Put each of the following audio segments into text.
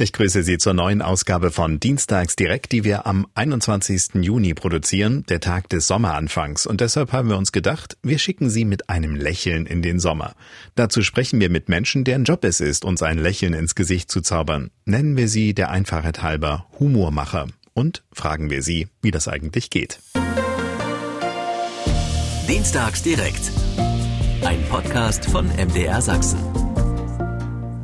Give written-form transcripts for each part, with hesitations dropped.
Ich grüße Sie zur neuen Ausgabe von Dienstags direkt, die wir am 21. Juni produzieren, der Tag des Sommeranfangs. Und deshalb haben wir uns gedacht, wir schicken Sie mit einem Lächeln in den Sommer. Dazu sprechen wir mit Menschen, deren Job es ist, uns ein Lächeln ins Gesicht zu zaubern. Nennen wir sie der Einfachheit halber Humormacher. Und fragen wir sie, wie das eigentlich geht. Dienstags direkt. Ein Podcast von MDR Sachsen.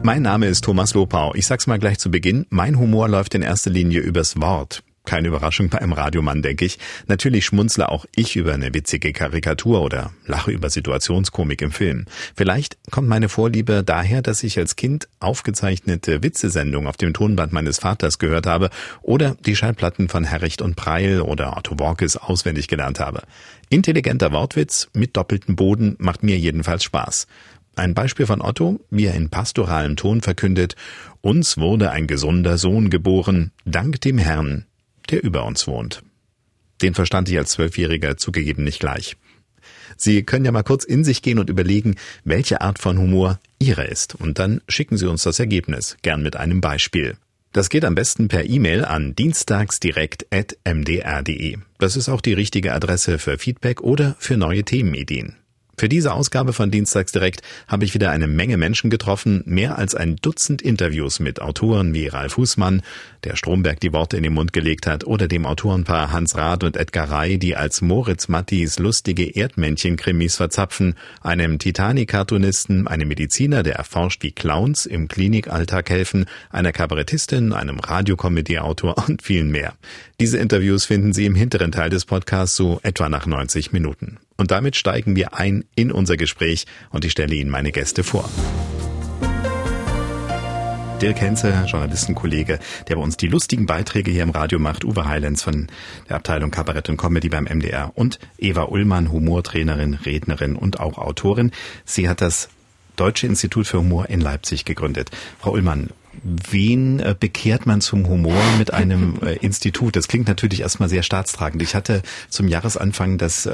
Mein Name ist Thomas Lopau. Ich sag's mal gleich zu Beginn, mein Humor läuft in erster Linie übers Wort. Keine Überraschung bei einem Radiomann, denke ich. Natürlich schmunzle auch ich über eine witzige Karikatur oder lache über Situationskomik im Film. Vielleicht kommt meine Vorliebe daher, dass ich als Kind aufgezeichnete Witzesendungen auf dem Tonband meines Vaters gehört habe oder die Schallplatten von Herricht und Preil oder Otto Workes auswendig gelernt habe. Intelligenter Wortwitz mit doppeltem Boden macht mir jedenfalls Spaß. Ein Beispiel von Otto, wie er in pastoralem Ton verkündet, uns wurde ein gesunder Sohn geboren, dank dem Herrn, der über uns wohnt. Den verstand ich als Zwölfjähriger zugegeben nicht gleich. Sie können ja mal kurz in sich gehen und überlegen, welche Art von Humor Ihre ist. Und dann schicken Sie uns das Ergebnis, gern mit einem Beispiel. Das geht am besten per E-Mail an dienstagsdirekt@mdr.de. Das ist auch die richtige Adresse für Feedback oder für neue Themenideen. Für diese Ausgabe von Dienstags direkt habe ich wieder eine Menge Menschen getroffen, mehr als ein Dutzend Interviews mit Autoren wie Ralf Husmann, der Stromberg die Worte in den Mund gelegt hat, oder dem Autorenpaar Hans Rath und Edgar Rey, die als Moritz Mattis lustige Erdmännchen-Krimis verzapfen, einem Titanic-Cartoonisten, einem Mediziner, der erforscht, wie Clowns im Klinikalltag helfen, einer Kabarettistin, einem Radiokomödie-Autor und vielen mehr. Diese Interviews finden Sie im hinteren Teil des Podcasts, so etwa nach 90 Minuten. Und damit steigen wir ein in unser Gespräch und ich stelle Ihnen meine Gäste vor. Dirk Henze, Journalistenkollege, der bei uns die lustigen Beiträge hier im Radio macht, Uwe Heilenz von der Abteilung Kabarett und Comedy beim MDR und Eva Ullmann, Humortrainerin, Rednerin und auch Autorin. Sie hat das Deutsche Institut für Humor in Leipzig gegründet. Frau Ullmann, wen bekehrt man zum Humor mit einem Institut? Das klingt natürlich erstmal sehr staatstragend. Ich hatte zum Jahresanfang das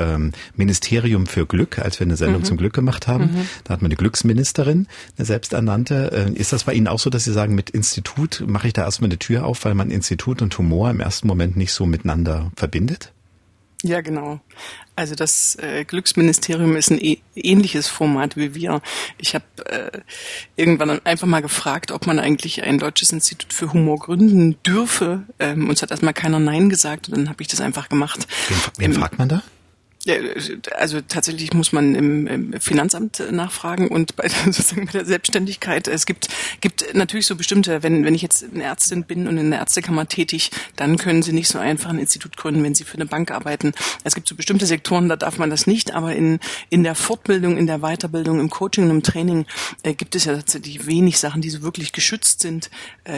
Ministerium für Glück, als wir eine Sendung zum Glück gemacht haben. Da hat man eine Glücksministerin, eine selbsternannte. Ist das bei Ihnen auch so, dass Sie sagen, mit Institut mache ich da erstmal eine Tür auf, weil man Institut und Humor im ersten Moment nicht so miteinander verbindet? Ja, genau. Also das Glücksministerium ist ein ähnliches Format wie wir. Ich habe irgendwann einfach mal gefragt, ob man eigentlich ein deutsches Institut für Humor gründen dürfe. Uns hat erstmal keiner Nein gesagt und dann habe ich das einfach gemacht. Wen fragt man da? Ja, also tatsächlich muss man im Finanzamt nachfragen und bei der Selbstständigkeit. Es gibt natürlich so bestimmte, wenn ich jetzt eine Ärztin bin und in der Ärztekammer tätig, dann können Sie nicht so einfach ein Institut gründen, wenn Sie für eine Bank arbeiten. Es gibt so bestimmte Sektoren, da darf man das nicht, aber in der Fortbildung, in der Weiterbildung, im Coaching und im Training gibt es ja tatsächlich wenig Sachen, die so wirklich geschützt sind.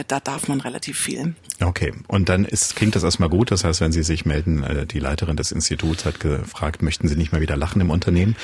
Da darf man relativ viel. Okay, und dann klingt das erstmal gut. Das heißt, wenn Sie sich melden, die Leiterin des Instituts hat gefragt, möchten Sie nicht mal wieder lachen im Unternehmen?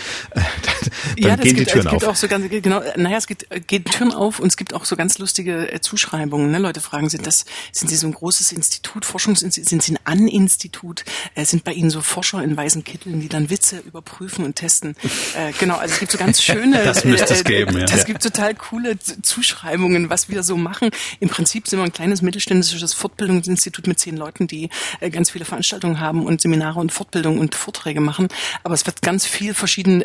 Es geht Türen auf und es gibt auch so ganz lustige Zuschreibungen. Ne? Leute fragen, sind Sie so ein großes Institut, Forschungsinstitut, sind Sie ein An-Institut? Sind bei Ihnen so Forscher in weißen Kitteln, die dann Witze überprüfen und testen? Also es gibt so ganz schöne... das müsste es geben, ja. Es gibt total coole Zuschreibungen, was wir so machen. Im Prinzip sind wir ein kleines mittelständisches Fortbildungsinstitut mit 10 Leuten, die ganz viele Veranstaltungen haben und Seminare und Fortbildung und Vorträge machen. Aber es wird ganz viel verschieden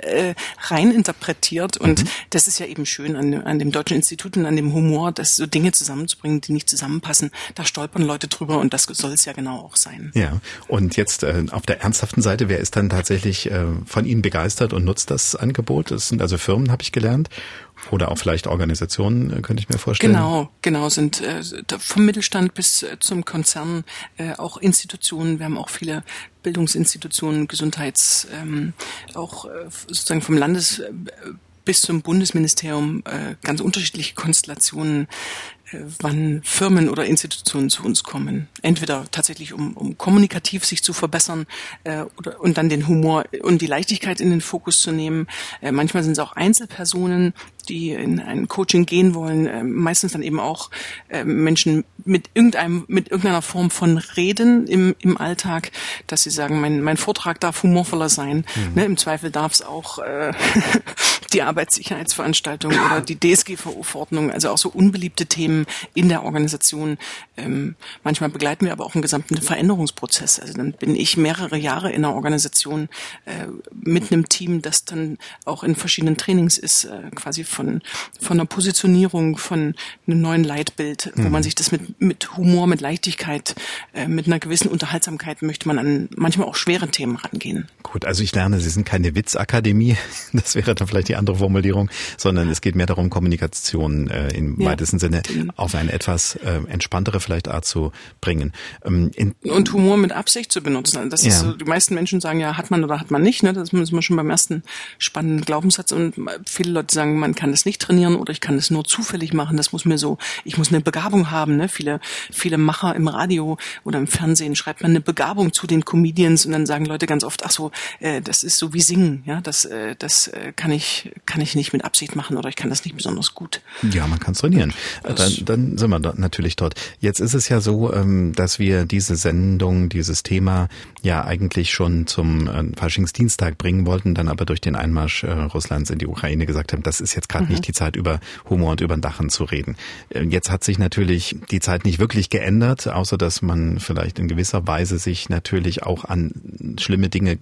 reininterpretiert und das ist ja eben schön an dem Deutschen Institut und an dem Humor, dass so Dinge zusammenzubringen, die nicht zusammenpassen. Da stolpern Leute drüber und das soll es ja genau auch sein. Ja, und jetzt auf der ernsthaften Seite, wer ist dann tatsächlich von Ihnen begeistert und nutzt das Angebot? Das sind also Firmen, habe ich gelernt. Oder auch vielleicht Organisationen, könnte ich mir vorstellen. Genau, sind vom Mittelstand bis zum Konzern auch Institutionen. Wir haben auch viele Bildungsinstitutionen, Gesundheits, auch sozusagen vom Landes bis zum Bundesministerium ganz unterschiedliche Konstellationen, wann Firmen oder Institutionen zu uns kommen. Entweder tatsächlich, um kommunikativ sich zu verbessern und dann den Humor und die Leichtigkeit in den Fokus zu nehmen. Manchmal sind es auch Einzelpersonen, die in ein Coaching gehen wollen. Meistens dann eben auch Menschen mit irgendeiner Form von Reden im Alltag, dass sie sagen, mein Vortrag darf humorvoller sein. Ne, im Zweifel darf es auch die Arbeitssicherheitsveranstaltung oder die DSGVO-Verordnung, also auch so unbeliebte Themen, in der Organisation. Manchmal begleiten wir aber auch einen gesamten Veränderungsprozess. Also dann bin ich mehrere Jahre in einer Organisation mit einem Team, das dann auch in verschiedenen Trainings ist, quasi von einer Positionierung, von einem neuen Leitbild, wo man sich das mit Humor, mit Leichtigkeit, mit einer gewissen Unterhaltsamkeit möchte man an manchmal auch schwere Themen rangehen. Gut, also ich lerne, Sie sind keine Witzakademie, das wäre dann vielleicht die andere Formulierung, sondern es geht mehr darum, Kommunikation im weitesten Sinne auf eine etwas entspanntere vielleicht Art zu bringen. Und Humor mit Absicht zu benutzen. Das ist so, die meisten Menschen sagen ja, hat man oder hat man nicht. Ne? Das müssen wir schon beim ersten spannenden Glaubenssatz. Und viele Leute sagen, man kann das nicht trainieren oder ich kann das nur zufällig machen. Das muss mir so, ich muss eine Begabung haben. Ne? Viele Macher im Radio oder im Fernsehen schreibt man eine Begabung zu den Comedians und dann sagen Leute ganz oft, ach so, das ist so wie Singen. Ja, das kann ich nicht mit Absicht machen oder ich kann das nicht besonders gut. Ja, man kann es trainieren. Dann sind wir da natürlich dort. Jetzt ist es ja so, dass wir diese Sendung, dieses Thema ja eigentlich schon zum Faschingsdienstag bringen wollten, dann aber durch den Einmarsch Russlands in die Ukraine gesagt haben, das ist jetzt gerade nicht die Zeit, über Humor und über Lachen zu reden. Jetzt hat sich natürlich die Zeit nicht wirklich geändert, außer dass man vielleicht in gewisser Weise sich natürlich auch an schlimme Dinge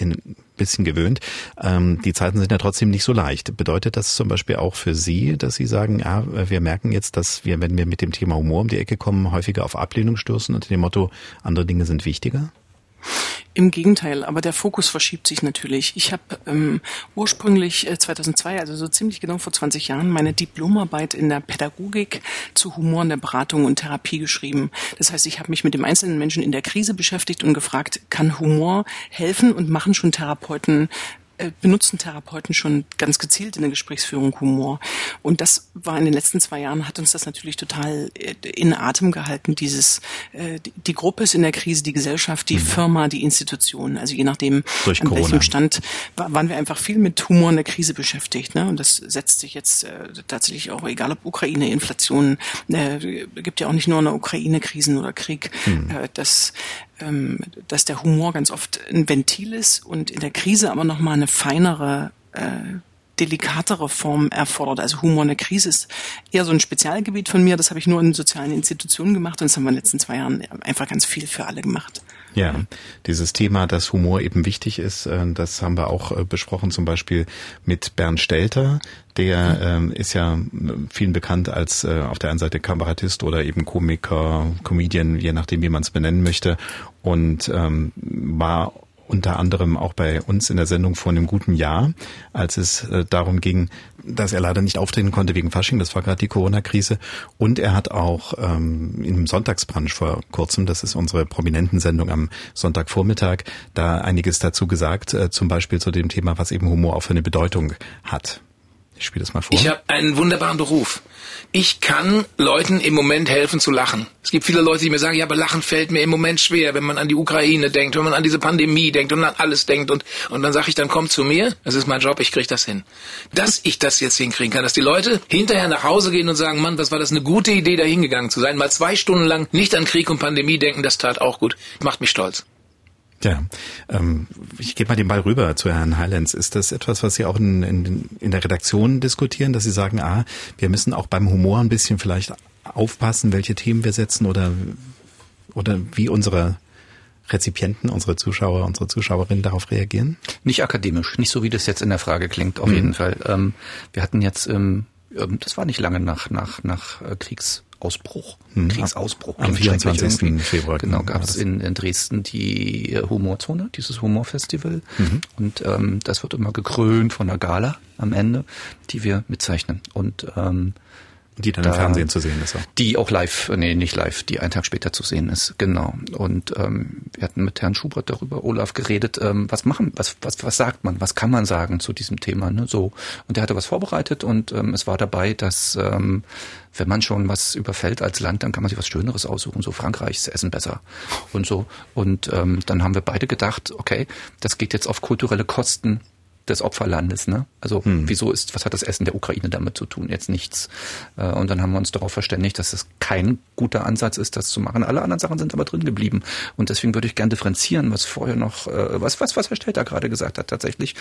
ein bisschen gewöhnt. Die Zeiten sind ja trotzdem nicht so leicht. Bedeutet das zum Beispiel auch für Sie, dass Sie sagen, ja, wir merken jetzt, dass wir, wenn wir mit dem Thema Humor um die Ecke kommen, häufiger auf Ablehnung stürzen unter dem Motto, andere Dinge sind wichtiger? Im Gegenteil, aber der Fokus verschiebt sich natürlich. Ich habe ursprünglich 2002, also so ziemlich genau vor 20 Jahren, meine Diplomarbeit in der Pädagogik zu Humor in der Beratung und Therapie geschrieben. Das heißt, ich habe mich mit dem einzelnen Menschen in der Krise beschäftigt und gefragt, kann Humor helfen und machen schon Therapeuten, benutzen Therapeuten schon ganz gezielt in der Gesprächsführung Humor. Und das war in den letzten 2 Jahren, hat uns das natürlich total in Atem gehalten, die Gruppe ist in der Krise, die Gesellschaft, die Firma, die Institution. Also je nachdem, durch an Corona. Welchem Stand, waren wir einfach viel mit Humor in der Krise beschäftigt. Ne? Und das setzt sich jetzt tatsächlich auch, egal ob Ukraine, Inflation, gibt ja auch nicht nur in der Ukraine Krisen oder Krieg, dass der Humor ganz oft ein Ventil ist und in der Krise aber nochmal eine feinere, delikatere Form erfordert. Also Humor in der Krise ist eher so ein Spezialgebiet von mir. Das habe ich nur in sozialen Institutionen gemacht und das haben wir in den letzten 2 Jahren einfach ganz viel für alle gemacht. Ja, dieses Thema, dass Humor eben wichtig ist, das haben wir auch besprochen, zum Beispiel mit Bernd Stelter. Der ist ja vielen bekannt als auf der einen Seite Kabarettist oder eben Komiker, Comedian, je nachdem, wie man es benennen möchte. Und war unter anderem auch bei uns in der Sendung vor einem guten Jahr, als es darum ging, dass er leider nicht auftreten konnte wegen Fasching, das war gerade die Corona-Krise. Und er hat auch im Sonntagsbrunch vor kurzem, das ist unsere Prominentensendung am Sonntagvormittag, da einiges dazu gesagt, zum Beispiel zu dem Thema, was eben Humor auch für eine Bedeutung hat. Ich spiele das mal vor. Ich habe einen wunderbaren Beruf. Ich kann Leuten im Moment helfen zu lachen. Es gibt viele Leute, die mir sagen, ja, aber Lachen fällt mir im Moment schwer, wenn man an die Ukraine denkt, wenn man an diese Pandemie denkt und an alles denkt. Und dann sage ich, dann komm zu mir, das ist mein Job, ich kriege das hin. Dass ich das jetzt hinkriegen kann, dass die Leute hinterher nach Hause gehen und sagen, Mann, was war das eine gute Idee, da hingegangen zu sein. Mal 2 Stunden lang nicht an Krieg und Pandemie denken, das tat auch gut. Macht mich stolz. Ja, ich gebe mal den Ball rüber zu Herrn Hylands. Ist das etwas, was Sie auch in der Redaktion diskutieren, dass Sie sagen, wir müssen auch beim Humor ein bisschen vielleicht aufpassen, welche Themen wir setzen oder wie unsere Rezipienten, unsere Zuschauer, unsere Zuschauerinnen darauf reagieren? Nicht akademisch, nicht so, wie das jetzt in der Frage klingt, auf jeden Fall. Wir hatten jetzt, das war nicht lange nach Kriegsausbruch. Am 24. Februar. Genau, gab es in Dresden die Humorzone, dieses Humorfestival. Und das wird immer gekrönt von einer Gala am Ende, die wir mitzeichnen. Und die dann im Fernsehen zu sehen ist auch. Die auch die einen Tag später zu sehen ist, genau. Und wir hatten mit Herrn Schubert darüber, Olaf, geredet, was sagt man, was kann man sagen zu diesem Thema, ne? So. Und er hatte was vorbereitet und es war dabei, dass wenn man schon was überfällt als Land, dann kann man sich was Schöneres aussuchen, so Frankreichs Essen besser und so. Und dann haben wir beide gedacht, okay, das geht jetzt auf kulturelle Kosten des Opferlandes, ne? Also wieso ist, was hat das Essen der Ukraine damit zu tun? Jetzt nichts. Und dann haben wir uns darauf verständigt, dass es kein guter Ansatz ist, das zu machen. Alle anderen Sachen sind aber drin geblieben. Und deswegen würde ich gerne differenzieren, was vorher noch, was Herr Stelter gerade gesagt hat tatsächlich.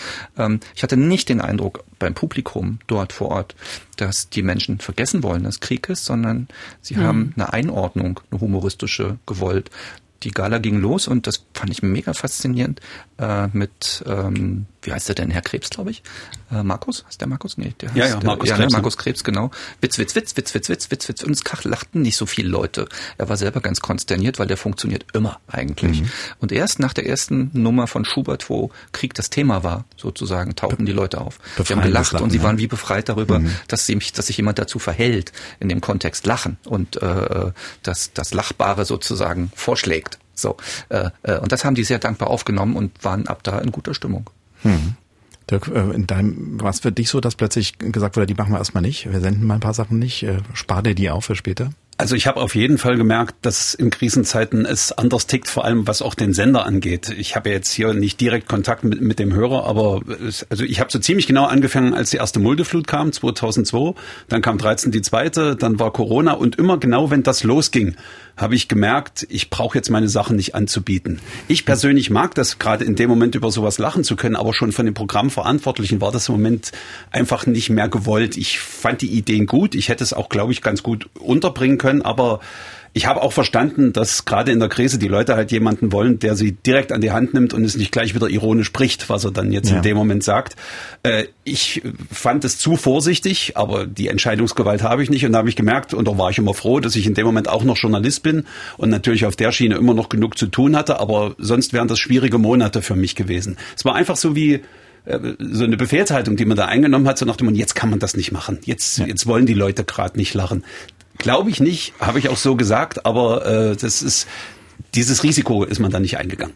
Ich hatte nicht den Eindruck beim Publikum dort vor Ort, dass die Menschen vergessen wollen, dass Krieg ist, sondern sie haben eine Einordnung, eine humoristische gewollt. Die Gala ging los und das fand ich mega faszinierend mit, wie heißt der denn, Herr Krebs, glaube ich? Markus? Heißt der Markus? Nee, der heißt Markus Krebs. Ja, ne, Markus Krebs, genau. Witz. Und es lachten nicht so viele Leute. Er war selber ganz konsterniert, weil der funktioniert immer eigentlich. Mhm. Und erst nach der ersten Nummer von Schubert, wo Krieg das Thema war, sozusagen, tauchten die Leute auf. Sie haben gelacht und sie waren wie befreit darüber, dass sich jemand dazu verhält, in dem Kontext Lachen und das Lachbare sozusagen vorschlägt. So, und das haben die sehr dankbar aufgenommen und waren ab da in guter Stimmung. Dirk, war es für dich so, dass plötzlich gesagt wurde, die machen wir erstmal nicht, wir senden mal ein paar Sachen nicht, spar dir die auf für später? Also ich habe auf jeden Fall gemerkt, dass in Krisenzeiten es anders tickt, vor allem was auch den Sender angeht. Ich habe ja jetzt hier nicht direkt Kontakt mit dem Hörer, aber ich habe so ziemlich genau angefangen, als die erste Muldenflut kam, 2002, dann kam 13 die zweite, dann war Corona und immer genau, wenn das losging, habe ich gemerkt, ich brauche jetzt meine Sachen nicht anzubieten. Ich persönlich mag das, gerade in dem Moment über sowas lachen zu können, aber schon von den Programmverantwortlichen war das im Moment einfach nicht mehr gewollt. Ich fand die Ideen gut, ich hätte es auch, glaube ich, ganz gut unterbringen können. Aber ich habe auch verstanden, dass gerade in der Krise die Leute halt jemanden wollen, der sie direkt an die Hand nimmt und es nicht gleich wieder ironisch spricht, was er dann jetzt in dem Moment sagt. Ich fand es zu vorsichtig, aber die Entscheidungsgewalt habe ich nicht und da habe ich gemerkt und da war ich immer froh, dass ich in dem Moment auch noch Journalist bin und natürlich auf der Schiene immer noch genug zu tun hatte, aber sonst wären das schwierige Monate für mich gewesen. Es war einfach so wie so eine Befehlshaltung, die man da eingenommen hat, so nach dem Motto, jetzt kann man das nicht machen, jetzt wollen die Leute gerade nicht lachen. Glaube ich nicht, habe ich auch so gesagt, aber dieses Risiko ist man da nicht eingegangen.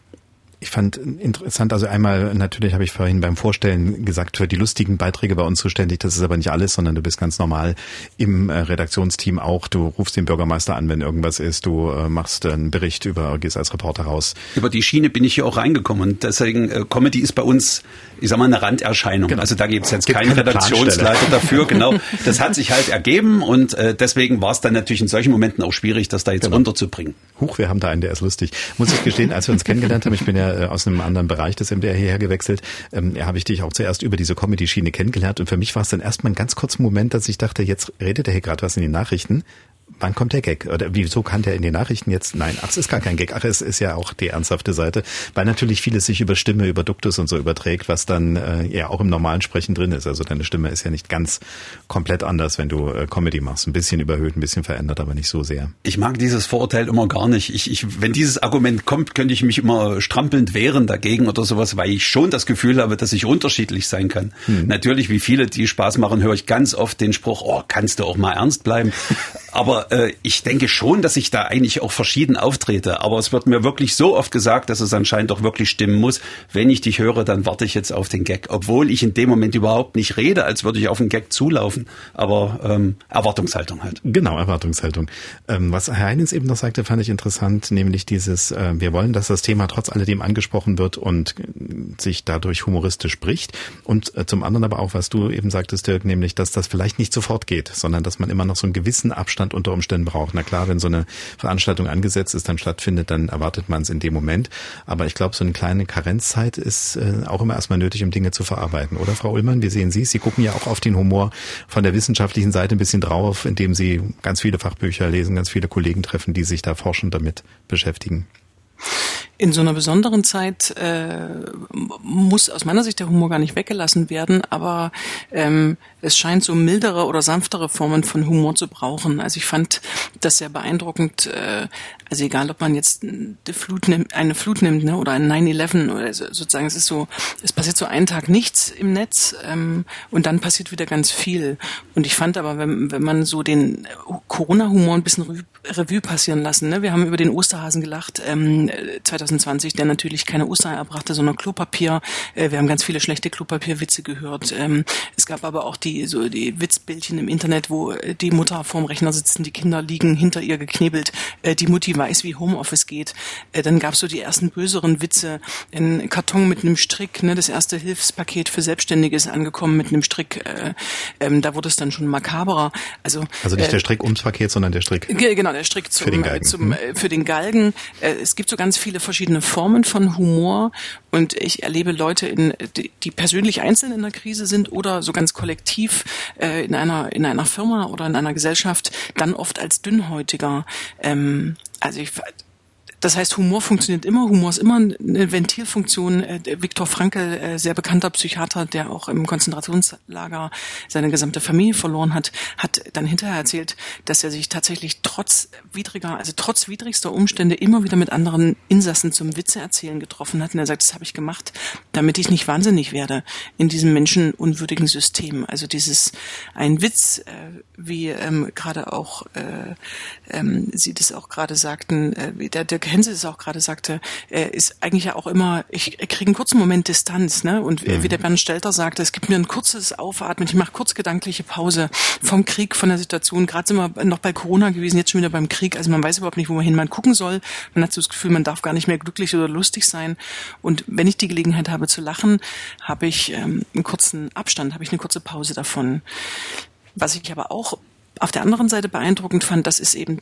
Ich fand interessant, also einmal, natürlich habe ich vorhin beim Vorstellen gesagt, für die lustigen Beiträge bei uns zuständig, das ist aber nicht alles, sondern du bist ganz normal im Redaktionsteam auch, du rufst den Bürgermeister an, wenn irgendwas ist, du machst einen Bericht gehst als Reporter raus. Über die Schiene bin ich hier auch reingekommen und deswegen, Comedy ist bei uns, ich sag mal, eine Randerscheinung, genau. Also da gibt's jetzt keinen Redaktionsleiter dafür, genau, das hat sich halt ergeben und deswegen war es dann natürlich in solchen Momenten auch schwierig, das da jetzt runterzubringen. Huch, wir haben da einen, der ist lustig. Muss ich gestehen, als wir uns kennengelernt haben, ich bin ja aus einem anderen Bereich des MDR hierher gewechselt, habe ich dich auch zuerst über diese Comedy-Schiene kennengelernt und für mich war es dann erstmal ein ganz kurzer Moment, dass ich dachte, jetzt redet er hier gerade was in den Nachrichten. Wann kommt der Gag? Oder wieso kann der in den Nachrichten jetzt? Nein, ach, es ist gar kein Gag. Ach, es ist ja auch die ernsthafte Seite, weil natürlich vieles sich über Stimme, über Duktus und so überträgt, was dann ja auch im normalen Sprechen drin ist. Also deine Stimme ist ja nicht ganz komplett anders, wenn du Comedy machst. Ein bisschen überhöht, ein bisschen verändert, aber nicht so sehr. Ich mag dieses Vorurteil immer gar nicht. Wenn dieses Argument kommt, könnte ich mich immer strampelnd wehren dagegen oder sowas, weil ich schon das Gefühl habe, dass ich unterschiedlich sein kann. Natürlich, wie viele, die Spaß machen, höre ich ganz oft den Spruch, oh, kannst du auch mal ernst bleiben? Aber ich denke schon, dass ich da eigentlich auch verschieden auftrete. Aber es wird mir wirklich so oft gesagt, dass es anscheinend doch wirklich stimmen muss. Wenn ich dich höre, dann warte ich jetzt auf den Gag. Obwohl ich in dem Moment überhaupt nicht rede, als würde ich auf den Gag zulaufen. Aber Erwartungshaltung halt. Genau, Erwartungshaltung. Was Herr Heinens eben noch sagte, fand ich interessant. Nämlich dieses, wir wollen, dass das Thema trotz alledem angesprochen wird und sich dadurch humoristisch spricht. Und zum anderen aber auch, was du eben sagtest, Dirk, nämlich, dass das vielleicht nicht sofort geht, sondern dass man immer noch so einen gewissen Abstand unter Umständen braucht. Na klar, wenn so eine Veranstaltung angesetzt ist, dann stattfindet, dann erwartet man es in dem Moment. Aber ich glaube, so eine kleine Karenzzeit ist auch immer erstmal nötig, um Dinge zu verarbeiten. Oder Frau Ullmann, wie sehen Sie es? Sie gucken ja auch auf den Humor von der wissenschaftlichen Seite ein bisschen drauf, indem Sie ganz viele Fachbücher lesen, ganz viele Kollegen treffen, die sich da forschend damit beschäftigen. In so einer besonderen Zeit muss aus meiner Sicht der Humor gar nicht weggelassen werden, aber es scheint so mildere oder sanftere Formen von Humor zu brauchen. Also ich fand das sehr beeindruckend, also egal, ob man jetzt eine Flut nimmt, ne, oder ein 9/11 oder so, sozusagen, es ist so, es passiert so einen Tag nichts im Netz und dann passiert wieder ganz viel. Und ich fand aber, wenn man so den Corona-Humor ein bisschen Revue passieren lassen, ne, wir haben über den Osterhasen gelacht, 2020 2020, der natürlich keine Aussage erbrachte, sondern Klopapier. Wir haben ganz viele schlechte Klopapierwitze gehört. Es gab aber auch die Witzbildchen im Internet, wo die Mutter vorm Rechner sitzen, die Kinder liegen hinter ihr geknebelt, die Mutti weiß, wie Homeoffice geht. Dann gab es so die ersten böseren Witze. Ein Karton mit einem Strick, ne, das erste Hilfspaket für Selbstständige ist angekommen mit einem Strick. Da wurde es dann schon makaberer. Also nicht der Strick ums Paket, sondern der Strick. Genau, der Strick für den Galgen. Für den Galgen. Es gibt so ganz viele verschiedene Formen von Humor und ich erlebe Leute, die persönlich einzeln in der Krise sind oder so ganz kollektiv in einer Firma oder in einer Gesellschaft, dann oft als dünnhäutiger. Das heißt, Humor funktioniert immer. Humor ist immer eine Ventilfunktion. Viktor Frankl, sehr bekannter Psychiater, der auch im Konzentrationslager seine gesamte Familie verloren hat, hat dann hinterher erzählt, dass er sich tatsächlich trotz widrigster Umstände immer wieder mit anderen Insassen zum Witzeerzählen getroffen hat. Und er sagt, das habe ich gemacht, damit ich nicht wahnsinnig werde in diesem menschenunwürdigen System. Also ein Witz, wie gerade auch Sie das auch gerade sagten, wie der Hense es auch gerade sagte, ist eigentlich ja auch immer, ich kriege einen kurzen Moment Distanz, ne? Und wie der Bernd Stelter sagte, es gibt mir ein kurzes Aufatmen, ich mache kurz gedankliche Pause vom Krieg, von der Situation. Gerade sind wir noch bei Corona gewesen, jetzt schon wieder beim Krieg. Also man weiß überhaupt nicht, wo man hin man gucken soll. Man hat so das Gefühl, man darf gar nicht mehr glücklich oder lustig sein. Und wenn ich die Gelegenheit habe zu lachen, habe ich einen kurzen Abstand, habe ich eine kurze Pause davon. Was ich aber auch auf der anderen Seite beeindruckend fand, das ist eben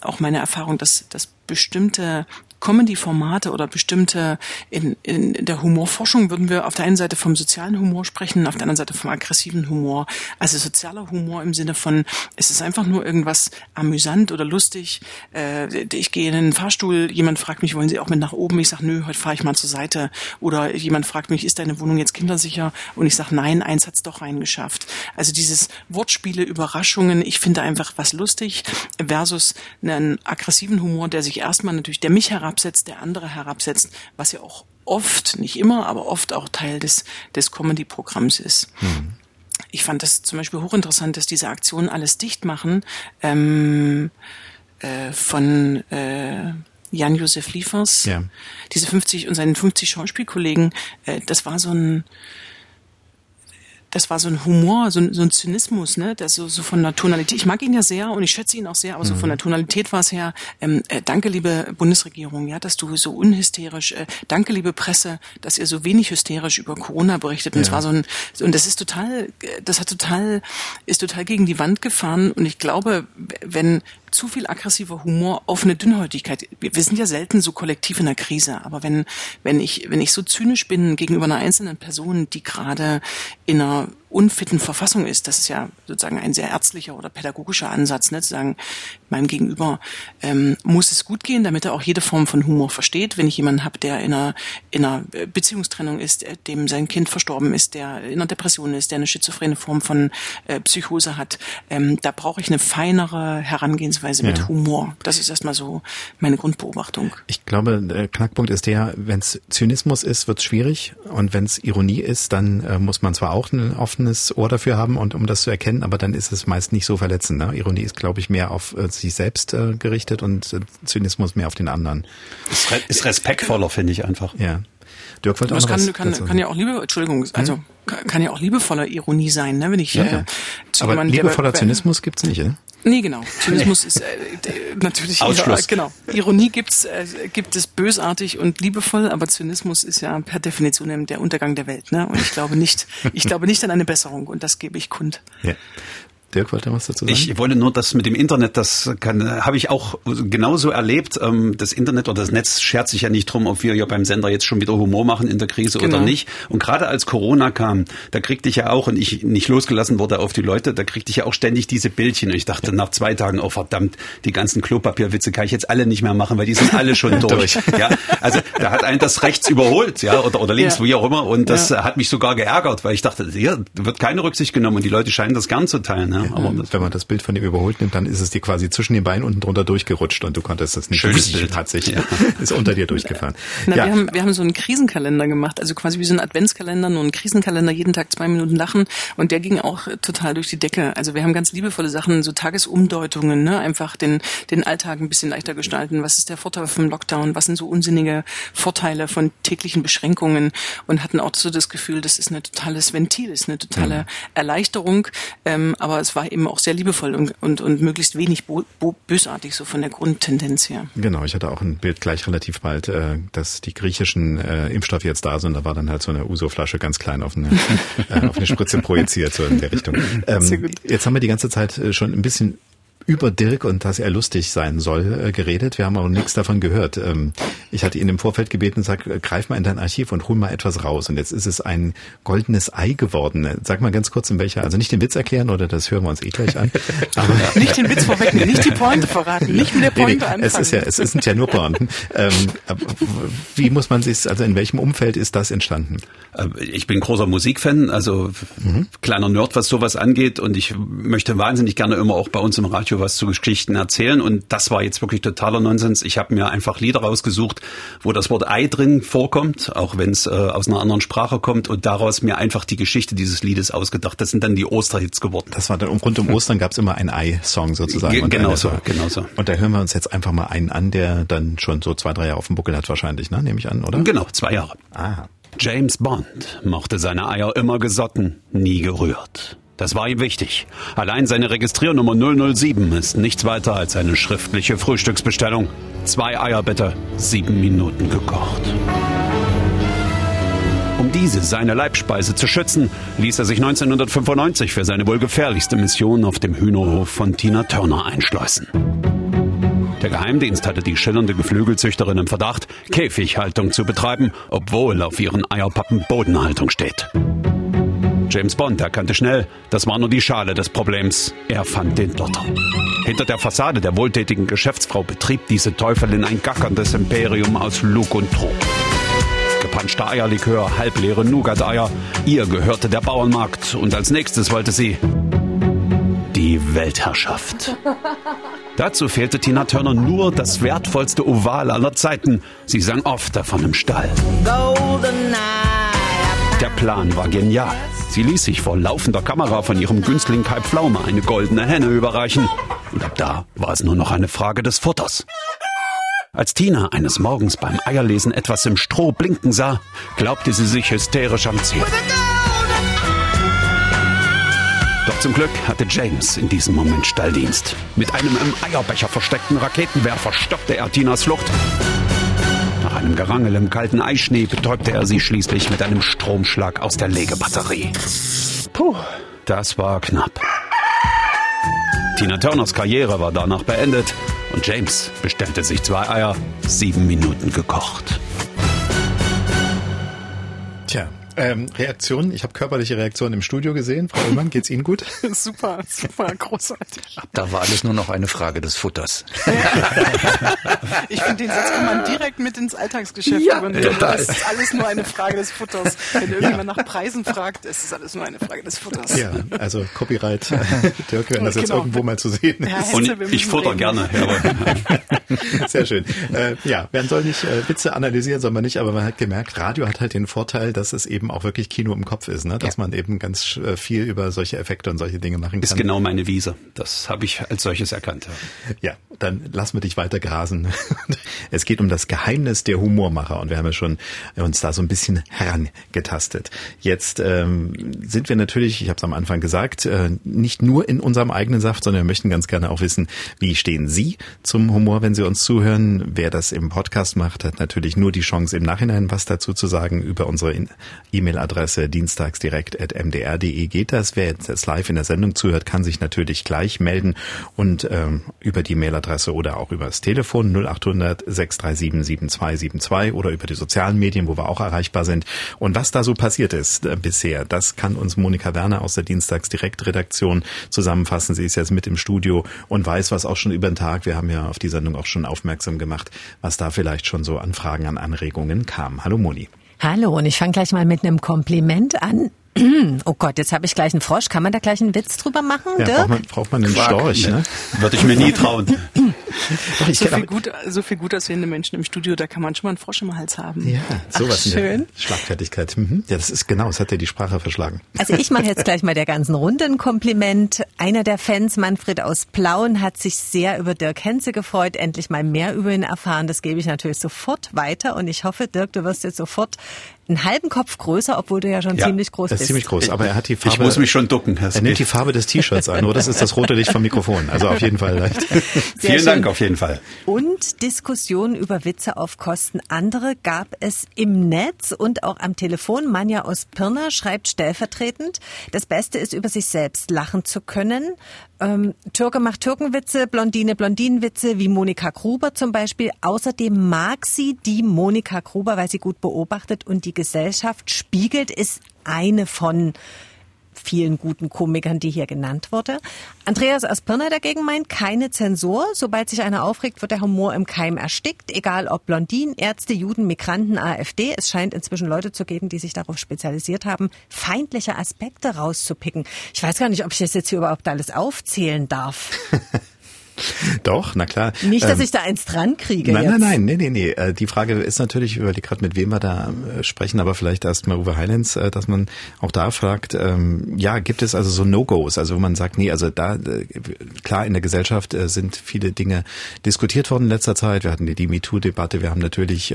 auch meine Erfahrung, dass bestimmte Comedy-Formate oder bestimmte, in der Humorforschung würden wir auf der einen Seite vom sozialen Humor sprechen, auf der anderen Seite vom aggressiven Humor. Also sozialer Humor im Sinne von, es ist einfach nur irgendwas amüsant oder lustig. Ich gehe in einen Fahrstuhl, jemand fragt mich, wollen Sie auch mit nach oben? Ich sage, nö, heute fahre ich mal zur Seite. Oder jemand fragt mich, ist deine Wohnung jetzt kindersicher? Und ich sage, nein, eins hat's doch reingeschafft. Also dieses Wortspiele, Überraschungen, ich finde einfach was lustig versus einen aggressiven Humor, der sich erstmal natürlich, der mich herabsetzt, der andere herabsetzt, was ja auch oft, nicht immer, aber oft auch Teil des Comedy-Programms ist. Mhm. Ich fand das zum Beispiel hochinteressant, dass diese Aktionen alles dicht machen von Jan-Josef Liefers, ja. Diese 50 und seinen 50 Schauspielkollegen, das war so ein Humor, so ein Zynismus, ne, das so von der Tonalität. Ich mag ihn ja sehr und ich schätze ihn auch sehr, aber so von der Tonalität war es her. Danke, liebe Bundesregierung, ja, dass du so unhysterisch. Danke, liebe Presse, dass ihr so wenig hysterisch über Corona berichtet. Und ja. Es war und das ist total, ist total gegen die Wand gefahren. Und ich glaube, wenn zu viel aggressiver Humor auf eine Dünnhäutigkeit. Wir sind ja selten so kollektiv in der Krise, aber wenn ich so zynisch bin gegenüber einer einzelnen Person, die gerade in einer unfitten Verfassung ist, das ist ja sozusagen ein sehr ärztlicher oder pädagogischer Ansatz, ne, zu sagen, meinem Gegenüber muss es gut gehen, damit er auch jede Form von Humor versteht. Wenn ich jemanden habe, der in einer Beziehungstrennung ist, dem sein Kind verstorben ist, der in einer Depression ist, der eine schizophrene Form von Psychose hat, da brauche ich eine feinere Herangehensweise mit Humor. Das ist erstmal so meine Grundbeobachtung. Ich glaube, der Knackpunkt ist der, wenn es Zynismus ist, wird es schwierig und wenn es Ironie ist, dann muss man zwar auch oft Ohr dafür haben und um das zu erkennen, aber dann ist es meist nicht so verletzend. Ne? Ironie ist, glaube ich, mehr auf sich selbst gerichtet und Zynismus mehr auf den anderen. Ist respektvoller, finde ich einfach. Ja. Dirk wollte auch noch was dazu. Kann ja auch liebevoller Ironie sein, ne? Wenn ich aber liebevoller Zynismus gibt's nicht, ne? Nee, genau. Zynismus ist natürlich Ausschluss. Genau. Ironie gibt es bösartig und liebevoll, aber Zynismus ist ja per Definition der Untergang der Welt, ne? Und ich glaube nicht an eine Besserung und das gebe ich kund. Ja. Dirk wollte was dazu sagen. Ich wollte nur, das mit dem Internet, habe ich auch genauso erlebt. Das Internet oder das Netz schert sich ja nicht drum, ob wir ja beim Sender jetzt schon wieder Humor machen in der Krise oder nicht. Und gerade als Corona kam, da kriegte ich ja auch, und ich nicht losgelassen wurde auf die Leute, da kriegte ich ja auch ständig diese Bildchen. Und ich dachte nach 2 Tagen, oh verdammt, die ganzen Klopapierwitze kann ich jetzt alle nicht mehr machen, weil die sind alle schon durch. Ja, also da hat einen das rechts überholt, ja, oder links, wie auch immer. Und das hat mich sogar geärgert, weil ich dachte, hier wird keine Rücksicht genommen und die Leute scheinen das gern zu teilen. Ja. Ja, aber wenn man das Bild von ihm überholt nimmt, dann ist es dir quasi zwischen den Beinen unten drunter durchgerutscht und du konntest das nicht. Schönes Bild hat sich, ja. Ist unter dir durchgefahren. Na, ja. Wir haben so einen Krisenkalender gemacht, also quasi wie so einen Adventskalender, nur einen Krisenkalender, jeden Tag 2 Minuten lachen, und der ging auch total durch die Decke. Also wir haben ganz liebevolle Sachen, so Tagesumdeutungen, ne? Einfach den Alltag ein bisschen leichter gestalten. Was ist der Vorteil vom Lockdown? Was sind so unsinnige Vorteile von täglichen Beschränkungen? Und hatten auch so das Gefühl, das ist ein totales Ventil, ist eine totale Erleichterung, aber es war eben auch sehr liebevoll und möglichst wenig bösartig, so von der Grundtendenz her. Genau, ich hatte auch ein Bild gleich relativ bald, dass die griechischen Impfstoffe jetzt da sind, da war dann halt so eine Uso-Flasche ganz klein auf eine Spritze projiziert, so in der Richtung. Jetzt haben wir die ganze Zeit schon ein bisschen über Dirk und dass er lustig sein soll geredet. Wir haben aber nichts davon gehört. Ich hatte ihn im Vorfeld gebeten und gesagt, greif mal in dein Archiv und hol mal etwas raus. Und jetzt ist es ein goldenes Ei geworden. Sag mal ganz kurz, in welcher, also nicht den Witz erklären, oder das hören wir uns eh gleich an. Aber nicht den Witz vorwegnehmen, nicht die Pointe verraten, nicht mit der Pointe anfangen. Es sind ja nur Pointen. Wie muss man sich, also in welchem Umfeld ist das entstanden? Ich bin großer Musikfan, also kleiner Nerd, was sowas angeht, und ich möchte wahnsinnig gerne immer auch bei uns im Radio was zu Geschichten erzählen, und das war jetzt wirklich totaler Nonsens. Ich habe mir einfach Lieder rausgesucht, wo das Wort Ei drin vorkommt, auch wenn es aus einer anderen Sprache kommt, und daraus mir einfach die Geschichte dieses Liedes ausgedacht. Das sind dann die Osterhits geworden. Das war dann rund um Ostern, gab es immer einen Ei-Song sozusagen. Genau so. Und da hören wir uns jetzt einfach mal einen an, der dann schon so 2-3 Jahre auf dem Buckel hat wahrscheinlich, ne? Nehme ich an, oder? Genau, 2 Jahre. Aha. James Bond mochte seine Eier immer gesotten, nie gerührt. Das war ihm wichtig. Allein seine Registriernummer 007 ist nichts weiter als eine schriftliche Frühstücksbestellung. 2 Eier bitte, 7 Minuten gekocht. Um diese, seine Leibspeise, zu schützen, ließ er sich 1995 für seine wohl gefährlichste Mission auf dem Hühnerhof von Tina Turner einschleusen. Der Geheimdienst hatte die schillernde Geflügelzüchterin im Verdacht, Käfighaltung zu betreiben, obwohl auf ihren Eierpappen Bodenhaltung steht. James Bond erkannte schnell, das war nur die Schale des Problems. Er fand den Dotter. Hinter der Fassade der wohltätigen Geschäftsfrau betrieb diese Teufelin ein gackerndes Imperium aus Lug und Trug. Gepanschter Eierlikör, halbleere Nougat-Eier. Ihr gehörte der Bauernmarkt, und als nächstes wollte sie die Weltherrschaft. Dazu fehlte Tina Turner nur das wertvollste Oval aller Zeiten. Sie sang oft davon im Stall. Der Plan war genial. Sie ließ sich vor laufender Kamera von ihrem Günstling Kai Pflaume eine goldene Henne überreichen. Und ab da war es nur noch eine Frage des Futters. Als Tina eines Morgens beim Eierlesen etwas im Stroh blinken sah, glaubte sie sich hysterisch am Ziel. Doch zum Glück hatte James in diesem Moment Stalldienst. Mit einem im Eierbecher versteckten Raketenwerfer stoppte er Tinas Flucht. Nach einem Gerangel im kalten Eischnee betäubte er sie schließlich mit einem Stromschlag aus der Legebatterie. Puh, das war knapp. Tina Turners Karriere war danach beendet, und James bestellte sich 2 Eier, 7 Minuten gekocht. Tja. Reaktionen, ich habe körperliche Reaktionen im Studio gesehen. Frau Ullmann, geht's Ihnen gut? Super, großartig. Ab da war alles nur noch eine Frage des Futters. Ich finde, den Satz kann man direkt mit ins Alltagsgeschäft übernehmen. Es ist alles nur eine Frage des Futters. Wenn irgendjemand nach Preisen fragt, es ist alles nur eine Frage des Futters. Ja, also Copyright, Dirk, wenn das jetzt irgendwo mal zu sehen ist. Und ich futter gerne. Sehr schön. Ja, man soll nicht Witze analysieren, soll man nicht, aber man hat gemerkt, Radio hat halt den Vorteil, dass es eben auch wirklich Kino im Kopf ist, ne? Dass man eben ganz viel über solche Effekte und solche Dinge machen kann. Ist genau meine Wiese. Das habe ich als solches erkannt. Ja, dann lassen wir dich weiter grasen. Es geht um das Geheimnis der Humormacher, und wir haben ja schon uns da so ein bisschen herangetastet. Jetzt sind wir natürlich, ich habe es am Anfang gesagt, nicht nur in unserem eigenen Saft, sondern wir möchten ganz gerne auch wissen, wie stehen Sie zum Humor, wenn Sie uns zuhören? Wer das im Podcast macht, hat natürlich nur die Chance, im Nachhinein was dazu zu sagen. Über unsere E-Mail-Adresse dienstagsdirekt@mdr.de geht das. Wer jetzt live in der Sendung zuhört, kann sich natürlich gleich melden und über die Mailadresse oder auch über das Telefon 0800 637 7272 oder über die sozialen Medien, wo wir auch erreichbar sind. Und was da so passiert ist bisher, das kann uns Monika Werner aus der Dienstagsdirekt-Redaktion zusammenfassen. Sie ist jetzt mit im Studio und weiß was auch schon über den Tag. Wir haben ja auf die Sendung auch schon aufmerksam gemacht, was da vielleicht schon so an Fragen, an Anregungen kam. Hallo Moni. Hallo, und ich fange gleich mal mit einem Kompliment an. Oh Gott, jetzt habe ich gleich einen Frosch. Kann man da gleich einen Witz drüber machen, ja, Dirk? Braucht man einen Quark, Storch, ne? Würde ich mir nie trauen. Doch, so viel gut aussehende Menschen im Studio, da kann man schon mal einen Frosch im Hals haben. Ja, sowas. Ach, schön. Schlagfertigkeit. Mhm. Ja, das ist genau, das hat ja die Sprache verschlagen. Also ich mache jetzt gleich mal der ganzen Runde ein Kompliment. Einer der Fans, Manfred aus Plauen, hat sich sehr über Dirk Henze gefreut, endlich mal mehr über ihn erfahren. Das gebe ich natürlich sofort weiter und ich hoffe, Dirk, du wirst jetzt sofort einen halben Kopf größer, obwohl du ja schon ziemlich groß bist. Das ist ziemlich groß, aber er hat die Farbe... Ich muss mich schon ducken. Er nimmt die Farbe des T-Shirts an, oder? Das ist das rote Licht vom Mikrofon. Also auf jeden Fall leicht. Vielen Dank, auf jeden Fall. Und Diskussionen über Witze auf Kosten anderer gab es im Netz und auch am Telefon. Manja aus Pirna schreibt stellvertretend, das Beste ist, über sich selbst lachen zu können. Türke macht Türkenwitze, Blondine Blondinenwitze, wie Monika Gruber zum Beispiel. Außerdem mag sie die Monika Gruber, weil sie gut beobachtet und die Gesellschaft spiegelt, ist eine von vielen guten Komikern, die hier genannt wurde. Andreas aus Pirna dagegen meint, keine Zensur. Sobald sich einer aufregt, wird der Humor im Keim erstickt. Egal ob Blondinen, Ärzte, Juden, Migranten, AfD. Es scheint inzwischen Leute zu geben, die sich darauf spezialisiert haben, feindliche Aspekte rauszupicken. Ich weiß gar nicht, ob ich das jetzt hier überhaupt alles aufzählen darf. Doch, na klar. Nicht, dass ich da eins dran kriege. Nein. Die Frage ist natürlich, ich überlege gerade, mit wem wir da sprechen, aber vielleicht erst mal Uwe Heilenz, dass man auch da fragt, ja, gibt es also so No-Gos, also wo man sagt, nee, also da, klar, in der Gesellschaft sind viele Dinge diskutiert worden in letzter Zeit. Wir hatten die MeToo-Debatte, wir haben natürlich,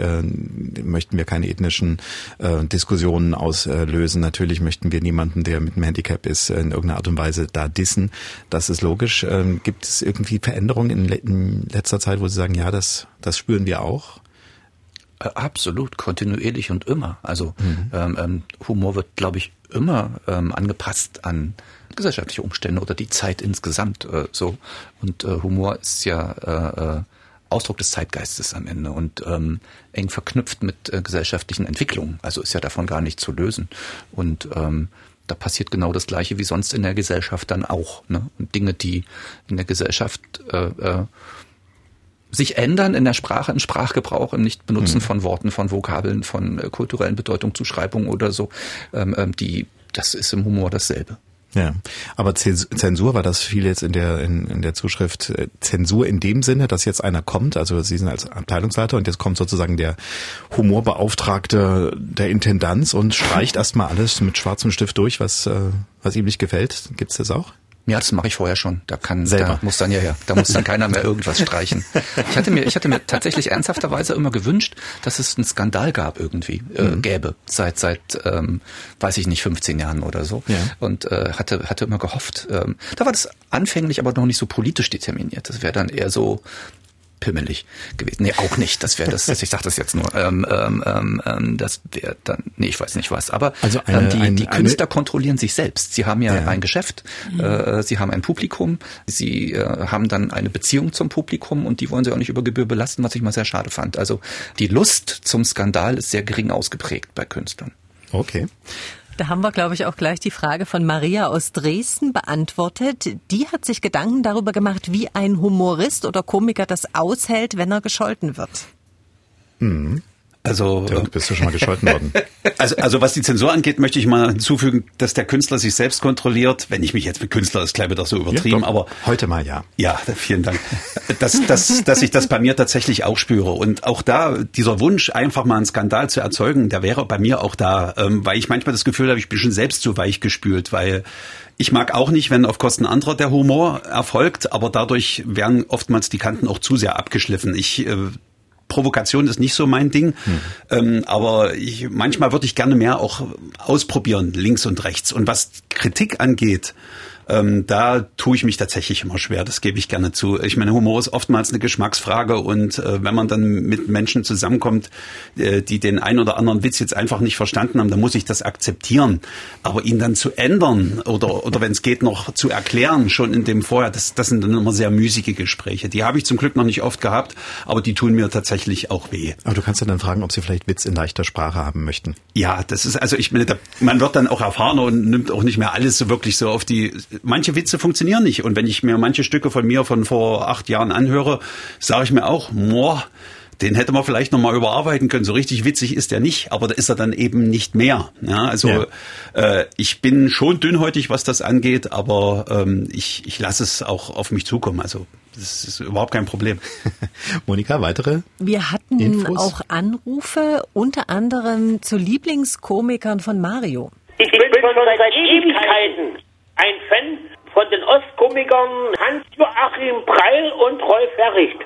möchten wir keine ethnischen Diskussionen auslösen. Natürlich möchten wir niemanden, der mit einem Handicap ist, in irgendeiner Art und Weise da dissen. Das ist logisch. Gibt es irgendwie Veränderungen in letzter Zeit, wo Sie sagen, ja, das spüren wir auch? Absolut, kontinuierlich und immer. Also Humor wird, glaube ich, immer angepasst an gesellschaftliche Umstände oder die Zeit insgesamt. So. Und Humor ist ja Ausdruck des Zeitgeistes am Ende und eng verknüpft mit gesellschaftlichen Entwicklungen. Also ist ja davon gar nicht zu lösen. Und da passiert genau das Gleiche wie sonst in der Gesellschaft dann auch. Ne? Und Dinge, die in der Gesellschaft sich ändern, in der Sprache, im Sprachgebrauch, im Nichtbenutzen von Worten, von Vokabeln, von kulturellen Bedeutungen, Zuschreibungen oder so, das ist im Humor dasselbe. Ja, aber Zensur war das viel jetzt in der Zuschrift. Zensur in dem Sinne, dass jetzt einer kommt, also Sie sind als Abteilungsleiter und jetzt kommt sozusagen der Humorbeauftragte der Intendanz und streicht erstmal alles mit schwarzem Stift durch, was ihm nicht gefällt. Gibt's das auch? Ja, das mache ich vorher schon. Da muss dann keiner mehr irgendwas streichen. Ich hatte mir tatsächlich ernsthafterweise immer gewünscht, dass es einen Skandal gäbe seit weiß ich nicht 15 Jahren oder so. Ja. Und hatte immer gehofft. Da war das anfänglich aber noch nicht so politisch determiniert. Das wäre dann eher so pimmelig gewesen. Nee, auch nicht. Ich sag das jetzt nur. Das wäre dann, nee, ich weiß nicht was. Aber also die Künstler kontrollieren sich selbst. Sie haben ja ein Geschäft, sie haben ein Publikum, sie haben dann eine Beziehung zum Publikum und die wollen sie auch nicht über Gebühr belasten, was ich mal sehr schade fand. Also die Lust zum Skandal ist sehr gering ausgeprägt bei Künstlern. Okay. Da haben wir, glaube ich, auch gleich die Frage von Maria aus Dresden beantwortet. Die hat sich Gedanken darüber gemacht, wie ein Humorist oder Komiker das aushält, wenn er gescholten wird. Mhm. Also, Dirk, bist du schon mal gescholten worden? Also was die Zensur angeht, möchte ich mal hinzufügen, dass der Künstler sich selbst kontrolliert. Wenn ich mich jetzt mit Künstler, das klingt doch so übertrieben, ja, doch. Aber heute mal ja. Ja, vielen Dank. Dass ich das bei mir tatsächlich auch spüre und auch da dieser Wunsch, einfach mal einen Skandal zu erzeugen, der wäre bei mir auch da, weil ich manchmal das Gefühl habe, ich bin schon selbst so weich gespült, weil ich mag auch nicht, wenn auf Kosten anderer der Humor erfolgt, aber dadurch werden oftmals die Kanten auch zu sehr abgeschliffen. Provokation ist nicht so mein Ding, aber manchmal würde ich gerne mehr auch ausprobieren, links und rechts. Und was Kritik angeht, da tue ich mich tatsächlich immer schwer, das gebe ich gerne zu. Ich meine, Humor ist oftmals eine Geschmacksfrage und wenn man dann mit Menschen zusammenkommt, die den ein oder anderen Witz jetzt einfach nicht verstanden haben, dann muss ich das akzeptieren. Aber ihn dann zu ändern oder wenn es geht, noch zu erklären, schon in dem vorher, das sind dann immer sehr müßige Gespräche. Die habe ich zum Glück noch nicht oft gehabt, aber die tun mir tatsächlich auch weh. Aber du kannst ja dann fragen, ob sie vielleicht Witz in leichter Sprache haben möchten. Ja, das ist, also ich meine, man wird dann auch erfahrener und nimmt auch nicht mehr alles so wirklich so auf die... Manche Witze funktionieren nicht. Und wenn ich mir manche Stücke von mir von vor 8 Jahren anhöre, sage ich mir auch, den hätte man vielleicht nochmal überarbeiten können. So richtig witzig ist er nicht, aber da ist er dann eben nicht mehr. Ja, also ja. Ich bin schon dünnhäutig, was das angeht, aber ich lasse es auch auf mich zukommen. Also das ist überhaupt kein Problem. Monika, weitere Wir hatten Infos? Auch Anrufe, unter anderem zu Lieblingskomikern von Mario. Ich bin schon seit Ewigkeiten ein Fan von den Ostkomikern Hans-Joachim Preil und Rolf Herricht,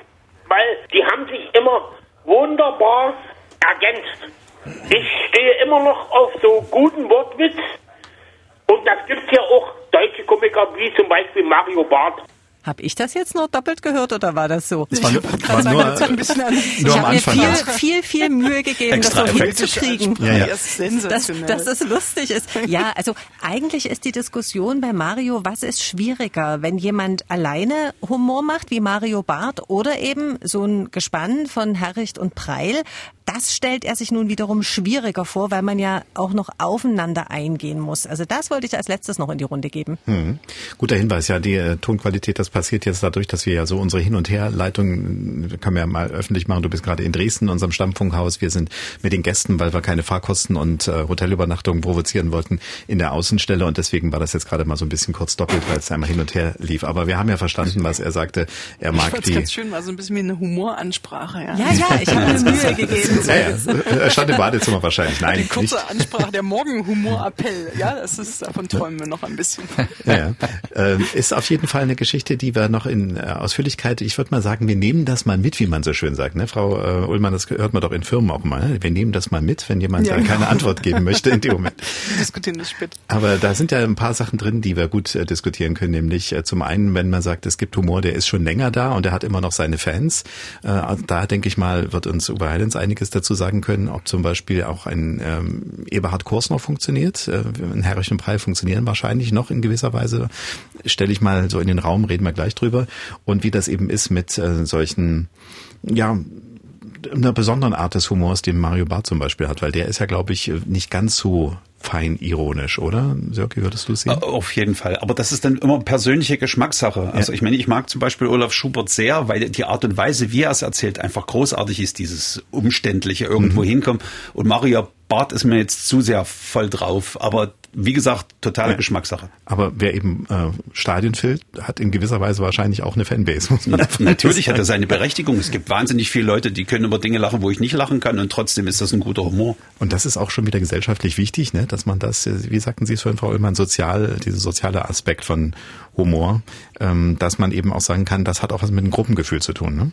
weil die haben sich immer wunderbar ergänzt. Ich stehe immer noch auf so guten Wortwitz und das gibt es ja auch deutsche Komiker wie zum Beispiel Mario Barth. Hab ich das jetzt nur doppelt gehört oder war das so? Das war nur am Anfang. Ich habe mir viel Mühe gegeben, das so hinzukriegen, ja. Dass es lustig ist. Ja, also eigentlich ist die Diskussion bei Mario, was ist schwieriger, wenn jemand alleine Humor macht, wie Mario Barth, oder eben so ein Gespann von Herricht und Preil. Das stellt er sich nun wiederum schwieriger vor, weil man ja auch noch aufeinander eingehen muss. Also das wollte ich als letztes noch in die Runde geben. Hm. Guter Hinweis, ja, die Tonqualität, das passiert jetzt dadurch, dass wir ja so unsere Hin- und Herleitung, können wir ja mal öffentlich machen, du bist gerade in Dresden in unserem Stammfunkhaus, wir sind mit den Gästen, weil wir keine Fahrkosten und Hotelübernachtungen provozieren wollten, in der Außenstelle und deswegen war das jetzt gerade mal so ein bisschen kurz doppelt, weil es einmal hin und her lief. Aber wir haben ja verstanden, was er sagte, er mag die... Ich fand es ganz schön, war so ein bisschen wie eine Humoransprache. Ja, ich habe mir Mühe gegeben. Ja. Stand im Badezimmer wahrscheinlich. Nein, die kurze nicht. Ansprache, der Morgenhumorappell. Ja, das ist, davon träumen wir noch ein bisschen. Ja. Ist auf jeden Fall eine Geschichte, die wir noch in Ausführlichkeit, ich würde mal sagen, wir nehmen das mal mit, wie man so schön sagt. Ne? Frau Ullmann, das hört man doch in Firmen auch mal. Wir nehmen das mal mit, wenn jemand keine Antwort geben möchte in dem Moment. Diskutieren das später. Aber da sind ja ein paar Sachen drin, die wir gut diskutieren können. Nämlich zum einen, wenn man sagt, es gibt Humor, der ist schon länger da und der hat immer noch seine Fans. Da denke ich mal, wird uns Uwe Heilens einiges dazu sagen können, ob zum Beispiel auch ein Eberhard Kursner funktioniert. Ein Herricht und Preil funktionieren wahrscheinlich noch in gewisser Weise. Stelle ich mal so in den Raum, reden wir gleich drüber. Und wie das eben ist mit solchen, ja, einer besonderen Art des Humors, den Mario Barth zum Beispiel hat, weil der ist ja, glaube ich, nicht ganz so fein ironisch, oder? Sörki, würdest du es sehen? Auf jeden Fall. Aber das ist dann immer persönliche Geschmackssache. Also ich meine, ich mag zum Beispiel Olaf Schubert sehr, weil die Art und Weise, wie er es erzählt, einfach großartig ist, dieses umständliche irgendwo hinkommen. Und Mario Barth ist mir jetzt zu sehr voll drauf, aber wie gesagt, totale Geschmackssache. Aber wer eben Stadien füllt, hat in gewisser Weise wahrscheinlich auch eine Fanbase. Muss man natürlich sagen. Hat er seine Berechtigung. Es gibt wahnsinnig viele Leute, die können über Dinge lachen, wo ich nicht lachen kann und trotzdem ist das ein guter Humor. Und das ist auch schon wieder gesellschaftlich wichtig, ne? Dass man das, wie sagten Sie es vorhin, Frau Ullmann, dieser soziale Aspekt von Humor, dass man eben auch sagen kann, das hat auch was mit einem Gruppengefühl zu tun, ne?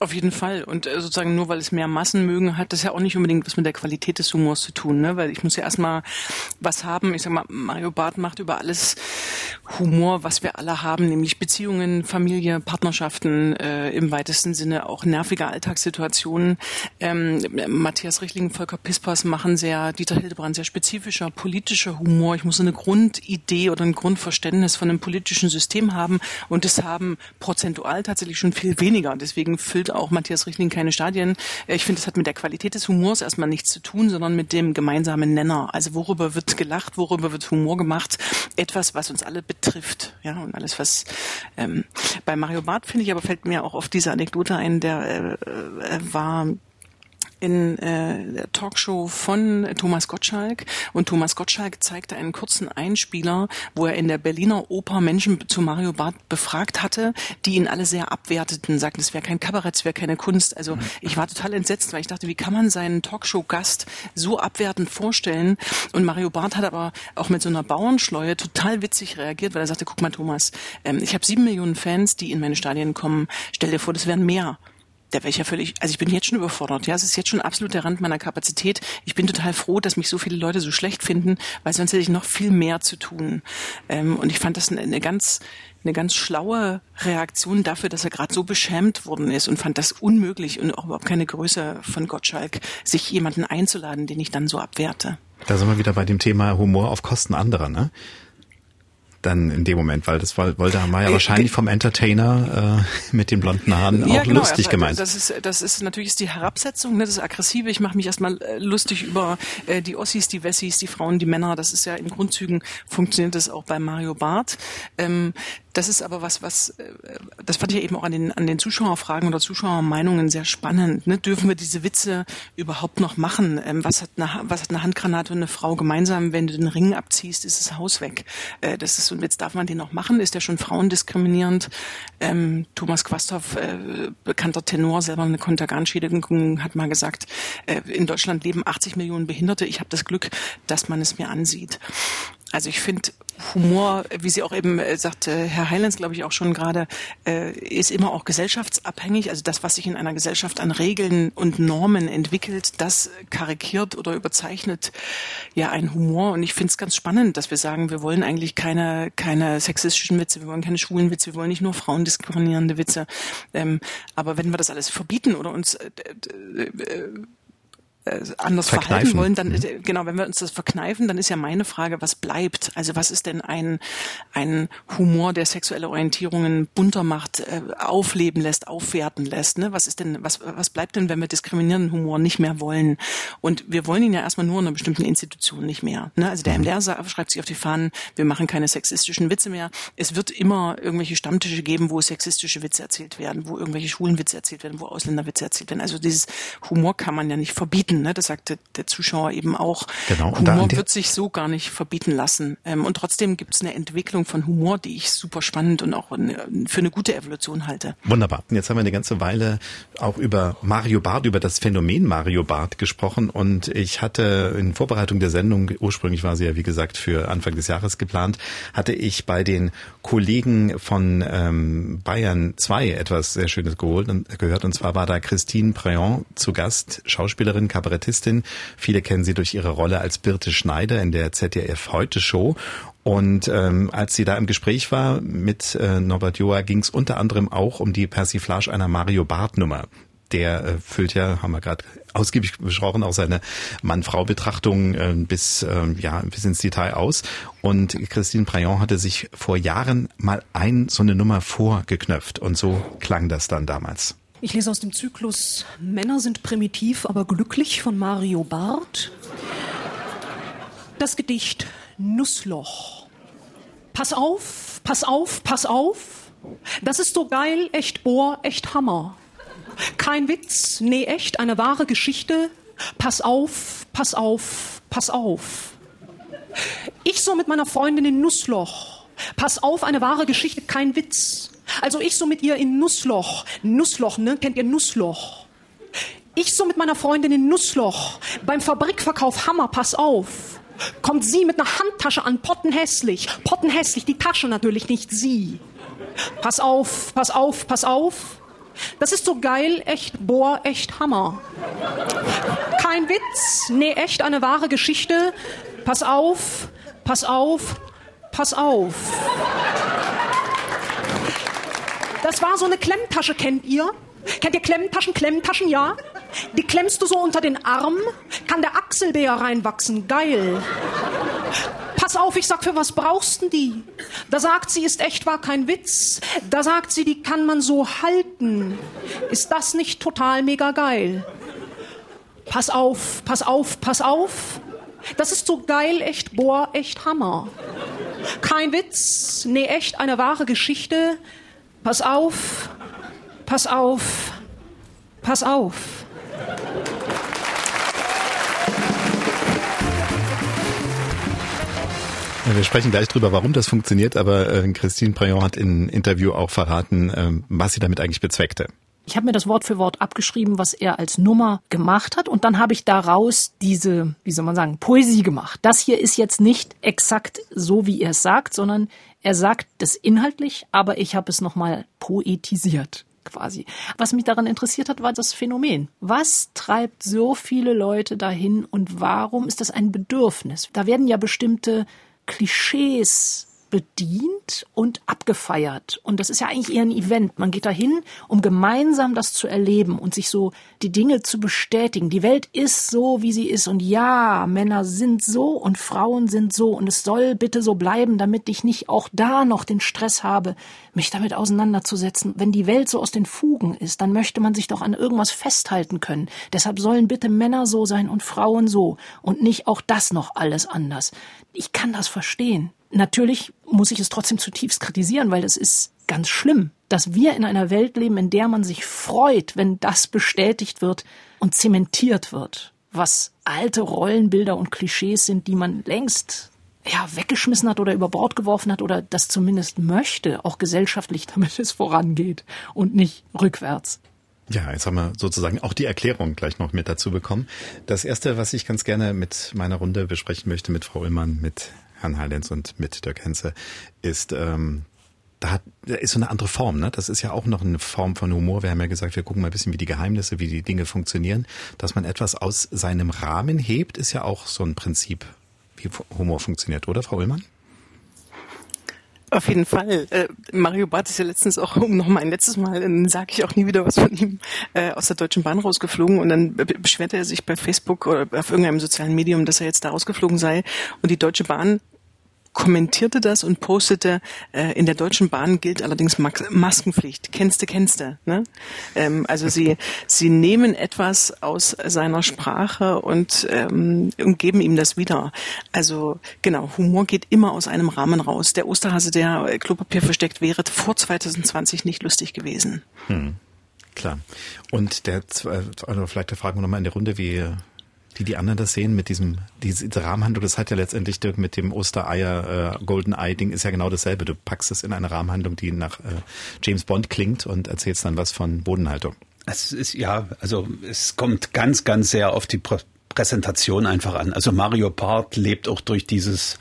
Auf jeden Fall. Und sozusagen nur, weil es mehr Massen mögen, hat das ja auch nicht unbedingt was mit der Qualität des Humors zu tun, ne? Weil ich muss ja erstmal was haben. Ich sag mal, Mario Barth macht über alles Humor, was wir alle haben, nämlich Beziehungen, Familie, Partnerschaften, im weitesten Sinne auch nervige Alltagssituationen. Matthias Richtling, Volker Pispers machen Dieter Hildebrand, sehr spezifischer politischer Humor. Ich muss eine Grundidee oder ein Grundverständnis von einem politischen System haben und das haben prozentual tatsächlich schon viel weniger. Deswegen füllt auch Matthias Richtling keine Stadien. Ich finde, das hat mit der Qualität des Humors erstmal nichts zu tun, sondern mit dem gemeinsamen Nenner. Also worüber wird gelacht, worüber wird Humor gemacht? Etwas, was uns alle betrifft. Ja, und alles, was bei Mario Barth, finde ich, aber fällt mir auch auf diese Anekdote ein, der war in der Talkshow von Thomas Gottschalk und Thomas Gottschalk zeigte einen kurzen Einspieler, wo er in der Berliner Oper Menschen zu Mario Barth befragt hatte, die ihn alle sehr abwerteten, sagten, es wäre kein Kabarett, es wäre keine Kunst. Also ich war total entsetzt, weil ich dachte, wie kann man seinen Talkshow-Gast so abwertend vorstellen? Und Mario Barth hat aber auch mit so einer Bauernschleue total witzig reagiert, weil er sagte, guck mal Thomas, ich habe 7 Millionen Fans, die in meine Stadien kommen, stell dir vor, das wären mehr. Da wäre ich ja völlig, also ich bin jetzt schon überfordert, ja, es ist jetzt schon absolut der Rand meiner Kapazität. Ich bin total froh, dass mich so viele Leute so schlecht finden, weil sonst hätte ich noch viel mehr zu tun. Und ich fand das eine ganz schlaue Reaktion dafür, dass er gerade so beschämt worden ist und fand das unmöglich und auch überhaupt keine Größe von Gottschalk, sich jemanden einzuladen, den ich dann so abwerte. Da sind wir wieder bei dem Thema Humor auf Kosten anderer, ne? Dann in dem Moment, weil das wollte er mal ja wahrscheinlich vom Entertainer mit den blonden Haaren auch lustig gemeint. Das ist natürlich ist die Herabsetzung, ne, das Aggressive. Ich mache mich erstmal lustig über die Ossis, die Wessis, die Frauen, die Männer. Das ist ja in Grundzügen funktioniert das auch bei Mario Barth. Das ist aber was, das fand ich eben auch an den Zuschauerfragen oder Zuschauermeinungen sehr spannend. Ne? Dürfen wir diese Witze überhaupt noch machen? Was hat eine Handgranate und eine Frau gemeinsam? Wenn du den Ring abziehst, ist das Haus weg. Das ist so ein Witz, darf man den noch machen? Ist der schon frauendiskriminierend? Thomas Quasthoff, bekannter Tenor, selber eine Kontergan-Schädigung, hat mal gesagt, in Deutschland leben 80 Millionen Behinderte. Ich habe das Glück, dass man es mir ansieht. Also ich finde, Humor, wie Sie auch eben sagte, Herr Heilenz, glaube ich auch schon gerade, ist immer auch gesellschaftsabhängig. Also das, was sich in einer Gesellschaft an Regeln und Normen entwickelt, das karikiert oder überzeichnet ja einen Humor. Und ich finde es ganz spannend, dass wir sagen, wir wollen eigentlich keine sexistischen Witze, wir wollen keine schwulen Witze, wir wollen nicht nur frauendiskriminierende Witze. Aber wenn wir das alles verbieten oder uns anders verhalten wollen, dann genau, wenn wir uns das verkneifen, dann ist ja meine Frage, was bleibt? Also was ist denn ein Humor, der sexuelle Orientierungen bunter macht, aufleben lässt, aufwerten lässt? Ne? Was ist denn, was bleibt denn, wenn wir diskriminierenden Humor nicht mehr wollen? Und wir wollen ihn ja erstmal nur in einer bestimmten Institution nicht mehr. Ne? Also der MDR schreibt sich auf die Fahnen, wir machen keine sexistischen Witze mehr. Es wird immer irgendwelche Stammtische geben, wo sexistische Witze erzählt werden, wo irgendwelche schwulen Witze erzählt werden, wo Ausländerwitze erzählt werden. Also dieses Humor kann man ja nicht verbieten. Das sagte der Zuschauer eben auch. Genau. Humor wird sich so gar nicht verbieten lassen. Und trotzdem gibt es eine Entwicklung von Humor, die ich super spannend und auch für eine gute Evolution halte. Wunderbar. Jetzt haben wir eine ganze Weile auch über Mario Barth, über das Phänomen Mario Barth gesprochen. Und ich hatte in Vorbereitung der Sendung, ursprünglich war sie ja wie gesagt für Anfang des Jahres geplant, hatte ich bei den Kollegen von Bayern 2 etwas sehr Schönes gehört. Und zwar war da Christine Préant zu Gast, Schauspielerin, Kabarettistin. Viele kennen sie durch ihre Rolle als Birte Schneider in der ZDF-Heute-Show. Und als sie da im Gespräch war mit Norbert Joa, ging es unter anderem auch um die Persiflage einer Mario-Barth-Nummer. Der füllt ja, haben wir gerade ausgiebig besprochen, auch seine Mann-Frau-Betrachtung bis ins Detail aus. Und Christine Préant hatte sich vor Jahren mal so eine Nummer vorgeknöpft. Und so klang das dann damals. Ich lese aus dem Zyklus Männer sind primitiv, aber glücklich von Mario Barth. Das Gedicht Nussloch. Pass auf, pass auf, pass auf. Das ist so geil, echt Ohr, echt Hammer. Kein Witz, nee echt, eine wahre Geschichte. Pass auf, pass auf, pass auf. Ich so mit meiner Freundin in Nussloch. Pass auf, eine wahre Geschichte, kein Witz. Also ich so mit ihr in Nussloch. Nussloch, ne? Kennt ihr Nussloch? Ich so mit meiner Freundin in Nussloch. Beim Fabrikverkauf Hammer, pass auf. Kommt sie mit einer Handtasche an, pottenhässlich. Pottenhässlich, die Tasche natürlich, nicht sie. Pass auf, pass auf, pass auf. Das ist so geil, echt boah, echt Hammer. Kein Witz, nee, echt eine wahre Geschichte. Pass auf, pass auf, pass auf. Das war so eine Klemmtasche, kennt ihr? Kennt ihr Klemmtaschen? Klemmtaschen, ja? Die klemmst du so unter den Arm, kann der Achselbär reinwachsen, geil. Pass auf, ich sag, für was brauchst du die? Da sagt sie, ist echt wahr, kein Witz. Da sagt sie, die kann man so halten. Ist das nicht total mega geil? Pass auf, pass auf, pass auf. Das ist so geil, echt boah, echt Hammer. Kein Witz, nee, echt eine wahre Geschichte. Pass auf, pass auf, pass auf. Wir sprechen gleich drüber, warum das funktioniert, aber Christine Préant hat im Interview auch verraten, was sie damit eigentlich bezweckte. Ich habe mir das Wort für Wort abgeschrieben, was er als Nummer gemacht hat. Und dann habe ich daraus diese, wie soll man sagen, Poesie gemacht. Das hier ist jetzt nicht exakt so, wie er es sagt, sondern er sagt das inhaltlich, aber ich habe es nochmal poetisiert quasi. Was mich daran interessiert hat, war das Phänomen. Was treibt so viele Leute dahin und warum ist das ein Bedürfnis? Da werden ja bestimmte Klischees bedient und abgefeiert. Und das ist ja eigentlich eher ein Event. Man geht dahin, um gemeinsam das zu erleben und sich so die Dinge zu bestätigen. Die Welt ist so, wie sie ist. Und ja, Männer sind so und Frauen sind so. Und es soll bitte so bleiben, damit ich nicht auch da noch den Stress habe, mich damit auseinanderzusetzen. Wenn die Welt so aus den Fugen ist, dann möchte man sich doch an irgendwas festhalten können. Deshalb sollen bitte Männer so sein und Frauen so. Und nicht auch das noch alles anders. Ich kann das verstehen. Natürlich muss ich es trotzdem zutiefst kritisieren, weil das ist ganz schlimm, dass wir in einer Welt leben, in der man sich freut, wenn das bestätigt wird und zementiert wird, was alte Rollenbilder und Klischees sind, die man längst weggeschmissen hat oder über Bord geworfen hat oder das zumindest möchte, auch gesellschaftlich, damit es vorangeht und nicht rückwärts. Ja, jetzt haben wir sozusagen auch die Erklärung gleich noch mit dazu bekommen. Das Erste, was ich ganz gerne mit meiner Runde besprechen möchte, mit Frau Illmann, mit Herrn Hallenz und mit Dirk Henze, ist, da ist so eine andere Form, ne? Das ist ja auch noch eine Form von Humor. Wir haben ja gesagt, wir gucken mal ein bisschen, wie die Geheimnisse, wie die Dinge funktionieren. Dass man etwas aus seinem Rahmen hebt, ist ja auch so ein Prinzip, wie Humor funktioniert, oder, Frau Illmann? Auf jeden Fall. Mario Barth ist ja letztens auch, um noch mal ein letztes Mal, sage ich auch nie wieder was von ihm, aus der Deutschen Bahn rausgeflogen, und dann beschwerte er sich bei Facebook oder auf irgendeinem sozialen Medium, dass er jetzt da rausgeflogen sei, und die Deutsche Bahn kommentierte das und postete, in der Deutschen Bahn gilt allerdings Maskenpflicht. Kennste, ne? Also sie nehmen etwas aus seiner Sprache und geben ihm das wieder. Also genau, Humor geht immer aus einem Rahmen raus. Der Osterhase, der Klopapier versteckt, wäre vor 2020 nicht lustig gewesen. Klar. Und vielleicht fragen wir nochmal in der Runde, wie die anderen das sehen mit diesem Rahmenhandlung. Das hat ja letztendlich, Dirk, mit dem Ostereier Golden Eye Ding ist ja genau dasselbe. Du packst es in eine Rahmenhandlung, die nach James Bond klingt, und erzählst dann was von Bodenhaltung. Es ist es kommt ganz, ganz sehr auf die Präsentation einfach an. Also Mario Barth lebt auch durch dieses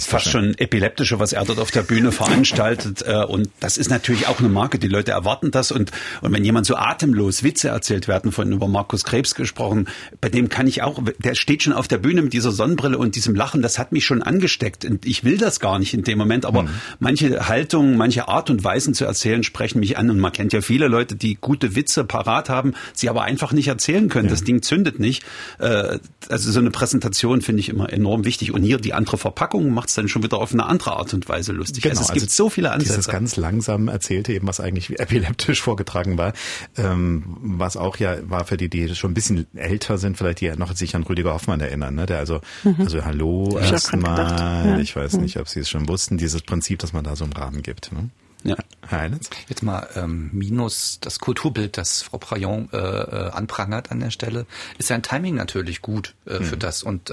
fast schon epileptische, was er dort auf der Bühne veranstaltet. Und das ist natürlich auch eine Marke. Die Leute erwarten das. Und wenn jemand so atemlos Witze erzählt werden, vorhin über Markus Krebs gesprochen, bei dem kann ich auch, der steht schon auf der Bühne mit dieser Sonnenbrille und diesem Lachen, das hat mich schon angesteckt. Und ich will das gar nicht in dem Moment, aber manche Haltungen, manche Art und Weisen zu erzählen, sprechen mich an. Und man kennt ja viele Leute, die gute Witze parat haben, sie aber einfach nicht erzählen können. Ja. Das Ding zündet nicht. Also so eine Präsentation finde ich immer enorm wichtig. Und hier die andere Verpackung macht es dann schon wieder auf eine andere Art und Weise lustig. Genau, also es gibt so viele Ansätze. Dieses ganz langsam Erzählte, eben was eigentlich epileptisch vorgetragen war, was auch ja war für die schon ein bisschen älter sind, vielleicht die noch sich an Rüdiger Hoffmann erinnern, ne? Der also hallo erstmal, ich weiß nicht, ob Sie es schon wussten, dieses Prinzip, dass man da so einen Rahmen gibt, ne? Ja. Herr Heinz? Jetzt mal minus das Kulturbild, das Frau Praillon anprangert an der Stelle, ist sein Timing natürlich gut für das. Und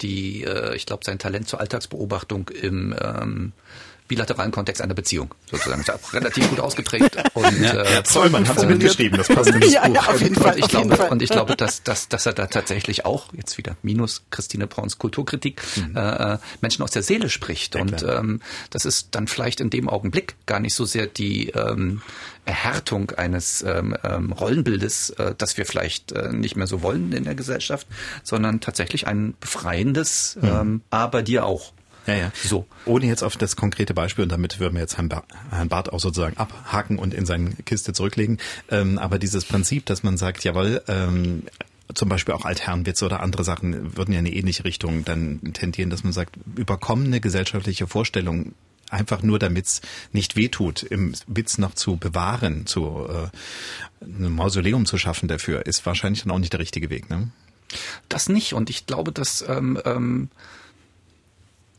ich glaube, sein Talent zur Alltagsbeobachtung im bilateralen Kontext einer Beziehung sozusagen ist auch relativ gut ausgeprägt. Und Zollmann hat sie mitgeschrieben, das passt in das Buch. Ja, auf jeden Fall. Ich glaube, dass er da tatsächlich auch, jetzt wieder minus Christine Brauns Kulturkritik, Menschen aus der Seele spricht. Ja, und das ist dann vielleicht in dem Augenblick gar nicht so sehr die Erhärtung eines Rollenbildes, das wir vielleicht nicht mehr so wollen in der Gesellschaft, sondern tatsächlich ein befreiendes aber dir auch. Ja. So. Ohne jetzt auf das konkrete Beispiel, und damit würden wir jetzt Herrn Barth auch sozusagen abhaken und in seine Kiste zurücklegen. Aber dieses Prinzip, dass man sagt, jawohl, zum Beispiel auch Altherrenwitze oder andere Sachen würden ja in eine ähnliche Richtung dann tendieren, dass man sagt, überkommene gesellschaftliche Vorstellungen einfach nur, damit es nicht wehtut, im Witz noch zu bewahren, zu einem Mausoleum zu schaffen dafür, ist wahrscheinlich dann auch nicht der richtige Weg, ne? Das nicht. Und ich glaube, dass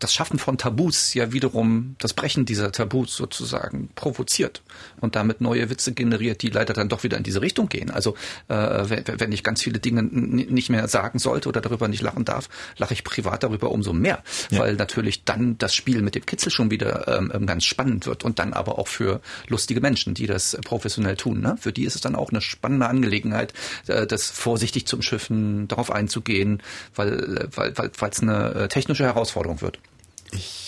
das Schaffen von Tabus ja wiederum das Brechen dieser Tabus sozusagen provoziert und damit neue Witze generiert, die leider dann doch wieder in diese Richtung gehen. Also wenn ich ganz viele Dinge nicht mehr sagen sollte oder darüber nicht lachen darf, lache ich privat darüber umso mehr, weil natürlich dann das Spiel mit dem Kitzel schon wieder ganz spannend wird, und dann aber auch für lustige Menschen, die das professionell tun, ne? Für die ist es dann auch eine spannende Angelegenheit, das vorsichtig zum Schiffen, darauf einzugehen, weil es eine technische Herausforderung wird.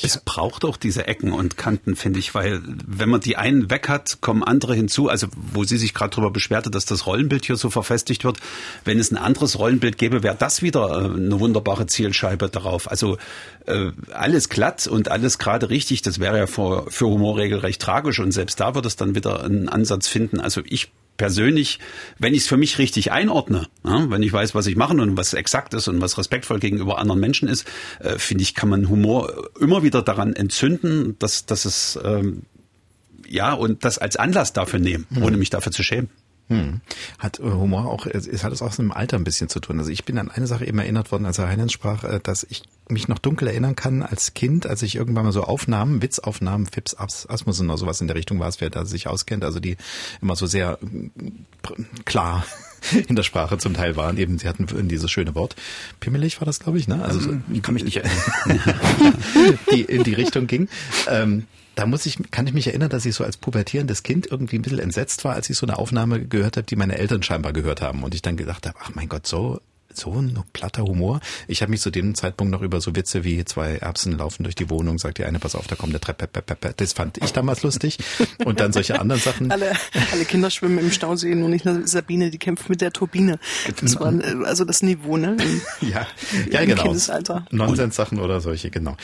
Es braucht auch diese Ecken und Kanten, finde ich, weil wenn man die einen weg hat, kommen andere hinzu. Also wo sie sich gerade darüber beschwerte, dass das Rollenbild hier so verfestigt wird. Wenn es ein anderes Rollenbild gäbe, wäre das wieder eine wunderbare Zielscheibe darauf. Also alles glatt und alles gerade richtig, das wäre ja für Humor regelrecht tragisch, und selbst da wird es dann wieder einen Ansatz finden. Also ich persönlich, wenn ich es für mich richtig einordne, wenn ich weiß, was ich mache und was exakt ist und was respektvoll gegenüber anderen Menschen ist, finde ich, kann man Humor immer wieder daran entzünden, dass es und das als Anlass dafür nehmen, ohne mich dafür zu schämen. Hat Humor auch, hat es auch mit dem Alter ein bisschen zu tun. Also ich bin an eine Sache eben erinnert worden, als er Heinz sprach, dass ich mich noch dunkel erinnern kann als Kind, als ich irgendwann mal so Aufnahmen, Witzaufnahmen, Fips, Asmussen oder sowas in der Richtung war es, wer da sich auskennt, also die immer so sehr klar in der Sprache zum Teil waren, eben sie hatten dieses schöne Wort, pimmelig war das, glaube ich, ne? Also so, ich kann mich nicht erinnern. Die in die Richtung ging. Da kann ich mich erinnern, dass ich so als pubertierendes Kind irgendwie ein bisschen entsetzt war, als ich so eine Aufnahme gehört habe, die meine Eltern scheinbar gehört haben. Und ich dann gedacht habe, ach mein Gott, so ein platter Humor. Ich habe mich zu dem Zeitpunkt noch über so Witze wie zwei Erbsen laufen durch die Wohnung, sagt die eine, pass auf, da kommt der Treppe, das fand ich damals lustig. Und dann solche anderen Sachen. Alle Kinder schwimmen im Stausee, nur nicht nur Sabine, die kämpft mit der Turbine. Das war also das Niveau, ne? Ja, genau. Kindesalter. Nonsens-Sachen oder solche, genau.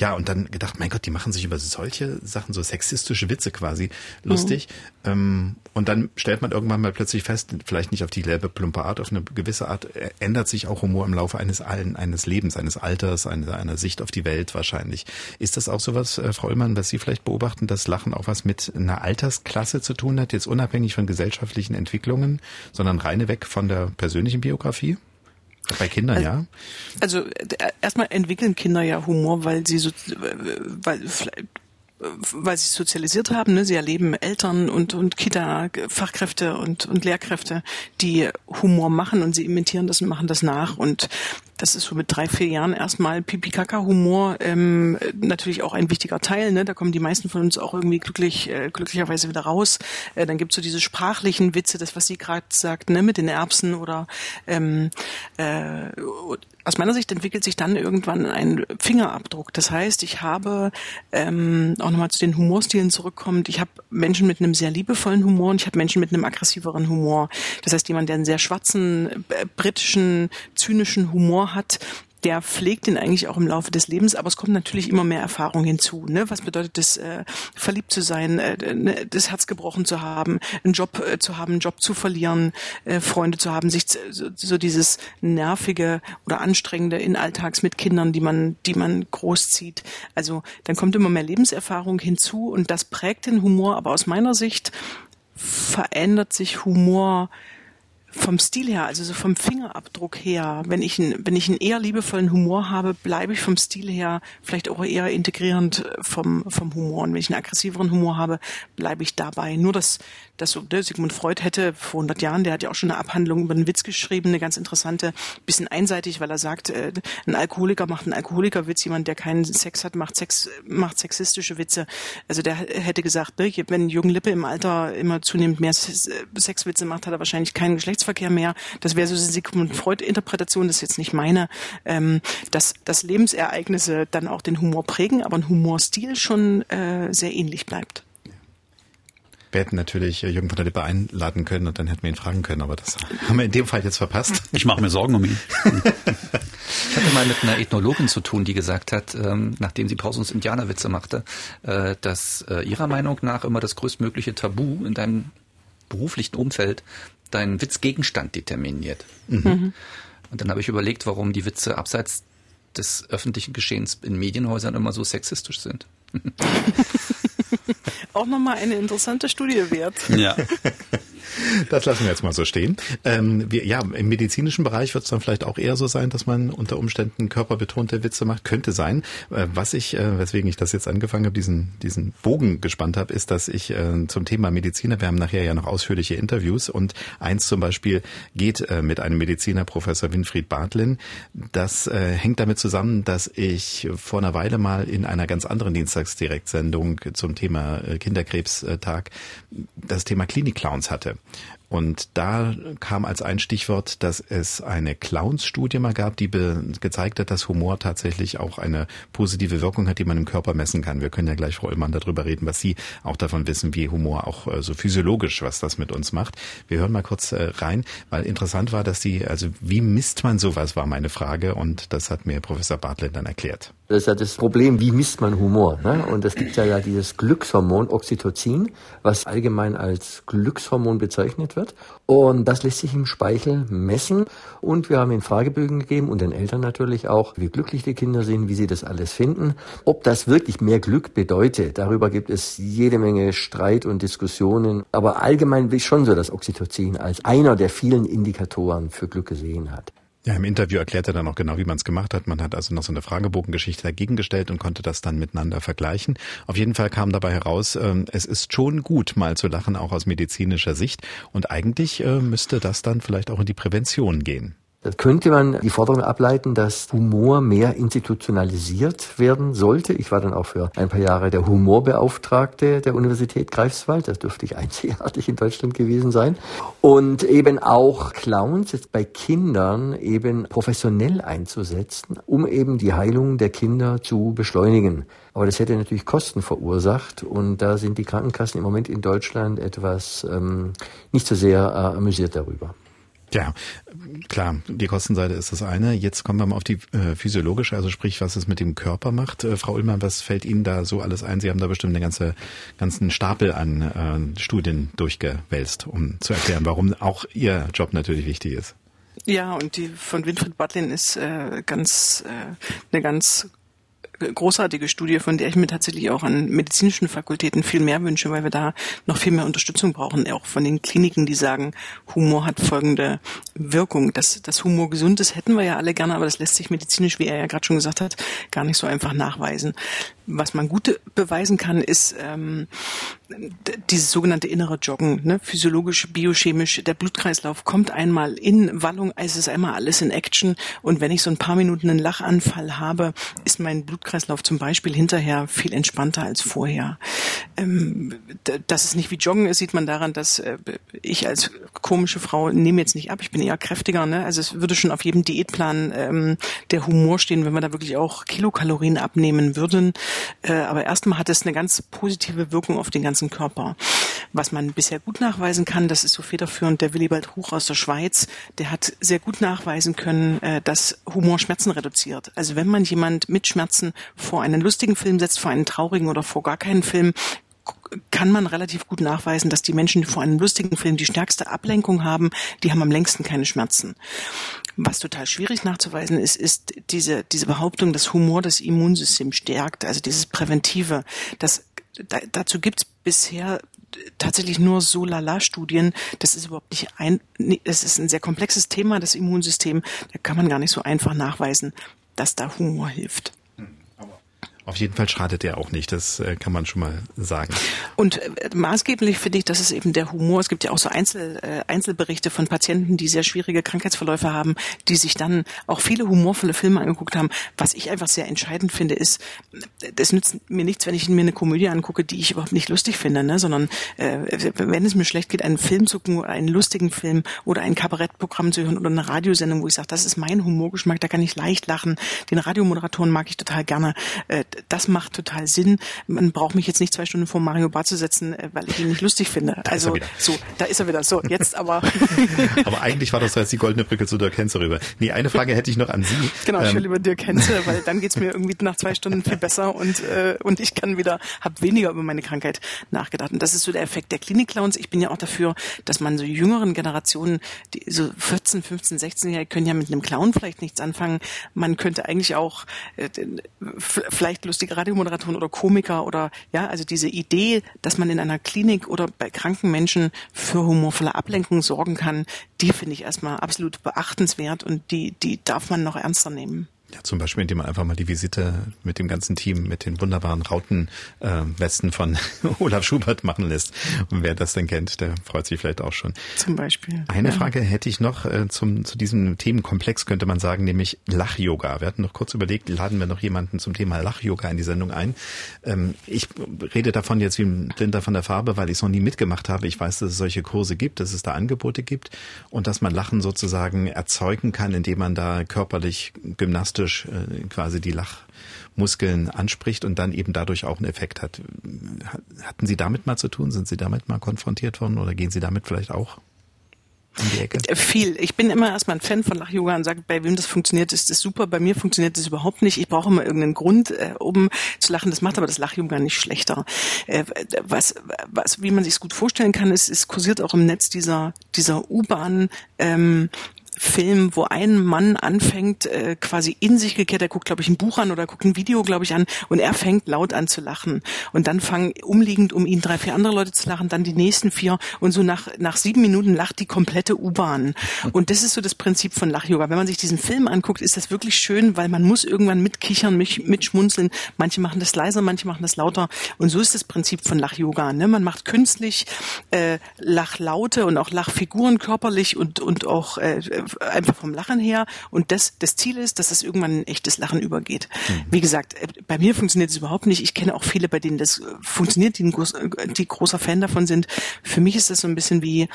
Ja, und dann gedacht, mein Gott, die machen sich über solche Sachen, so sexistische Witze quasi lustig. Und dann stellt man irgendwann mal plötzlich fest, vielleicht nicht auf dieselbe plumpe Art, auf eine gewisse Art ändert sich auch Humor im Laufe eines Lebens, eines Alters, einer Sicht auf die Welt wahrscheinlich. Ist das auch sowas, Frau Ullmann, was Sie vielleicht beobachten, dass Lachen auch was mit einer Altersklasse zu tun hat, jetzt unabhängig von gesellschaftlichen Entwicklungen, sondern reine weg von der persönlichen Biografie? Bei Kindern, also, ja. Also erstmal entwickeln Kinder ja Humor, weil sie sozialisiert haben, ne? Sie erleben Eltern und Kita, Fachkräfte und Lehrkräfte, die Humor machen und sie imitieren das und machen das nach. Und das ist so mit 3-4 Jahren erstmal Pipi-Kaka-Humor, natürlich auch ein wichtiger Teil, ne? Da kommen die meisten von uns auch irgendwie glücklicherweise wieder raus. Dann gibt's so diese sprachlichen Witze, das, was sie gerade sagt, ne? Mit den Erbsen oder aus meiner Sicht entwickelt sich dann irgendwann ein Fingerabdruck. Das heißt, ich habe, auch nochmal zu den Humorstilen zurückkommend, ich habe Menschen mit einem sehr liebevollen Humor und ich habe Menschen mit einem aggressiveren Humor. Das heißt, jemand, der einen sehr schwarzen, britischen, zynischen Humor hat, der pflegt den eigentlich auch im Laufe des Lebens, aber es kommt natürlich immer mehr Erfahrung hinzu. Ne? Was bedeutet das, verliebt zu sein, das Herz gebrochen zu haben, einen Job zu haben, einen Job zu verlieren, Freunde zu haben, sich so dieses nervige oder anstrengende in Alltags mit Kindern, die man großzieht. Also dann kommt immer mehr Lebenserfahrung hinzu und das prägt den Humor. Aber aus meiner Sicht verändert sich Humor vom Stil her, also so vom Fingerabdruck her. Wenn ich einen eher liebevollen Humor habe, bleibe ich vom Stil her vielleicht auch eher integrierend vom Humor. Und wenn ich einen aggressiveren Humor habe, bleibe ich dabei. Nur dass so, ne, Sigmund Freud hätte vor 100 Jahren, der hat ja auch schon eine Abhandlung über einen Witz geschrieben, eine ganz interessante, bisschen einseitig, weil er sagt, ein Alkoholiker macht einen Alkoholikerwitz, jemand, der keinen Sex hat, macht sexistische Witze. Also der hätte gesagt, ne, wenn Jürgen Lippe im Alter immer zunehmend mehr Sexwitze macht, hat er wahrscheinlich keinen Geschlechtsverkehr mehr. Das wäre so eine Sigmund Freud-Interpretation, das ist jetzt nicht meine, dass Lebensereignisse dann auch den Humor prägen, aber ein Humorstil schon sehr ähnlich bleibt. Wir hätten natürlich Jürgen von der Lippe einladen können und dann hätten wir ihn fragen können, aber das haben wir in dem Fall jetzt verpasst. Ich mache mir Sorgen um ihn. Ich hatte mal mit einer Ethnologin zu tun, die gesagt hat, nachdem sie Pausens Indianerwitze machte, dass ihrer Meinung nach immer das größtmögliche Tabu in deinem beruflichen Umfeld deinen Witzgegenstand determiniert. Mhm. Und dann habe ich überlegt, warum die Witze abseits des öffentlichen Geschehens in Medienhäusern immer so sexistisch sind. Auch nochmal eine interessante Studie wert. Ja. Das lassen wir jetzt mal so stehen. Im medizinischen Bereich wird es dann vielleicht auch eher so sein, dass man unter Umständen körperbetonte Witze macht. Könnte sein. Weswegen ich das jetzt angefangen habe, diesen Bogen gespannt habe, ist, dass ich zum Thema Mediziner, wir haben nachher ja noch ausführliche Interviews und eins zum Beispiel geht mit einem Mediziner, Professor Winfried Bartlin. Das hängt damit zusammen, dass ich vor einer Weile mal in einer ganz anderen Dienstagsdirektsendung zum Thema Kinderkrebstag das Thema Klinik-Clowns hatte. Und da kam als ein Stichwort, dass es eine Clowns-Studie mal gab, die gezeigt hat, dass Humor tatsächlich auch eine positive Wirkung hat, die man im Körper messen kann. Wir können ja gleich, Frau Ullmann, darüber reden, was Sie auch davon wissen, wie Humor auch so physiologisch, was das mit uns macht. Wir hören mal kurz rein, weil interessant war, dass wie misst man sowas, war meine Frage. Und das hat mir Professor Bartlett dann erklärt. Das ist ja das Problem, wie misst man Humor? Ne? Und es gibt ja dieses Glückshormon Oxytocin, was allgemein als Glückshormon bezeichnet wird. wird. Und das lässt sich im Speichel messen. Und wir haben ihnen Fragebögen gegeben und den Eltern natürlich auch, wie glücklich die Kinder sind, wie sie das alles finden. Ob das wirklich mehr Glück bedeutet, darüber gibt es jede Menge Streit und Diskussionen. Aber allgemein ist schon so, dass Oxytocin als einer der vielen Indikatoren für Glück gesehen hat. Ja, im Interview erklärt er dann auch genau, wie man es gemacht hat. Man hat also noch so eine Fragebogengeschichte dagegen gestellt und konnte das dann miteinander vergleichen. Auf jeden Fall kam dabei heraus, es ist schon gut, mal zu lachen, auch aus medizinischer Sicht. Und eigentlich müsste das dann vielleicht auch in die Prävention gehen. Da könnte man die Forderung ableiten, dass Humor mehr institutionalisiert werden sollte. Ich war dann auch für ein paar Jahre der Humorbeauftragte der Universität Greifswald. Das dürfte ich einzigartig in Deutschland gewesen sein. Und eben auch Clowns jetzt bei Kindern eben professionell einzusetzen, um eben die Heilung der Kinder zu beschleunigen. Aber das hätte natürlich Kosten verursacht. Und da sind die Krankenkassen im Moment in Deutschland etwas nicht so sehr amüsiert darüber. Ja, klar, die Kostenseite ist das eine. Jetzt kommen wir mal auf die physiologische, also sprich, was es mit dem Körper macht. Frau Ullmann, was fällt Ihnen da so alles ein? Sie haben da bestimmt den ganzen Stapel an Studien durchgewälzt, um zu erklären, warum auch Ihr Job natürlich wichtig ist. Ja, und die von Winfried Butlin ist eine ganz großartige Studie, von der ich mir tatsächlich auch an medizinischen Fakultäten viel mehr wünsche, weil wir da noch viel mehr Unterstützung brauchen, auch von den Kliniken, die sagen, Humor hat folgende Wirkung. Dass Humor gesund ist, hätten wir ja alle gerne, aber das lässt sich medizinisch, wie er ja gerade schon gesagt hat, gar nicht so einfach nachweisen. Was man gut beweisen kann, ist dieses sogenannte innere Joggen, ne? Physiologisch, biochemisch, der Blutkreislauf kommt einmal in Wallung, es ist einmal alles in Action, und wenn ich so ein paar Minuten einen Lachanfall habe, ist mein Blutkreislauf zum Beispiel hinterher viel entspannter als vorher. Dass es nicht wie Joggen ist, sieht man daran, dass ich als komische Frau nehme jetzt nicht ab, ich bin eher kräftiger, ne? Also es würde schon auf jedem Diätplan der Humor stehen, wenn wir da wirklich auch Kilokalorien abnehmen würden. Aber erstmal hat es eine ganz positive Wirkung auf den ganzen Körper. Was man bisher gut nachweisen kann, das ist so federführend der Willibald Huch aus der Schweiz, der hat sehr gut nachweisen können, dass Humor Schmerzen reduziert. Also wenn man jemand mit Schmerzen vor einen lustigen Film setzt, vor einen traurigen oder vor gar keinen Film, kann man relativ gut nachweisen, dass die Menschen, die vor einem lustigen Film die stärkste Ablenkung haben, die haben am längsten keine Schmerzen. Was total schwierig nachzuweisen ist, ist diese Behauptung, dass Humor das Immunsystem stärkt, also dieses Präventive. Dazu gibt's bisher tatsächlich nur so Lala-Studien. Das ist überhaupt nicht das ist ein sehr komplexes Thema, das Immunsystem. Da kann man gar nicht so einfach nachweisen, dass da Humor hilft. Auf jeden Fall schadet er auch nicht, das kann man schon mal sagen. Und maßgeblich finde ich, dass es eben der Humor, es gibt ja auch so Einzelberichte von Patienten, die sehr schwierige Krankheitsverläufe haben, die sich dann auch viele humorvolle Filme angeguckt haben. Was ich einfach sehr entscheidend finde, ist, das nützt mir nichts, wenn ich mir eine Komödie angucke, die ich überhaupt nicht lustig finde, ne? Sondern wenn es mir schlecht geht, einen Film zu gucken oder einen lustigen Film oder ein Kabarettprogramm zu hören oder eine Radiosendung, wo ich sage, das ist mein Humorgeschmack, da kann ich leicht lachen. Den Radiomoderatoren mag ich total gerne. Das macht total Sinn. Man braucht mich jetzt nicht 2 Stunden vor Mario Barth zu setzen, weil ich ihn nicht lustig finde. Also so, da ist er wieder. So, jetzt aber. Aber eigentlich war das jetzt die goldene Brücke zu Dirk Henze rüber. Nee, eine Frage hätte ich noch an Sie. Genau, ich will über Dirk Henze, weil dann geht's mir irgendwie nach 2 Stunden viel besser und ich kann wieder, habe weniger über meine Krankheit nachgedacht. Und das ist so der Effekt der Klinik-Clowns. Ich bin ja auch dafür, dass man so jüngeren Generationen, die so 14, 15, 16-Jährige können ja mit einem Clown vielleicht nichts anfangen. Man könnte eigentlich auch vielleicht lustige Radiomoderatoren oder Komiker oder ja, also diese Idee, dass man in einer Klinik oder bei kranken Menschen für humorvolle Ablenkung sorgen kann, die finde ich erstmal absolut beachtenswert und die darf man noch ernster nehmen. Ja, zum Beispiel, indem man einfach mal die Visite mit dem ganzen Team, mit den wunderbaren Rautenwesten von Olaf Schubert machen lässt. Und wer das denn kennt, der freut sich vielleicht auch schon. Zum Beispiel. Eine Frage hätte ich noch zu diesem Themenkomplex, könnte man sagen, nämlich Lach-Yoga. Wir hatten noch kurz überlegt, laden wir noch jemanden zum Thema Lach-Yoga in die Sendung ein. Ich rede davon jetzt wie ein Blinder von der Farbe, weil ich es noch nie mitgemacht habe. Ich weiß, dass es solche Kurse gibt, dass es da Angebote gibt und dass man Lachen sozusagen erzeugen kann, indem man da körperlich Gymnastik quasi die Lachmuskeln anspricht und dann eben dadurch auch einen Effekt hat. Hatten Sie damit mal zu tun? Sind Sie damit mal konfrontiert worden oder gehen Sie damit vielleicht auch? in die Ecke? Viel. Ich bin immer erstmal ein Fan von Lach-Yoga und sage, bei wem das funktioniert, ist das super. Bei mir funktioniert das überhaupt nicht. Ich brauche immer irgendeinen Grund, um zu lachen. Das macht aber das Lach-Yoga nicht schlechter. Wie man sich es gut vorstellen kann, ist, es kursiert auch im Netz dieser U-Bahn, Film, wo ein Mann anfängt, quasi in sich gekehrt, er guckt, glaube ich, ein Buch an oder guckt ein Video, glaube ich, an und er fängt laut an zu lachen. Und dann fangen umliegend um ihn 3, 4 andere Leute zu lachen, dann die nächsten 4 und so nach 7 Minuten lacht die komplette U-Bahn. Und das ist so das Prinzip von Lach-Yoga. Wenn man sich diesen Film anguckt, ist das wirklich schön, weil man muss irgendwann mitkichern, mitschmunzeln. Manche machen das leiser, manche machen das lauter. Und so ist das Prinzip von Lach-Yoga. Ne? Man macht künstlich Lachlaute und auch Lachfiguren körperlich und auch einfach vom Lachen her und das Ziel ist, dass das irgendwann in echtes Lachen übergeht. Wie gesagt, bei mir funktioniert es überhaupt nicht. Ich kenne auch viele, bei denen das funktioniert, die großer Fan davon sind. Für mich ist das so ein bisschen wie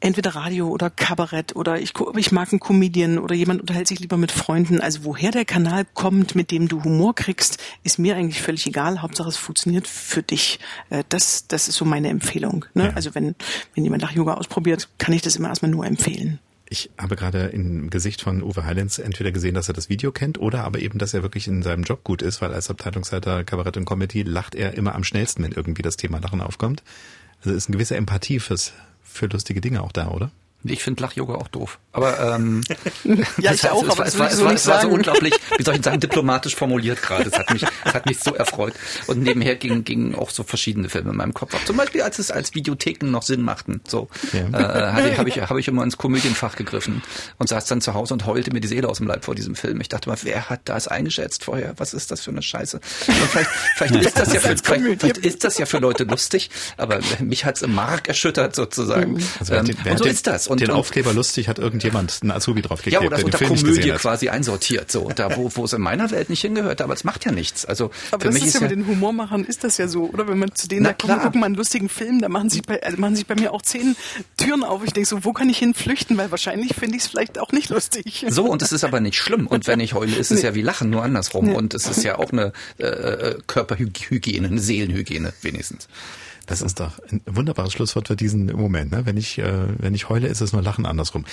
entweder Radio oder Kabarett oder ich mag einen Comedian oder jemand unterhält sich lieber mit Freunden. Also woher der Kanal kommt, mit dem du Humor kriegst, ist mir eigentlich völlig egal. Hauptsache es funktioniert für dich. Das ist so meine Empfehlung. Ne? Ja. Also wenn jemand Lach-Yoga ausprobiert, kann ich das immer erstmal nur empfehlen. Ich habe gerade im Gesicht von Uwe Heilenz entweder gesehen, dass er das Video kennt oder aber eben, dass er wirklich in seinem Job gut ist, weil als Abteilungsleiter Kabarett und Comedy lacht er immer am schnellsten, wenn irgendwie das Thema Lachen aufkommt. Also ist eine gewisse Empathie für lustige Dinge auch da, oder? Ich finde Lach-Yoga auch doof. Aber ja, ich auch, aber es war so unglaublich, wie soll ich sagen, diplomatisch formuliert gerade. Es hat mich so erfreut. Und nebenher gingen auch so verschiedene Filme in meinem Kopf ab. Zum Beispiel, als es als Videotheken noch Sinn machten. So, ja. Habe ich immer ins Komödienfach gegriffen und saß dann zu Hause und heulte mir die Seele aus dem Leib vor diesem Film. Ich dachte mal, wer hat das eingeschätzt vorher? Was ist das für eine Scheiße? Und vielleicht ist das ja für Leute lustig, aber mich hat's im Mark erschüttert sozusagen. Also, und so ist das. Und den Aufkleber lustig hat irgendjemand einen Azubi draufgeklebt. Ja, oder das unter Komödie quasi einsortiert, so da wo es in meiner Welt nicht hingehört, aber es macht ja nichts. Also aber für das mich ist ja mit den Humormachern ist das ja so, oder wenn man zu denen sagt, komm, guck mal einen lustigen Film, da machen sich bei mir auch 10 Türen auf. Ich denke so, wo kann ich hin flüchten, weil wahrscheinlich finde ich es vielleicht auch nicht lustig. So, und es ist aber nicht schlimm und wenn ich heule, ist es ja wie Lachen, nur andersrum und es ist ja auch eine Körperhygiene, eine Seelenhygiene wenigstens. Das ist doch ein wunderbares Schlusswort für diesen Moment. Ne? Wenn ich heule, ist es nur Lachen andersrum.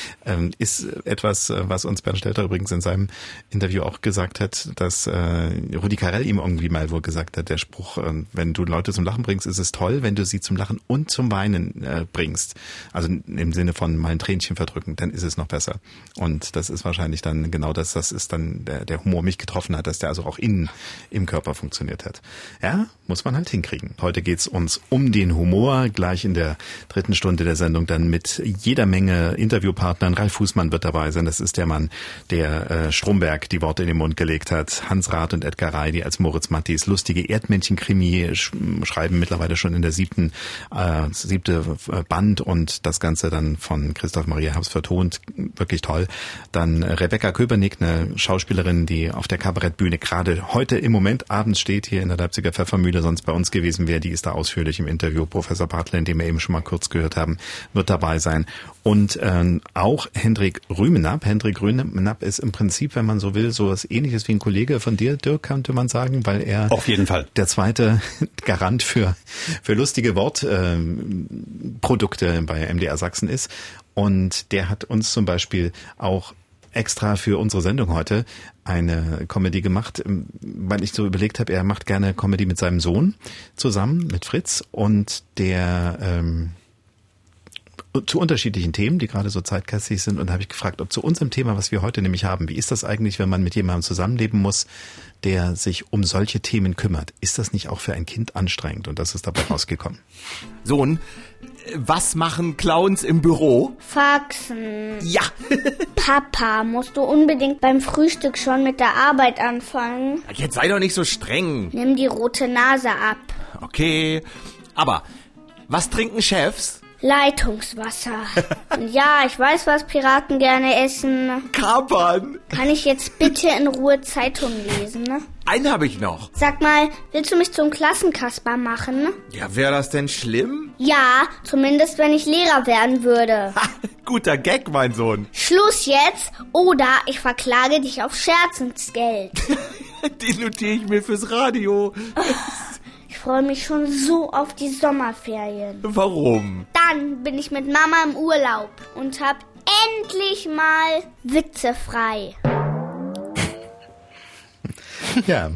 Ist etwas, was uns Bernd Stelter übrigens in seinem Interview auch gesagt hat, dass Rudi Carrell ihm irgendwie mal wohl gesagt hat, der Spruch, wenn du Leute zum Lachen bringst, ist es toll, wenn du sie zum Lachen und zum Weinen bringst. Also im Sinne von mal ein Tränchen verdrücken, dann ist es noch besser. Und das ist wahrscheinlich dann genau das, das ist dann der Humor mich getroffen hat, dass der also auch innen im Körper funktioniert hat. Ja, muss man halt hinkriegen. Heute geht's uns um den Humor, gleich in der 3. Stunde der Sendung dann mit jeder Menge Interviewpartnern. Ralf Fußmann wird dabei sein, das ist der Mann, der Stromberg die Worte in den Mund gelegt hat. Hans Rath und Edgar Rey, die als Moritz Matthies lustige Erdmännchen-Krimi schreiben, mittlerweile schon in der 7. Band und das Ganze dann von Christoph Maria Herbst vertont, wirklich toll. Dann Rebecca Köbernick, eine Schauspielerin, die auf der Kabarettbühne gerade heute im Moment abends steht, hier in der Leipziger Pfeffermühle, sonst bei uns gewesen wäre, die ist da ausführlich im Interview. Professor Bartlin, den wir eben schon mal kurz gehört haben, wird dabei sein. Und auch Hendrik Rümenapp. Hendrik Rümenapp ist im Prinzip, wenn man so will, sowas Ähnliches wie ein Kollege von dir, Dirk, könnte man sagen, weil er auf jeden Fall der zweite Garant für lustige Wortprodukte bei MDR Sachsen ist. Und der hat uns zum Beispiel auch extra für unsere Sendung heute eine Comedy gemacht, weil ich so überlegt habe, er macht gerne Comedy mit seinem Sohn zusammen, mit Fritz, und der zu unterschiedlichen Themen, die gerade so zeitgeistig sind, und habe ich gefragt, ob zu unserem Thema, was wir heute nämlich haben, wie ist das eigentlich, wenn man mit jemandem zusammenleben muss, der sich um solche Themen kümmert? Ist das nicht auch für ein Kind anstrengend? Und das ist dabei rausgekommen. Sohn, was machen Clowns im Büro? Faxen. Ja. Papa, musst du unbedingt beim Frühstück schon mit der Arbeit anfangen? Jetzt sei doch nicht so streng. Nimm die rote Nase ab. Okay. Aber was trinken Chefs? Leitungswasser. Und ja, ich weiß, was Piraten gerne essen. Kapern. Kann ich jetzt bitte in Ruhe Zeitung lesen, ne? Einen habe ich noch. Sag mal, willst du mich zum Klassenkasper machen? Ja, wäre das denn schlimm? Ja, zumindest wenn ich Lehrer werden würde. Ha, guter Gag, mein Sohn. Schluss jetzt, oder ich verklage dich auf Scherzensgeld. Den notiere ich mir fürs Radio. Ich freue mich schon so auf die Sommerferien. Warum? Dann bin ich mit Mama im Urlaub und hab endlich mal Witze frei. Ja.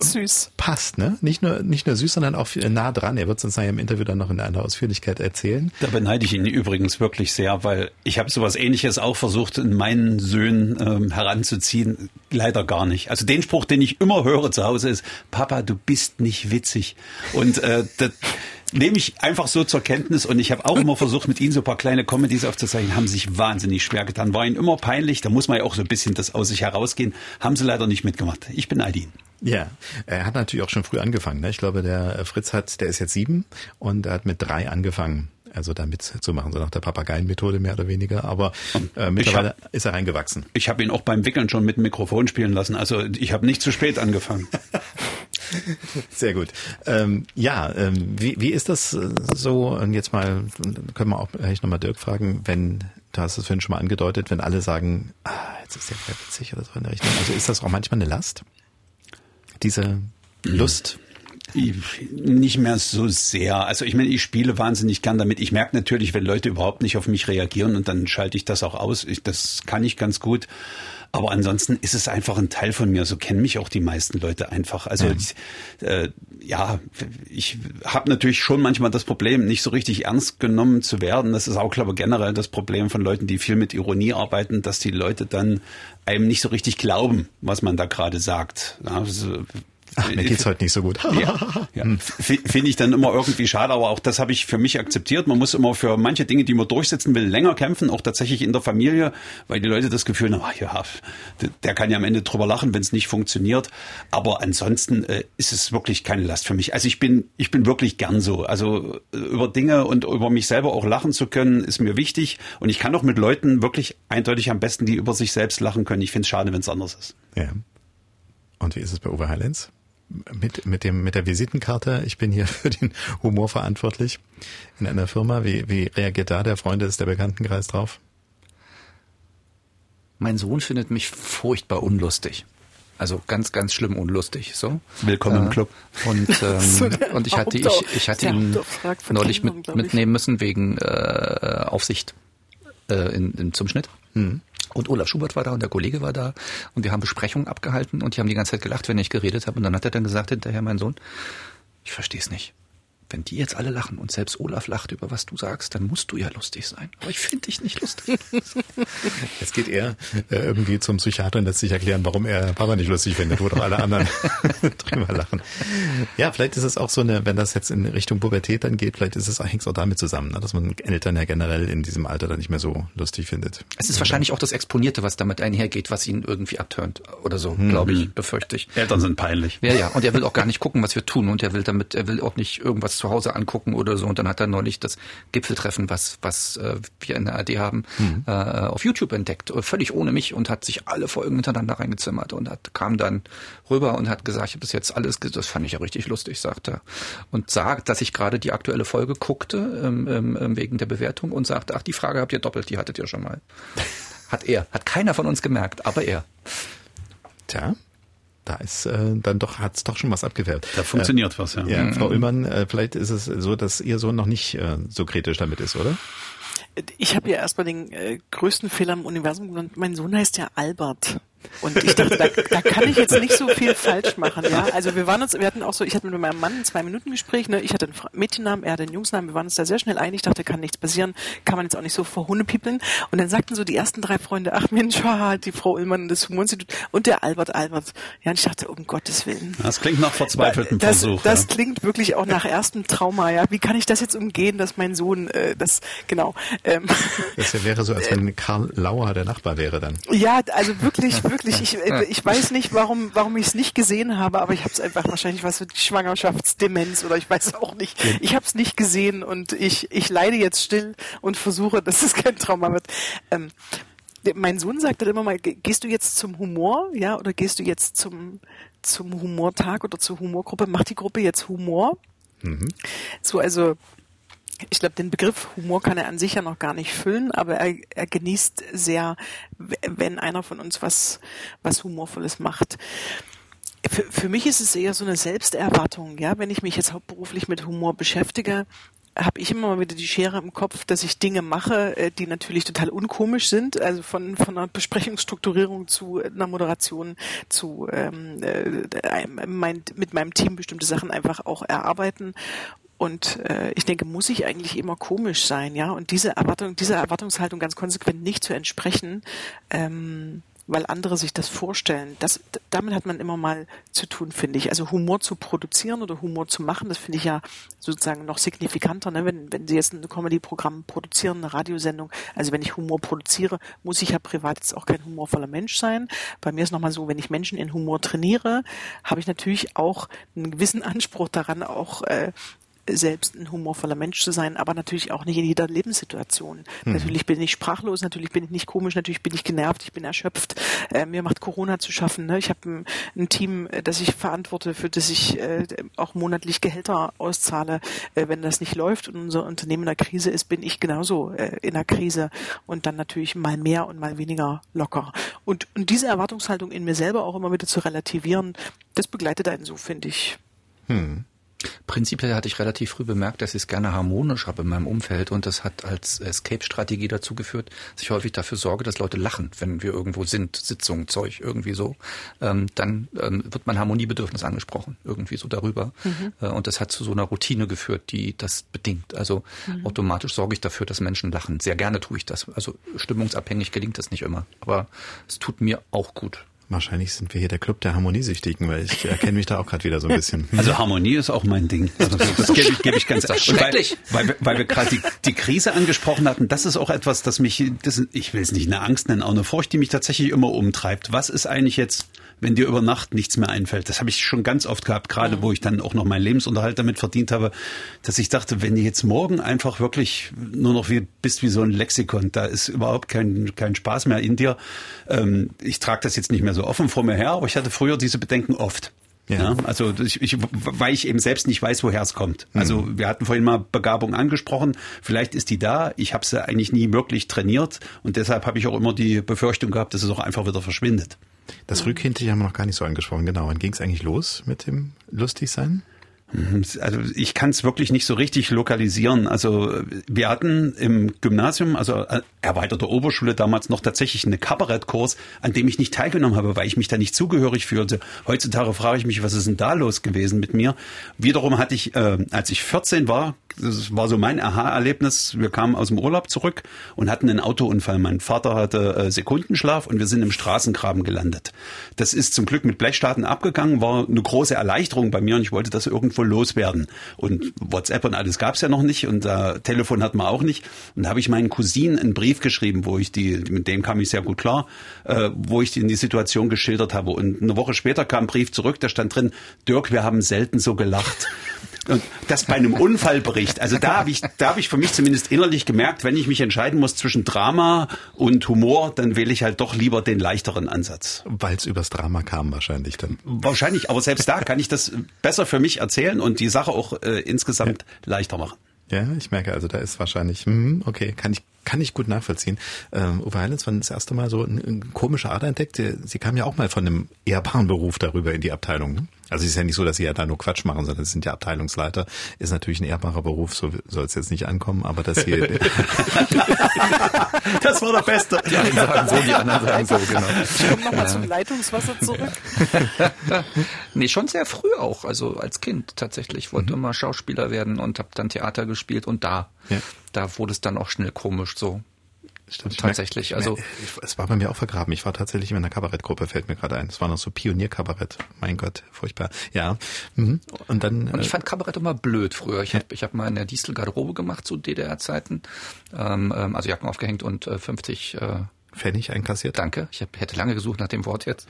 Süß. Passt, ne? Nicht nur süß, sondern auch nah dran. Er wird es uns nachher im Interview dann noch in einer Ausführlichkeit erzählen. Da beneide ich ihn übrigens wirklich sehr, weil ich habe sowas Ähnliches auch versucht, in meinen Söhnen heranzuziehen. Leider gar nicht. Also den Spruch, den ich immer höre zu Hause ist, Papa, du bist nicht witzig. Und das nehme ich einfach so zur Kenntnis und ich habe auch immer versucht, mit ihnen so ein paar kleine Comedies aufzuzeichnen, haben sich wahnsinnig schwer getan, war ihnen immer peinlich, da muss man ja auch so ein bisschen das aus sich herausgehen, haben sie leider nicht mitgemacht. Ich beneide ihn. Ja, er hat natürlich auch schon früh angefangen, ne? Ich glaube, der Fritz der ist jetzt 7 und er hat mit 3 angefangen. Also da mitzumachen, so nach der Papageien-Methode mehr oder weniger, aber mittlerweile ist er reingewachsen. Ich habe ihn auch beim Wickeln schon mit dem Mikrofon spielen lassen, also ich habe nicht zu spät angefangen. Sehr gut. Wie ist das so, und jetzt mal, können wir auch gleich nochmal Dirk fragen, wenn, du hast es vorhin schon mal angedeutet, wenn alle sagen, jetzt ist der wieder witzig oder so in der Richtung, also ist das auch manchmal eine Last, diese Lust? Nicht mehr so sehr. Also ich meine, ich spiele wahnsinnig gern damit. Ich merke natürlich, wenn Leute überhaupt nicht auf mich reagieren und dann schalte ich das auch aus. Das kann ich ganz gut. Aber ansonsten ist es einfach ein Teil von mir. So kennen mich auch die meisten Leute einfach. Also ich habe natürlich schon manchmal das Problem, nicht so richtig ernst genommen zu werden. Das ist auch, glaube ich, generell das Problem von Leuten, die viel mit Ironie arbeiten, dass die Leute dann einem nicht so richtig glauben, was man da gerade sagt. Ja, also, ach, mir geht's heute nicht so gut. Ja. Finde ich dann immer irgendwie schade, aber auch das habe ich für mich akzeptiert. Man muss immer für manche Dinge, die man durchsetzen will, länger kämpfen, auch tatsächlich in der Familie, weil die Leute das Gefühl haben, der kann ja am Ende drüber lachen, wenn es nicht funktioniert. Aber ansonsten ist es wirklich keine Last für mich. Also ich bin wirklich gern so. Also über Dinge und über mich selber auch lachen zu können, ist mir wichtig. Und ich kann auch mit Leuten wirklich eindeutig am besten, die über sich selbst lachen können. Ich finde es schade, wenn es anders ist. Ja. Und wie ist es bei Uwe Heilenz? Mit der Visitenkarte, ich bin hier für den Humor verantwortlich in einer Firma. Wie reagiert da der Freundes-, der Bekanntenkreis drauf? Mein Sohn findet mich furchtbar unlustig. Also ganz, ganz schlimm unlustig. So. Willkommen im Club. Und ich hatte ihn neulich mitnehmen müssen wegen Aufsicht zum Schnitt. Mhm. Und Olaf Schubert war da und der Kollege war da und wir haben Besprechungen abgehalten und die haben die ganze Zeit gelacht, wenn ich geredet habe. Und dann hat er dann gesagt hinterher, mein Sohn, ich verstehe es nicht. Wenn die jetzt alle lachen und selbst Olaf lacht über was du sagst, dann musst du ja lustig sein. Aber ich finde dich nicht lustig. Jetzt geht er irgendwie zum Psychiater und lässt sich erklären, warum er Papa nicht lustig findet, wo doch alle anderen drüber lachen. Ja, vielleicht ist es auch so eine, wenn das jetzt in Richtung Pubertät dann geht, vielleicht ist es hängt auch damit zusammen, dass man Eltern ja generell in diesem Alter dann nicht mehr so lustig findet. Es ist wahrscheinlich auch das Exponierte, was damit einhergeht, was ihn irgendwie abtönt oder so, glaube ich, befürchte ich. Eltern sind peinlich. Ja, und er will auch gar nicht gucken, was wir tun und er will auch nicht irgendwas zu Hause angucken oder so. Und dann hat er neulich das Gipfeltreffen, was wir in der ARD haben, auf YouTube entdeckt, völlig ohne mich und hat sich alle Folgen hintereinander reingezimmert und kam dann rüber und hat gesagt, ich habe das jetzt alles, das fand ich ja richtig lustig, sagt er. Und sagt, dass ich gerade die aktuelle Folge guckte, wegen der Bewertung und sagt, ach, die Frage habt ihr doppelt, die hattet ihr schon mal. Hat keiner von uns gemerkt, aber er. Tja. Da ist dann doch, hat's doch schon was abgewehrt. Da funktioniert was, ja. Ja, Frau Ullmann, vielleicht ist es so, dass Ihr Sohn noch nicht so kritisch damit ist, oder? Ich habe ja erstmal den größten Fehler im Universum genannt. Mein Sohn heißt ja Albert. Und ich dachte, da kann ich jetzt nicht so viel falsch machen, ja. Also wir hatten auch so, ich hatte mit meinem Mann ein 2-Minuten-Gespräch, ne? Ich hatte einen Mädchennamen, er hatte einen Jungsnamen, wir waren uns da sehr schnell einig, ich dachte, da kann nichts passieren, kann man jetzt auch nicht so vor Hunde piepeln. Und dann sagten so die ersten 3 Freunde, ach Mensch, die Frau Ullmann, das Humorinstitut und der Albert. Ja, und ich dachte, um Gottes Willen. Das klingt nach verzweifeltem Versuch. Das klingt wirklich auch nach erstem Trauma, ja. Wie kann ich das jetzt umgehen, dass mein Sohn, Das wäre so, als wenn Karl Lauer der Nachbar wäre dann. Ja, also wirklich, ich weiß nicht, warum ich es nicht gesehen habe, aber ich habe es einfach wahrscheinlich was mit Schwangerschaftsdemenz oder ich weiß auch nicht. Ich habe es nicht gesehen und ich leide jetzt still und versuche, dass es kein Trauma wird. Mein Sohn sagt dann immer mal, gehst du jetzt zum Humor, ja, oder gehst du jetzt zum Humortag oder zur Humorgruppe? Macht die Gruppe jetzt Humor? Mhm. So, also ich glaube, den Begriff Humor kann er an sich ja noch gar nicht füllen, aber er genießt sehr, wenn einer von uns was Humorvolles macht. Für mich ist es eher so eine Selbsterwartung, ja. Wenn ich mich jetzt hauptberuflich mit Humor beschäftige, habe ich immer mal wieder die Schere im Kopf, dass ich Dinge mache, die natürlich total unkomisch sind, also von einer Besprechungsstrukturierung zu einer Moderation zu mit meinem Team bestimmte Sachen einfach auch erarbeiten. Und ich denke, muss ich eigentlich immer komisch sein, ja? Und dieser Erwartungshaltung ganz konsequent nicht zu entsprechen, weil andere sich das vorstellen. Damit hat man immer mal zu tun, finde ich. Also Humor zu produzieren oder Humor zu machen, das finde ich ja sozusagen noch signifikanter, ne? Wenn Sie jetzt ein Comedy-Programm produzieren, eine Radiosendung, also wenn ich Humor produziere, muss ich ja privat jetzt auch kein humorvoller Mensch sein. Bei mir ist nochmal so, wenn ich Menschen in Humor trainiere, habe ich natürlich auch einen gewissen Anspruch daran, auch selbst ein humorvoller Mensch zu sein, aber natürlich auch nicht in jeder Lebenssituation. Mhm. Natürlich bin ich sprachlos, natürlich bin ich nicht komisch, natürlich bin ich genervt, ich bin erschöpft. Mir macht Corona zu schaffen, ne? Ich habe ein Team, das ich verantworte, für das ich auch monatlich Gehälter auszahle. Wenn das nicht läuft und unser Unternehmen in der Krise ist, bin ich genauso in der Krise und dann natürlich mal mehr und mal weniger locker. Und diese Erwartungshaltung in mir selber auch immer wieder zu relativieren, das begleitet einen so, finde ich. Mhm. Prinzipiell hatte ich relativ früh bemerkt, dass ich es gerne harmonisch habe in meinem Umfeld, und das hat als Escape-Strategie dazu geführt, dass ich häufig dafür sorge, dass Leute lachen, wenn wir irgendwo sind, Sitzungen, Zeug, irgendwie so. Dann wird mein Harmoniebedürfnis angesprochen, irgendwie so darüber. Mhm. Und das hat zu so einer Routine geführt, die das bedingt. Also automatisch sorge ich dafür, dass Menschen lachen. Sehr gerne tue ich das. Also stimmungsabhängig gelingt das nicht immer, aber es tut mir auch gut. Wahrscheinlich sind wir hier der Club der Harmoniesüchtigen, weil ich erkenne mich da auch gerade wieder so ein bisschen. Also Harmonie ist auch mein Ding. Also das gebe ich ganz ehrlich. Weil wir gerade die Krise angesprochen hatten, das ist auch etwas, das ich will es nicht eine Angst nennen, auch eine Furcht, die mich tatsächlich immer umtreibt. Was ist eigentlich jetzt, wenn dir über Nacht nichts mehr einfällt? Das habe ich schon ganz oft gehabt, gerade wo ich dann auch noch meinen Lebensunterhalt damit verdient habe, dass ich dachte, wenn du jetzt morgen einfach wirklich nur noch wie so ein Lexikon, da ist überhaupt kein Spaß mehr in dir. Ich trage das jetzt nicht mehr so offen vor mir her, aber ich hatte früher diese Bedenken oft. Ja. Ja, also weil ich eben selbst nicht weiß, woher es kommt. Also wir hatten vorhin mal Begabung angesprochen, vielleicht ist die da, ich habe sie eigentlich nie wirklich trainiert und deshalb habe ich auch immer die Befürchtung gehabt, dass es auch einfach wieder verschwindet. Das Rückhändliche haben wir noch gar nicht so angesprochen, genau. Wann ging es eigentlich los mit dem Lustigsein? Also ich kann es wirklich nicht so richtig lokalisieren. Also wir hatten im Gymnasium, also erweiterte Oberschule damals noch tatsächlich einen Kabarettkurs, an dem ich nicht teilgenommen habe, weil ich mich da nicht zugehörig fühlte. Heutzutage frage ich mich, was ist denn da los gewesen mit mir? Wiederum hatte ich, als ich 14 war, das war so mein Aha-Erlebnis, wir kamen aus dem Urlaub zurück und hatten einen Autounfall. Mein Vater hatte Sekundenschlaf und wir sind im Straßengraben gelandet. Das ist zum Glück mit Blechstarten abgegangen, war eine große Erleichterung bei mir und ich wollte das irgendwo loswerden. Und WhatsApp und alles gab es ja noch nicht und Telefon hatten wir auch nicht. Und da habe ich meinen Cousinen einen Brief geschrieben, wo ich mit dem kam ich sehr gut klar, wo ich die Situation geschildert habe. Und eine Woche später kam ein Brief zurück, da stand drin, Dirk, wir haben selten so gelacht. Und das bei einem Unfallbericht. Also da habe ich für mich zumindest innerlich gemerkt, wenn ich mich entscheiden muss zwischen Drama und Humor, dann wähle ich halt doch lieber den leichteren Ansatz. Weil es übers Drama kam wahrscheinlich dann. Wahrscheinlich, aber selbst da kann ich das besser für mich erzählen und die Sache auch insgesamt leichter machen. Ja, ich merke, also da ist wahrscheinlich, okay, kann ich gut nachvollziehen. Uwe Heilens war das erste Mal so eine komische Ader entdeckt. Sie kam ja auch mal von einem ehrbaren Beruf darüber in die Abteilung. Ne? Also es ist ja nicht so, dass sie ja da nur Quatsch machen, sondern es sind ja Abteilungsleiter. Ist natürlich ein ehrbarer Beruf, so soll es jetzt nicht ankommen, aber das hier... Das war der Beste. Die einen sagen so, die anderen sagen so, genau. Ich komme nochmal zum Leitungswasser zurück. Nee, schon sehr früh auch, also als Kind tatsächlich. Ich wollte immer Schauspieler werden und habe dann Theater gespielt und da wurde es dann auch schnell komisch so. Stimmt, tatsächlich. Es war bei mir auch vergraben. Ich war tatsächlich in einer Kabarettgruppe, fällt mir gerade ein. Es war noch so Pionierkabarett. Mein Gott, furchtbar. Ja. Mhm. Und dann. Und ich fand Kabarett immer blöd früher. Ich hab mal in der Distelgarderobe gemacht zu DDR-Zeiten. Also Jacken aufgehängt und 50 Pfennig einkassiert. Danke. Ich hätte lange gesucht nach dem Wort jetzt.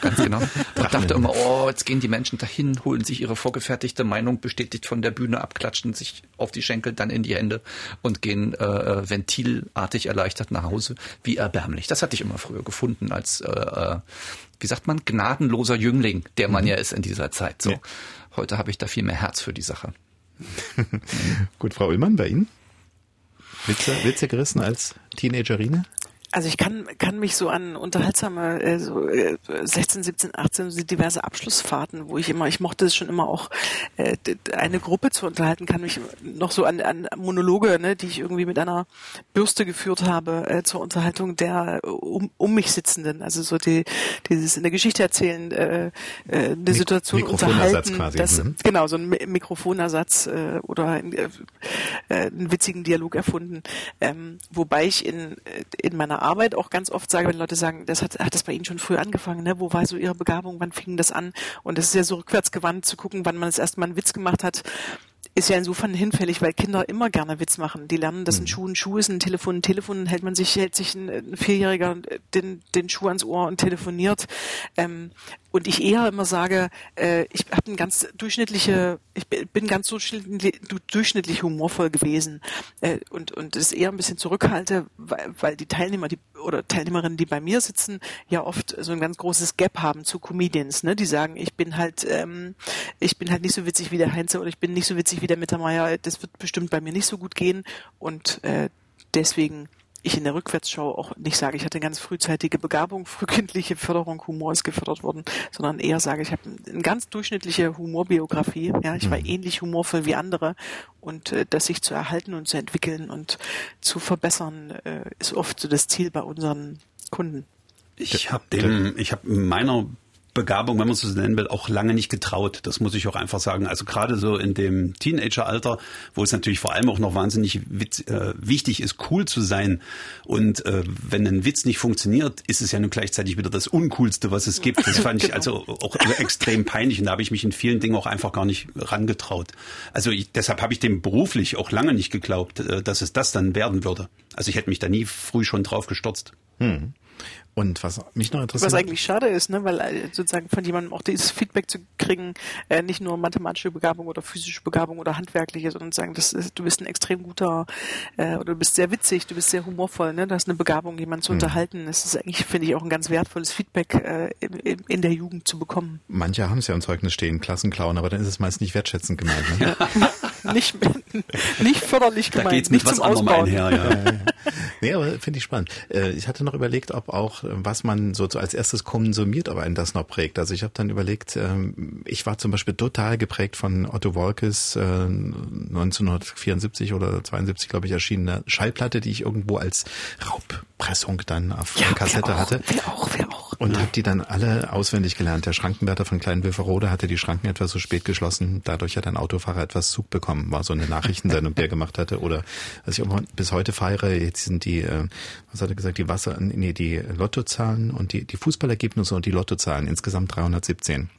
Ganz genau. Ich dachte immer, jetzt gehen die Menschen dahin, holen sich ihre vorgefertigte Meinung bestätigt von der Bühne, abklatschen sich auf die Schenkel, dann in die Hände und gehen ventilartig erleichtert nach Hause. Wie erbärmlich. Das hatte ich immer früher gefunden als, wie sagt man, gnadenloser Jüngling, der man ja ist in dieser Zeit. So. Ja. Heute habe ich da viel mehr Herz für die Sache. Gut, Frau Ullmann, bei Ihnen? Witze gerissen als Teenagerine? also ich kann mich so an unterhaltsame 16, 17, 18, diverse Abschlussfahrten, wo ich mochte es schon immer auch, eine Gruppe zu unterhalten, kann mich noch so an Monologe, ne, die ich irgendwie mit einer Bürste geführt habe, zur Unterhaltung der um mich Sitzenden, also so dieses in der Geschichte erzählen, eine Situation unterhalten, quasi. Das, genau, so ein Mikrofonersatz oder einen witzigen Dialog erfunden, wobei ich in meiner Arbeit auch ganz oft sage, wenn Leute sagen, das hat das bei Ihnen schon früh angefangen, ne? Wo war so Ihre Begabung, wann fing das an? Und das ist ja so rückwärtsgewandt zu gucken, wann man das erste Mal einen Witz gemacht hat, ist ja insofern hinfällig, weil Kinder immer gerne Witz machen. Die lernen, dass ein Schuh ein Schuh ist, ein Telefon, hält sich ein Vierjähriger den Schuh ans Ohr und telefoniert. Und ich eher immer sage, ich bin ganz durchschnittlich humorvoll gewesen, und das eher ein bisschen zurückhalte, weil die Teilnehmer, oder Teilnehmerinnen, die bei mir sitzen, ja oft so ein ganz großes Gap haben zu Comedians, ne? Die sagen, ich bin halt nicht so witzig wie der Heinze, oder ich bin nicht so witzig wie der Mittermeier, das wird bestimmt bei mir nicht so gut gehen, und deswegen ich in der Rückwärtsschau auch nicht sage, ich hatte eine ganz frühzeitige Begabung, frühkindliche Förderung, Humor ist gefördert worden, sondern eher sage, ich habe eine ganz durchschnittliche Humorbiografie, ja, ich war ähnlich humorvoll wie andere, und das sich zu erhalten und zu entwickeln und zu verbessern, ist oft so das Ziel bei unseren Kunden. Ich habe meiner Begabung, wenn man es so nennen will, auch lange nicht getraut. Das muss ich auch einfach sagen. Also gerade so in dem Teenageralter, wo es natürlich vor allem auch noch wahnsinnig wichtig ist, cool zu sein. Und wenn ein Witz nicht funktioniert, ist es ja nun gleichzeitig wieder das Uncoolste, was es gibt. Das fand ich also auch extrem peinlich. Und da habe ich mich in vielen Dingen auch einfach gar nicht rangetraut. Also deshalb habe ich dem beruflich auch lange nicht geglaubt, dass es das dann werden würde. Also ich hätte mich da nie früh schon drauf gestürzt. Hm. Und was mich noch interessiert. Was eigentlich schade ist, ne, weil sozusagen von jemandem auch dieses Feedback zu kriegen, nicht nur mathematische Begabung oder physische Begabung oder handwerkliche, sondern sagen, du bist ein extrem guter, oder du bist sehr witzig, du bist sehr humorvoll, ne, du hast eine Begabung, jemanden zu unterhalten. Das ist eigentlich, finde ich, auch ein ganz wertvolles Feedback in der Jugend zu bekommen. Manche haben es ja im Zeugnis stehen, Klassenclown, aber dann ist es meist nicht wertschätzend gemeint. Ne? Ja. nicht förderlich gemeint, da geht's nicht zum Ausbauen. Ja, ja. Nee, aber finde ich spannend. Ich hatte noch überlegt, ob auch, was man so als erstes konsumiert, aber einen das noch prägt. Also ich habe dann überlegt, ich war zum Beispiel total geprägt von Otto Wolkes 1974 oder 72, glaube ich, erschienene Schallplatte, die ich irgendwo als Raubpressung dann auf der Kassette hatte. Wir auch. Und habe die dann alle auswendig gelernt. Der Schrankenwärter von Kleinwilferode hatte die Schranken etwas so spät geschlossen, dadurch hat ein Autofahrer etwas Zug bekommen, war so eine Nachrichtensendung, die er gemacht hatte. Oder was ich bis heute feiere, jetzt sind die, was hat er gesagt, die Lottozahlen und die Fußballergebnisse und die Lottozahlen, insgesamt 317.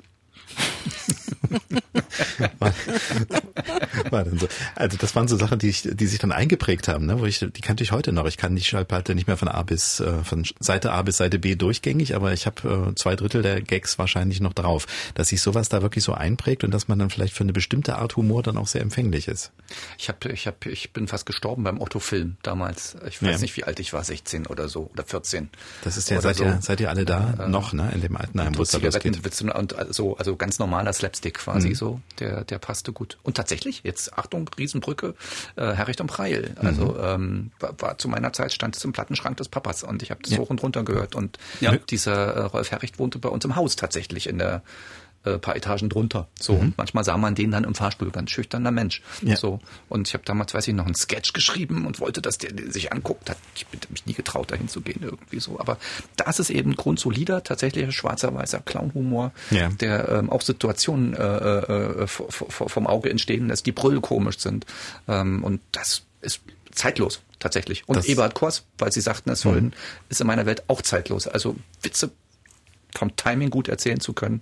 war dann so. Also das waren so Sachen, die sich dann eingeprägt haben, ne? Die kannte ich heute noch. Ich kann die Schallplatte nicht mehr von Seite A bis Seite B durchgängig, aber ich habe 2/3 der Gags wahrscheinlich noch drauf, dass sich sowas da wirklich so einprägt und dass man dann vielleicht für eine bestimmte Art Humor dann auch sehr empfänglich ist. Ich bin fast gestorben beim Otto-Film damals. Ich weiß nicht, wie alt ich war, 16 oder so oder 14. Das ist ja, seid ihr alle da noch, ne? In dem Altenheim, wo es da losgeht. Und so, also ganz normaler Slapstick quasi so, der passte gut. Und tatsächlich, jetzt Achtung, Riesenbrücke, Herricht und Preil. Also war zu meiner Zeit, stand es im Plattenschrank des Papas und ich habe das hoch und runter gehört. Und dieser Rolf Herricht wohnte bei uns im Haus tatsächlich in der paar Etagen drunter. So, und manchmal sah man den dann im Fahrstuhl, ganz schüchterner Mensch. Ja. So, und ich habe damals, weiß ich noch, einen Sketch geschrieben und wollte, dass der sich anguckt. Ich bin mich nie getraut, dahin zu gehen irgendwie so. Aber das ist eben grundsolider, tatsächlicher schwarzer, weißer Clownhumor, der auch Situationen vom Auge entstehen lässt, die brüllkomisch sind. Und das ist zeitlos tatsächlich. Und das Eberhard Kors, weil Sie sagten, es sollen, ist in meiner Welt auch zeitlos. Also Witze vom Timing gut erzählen zu können,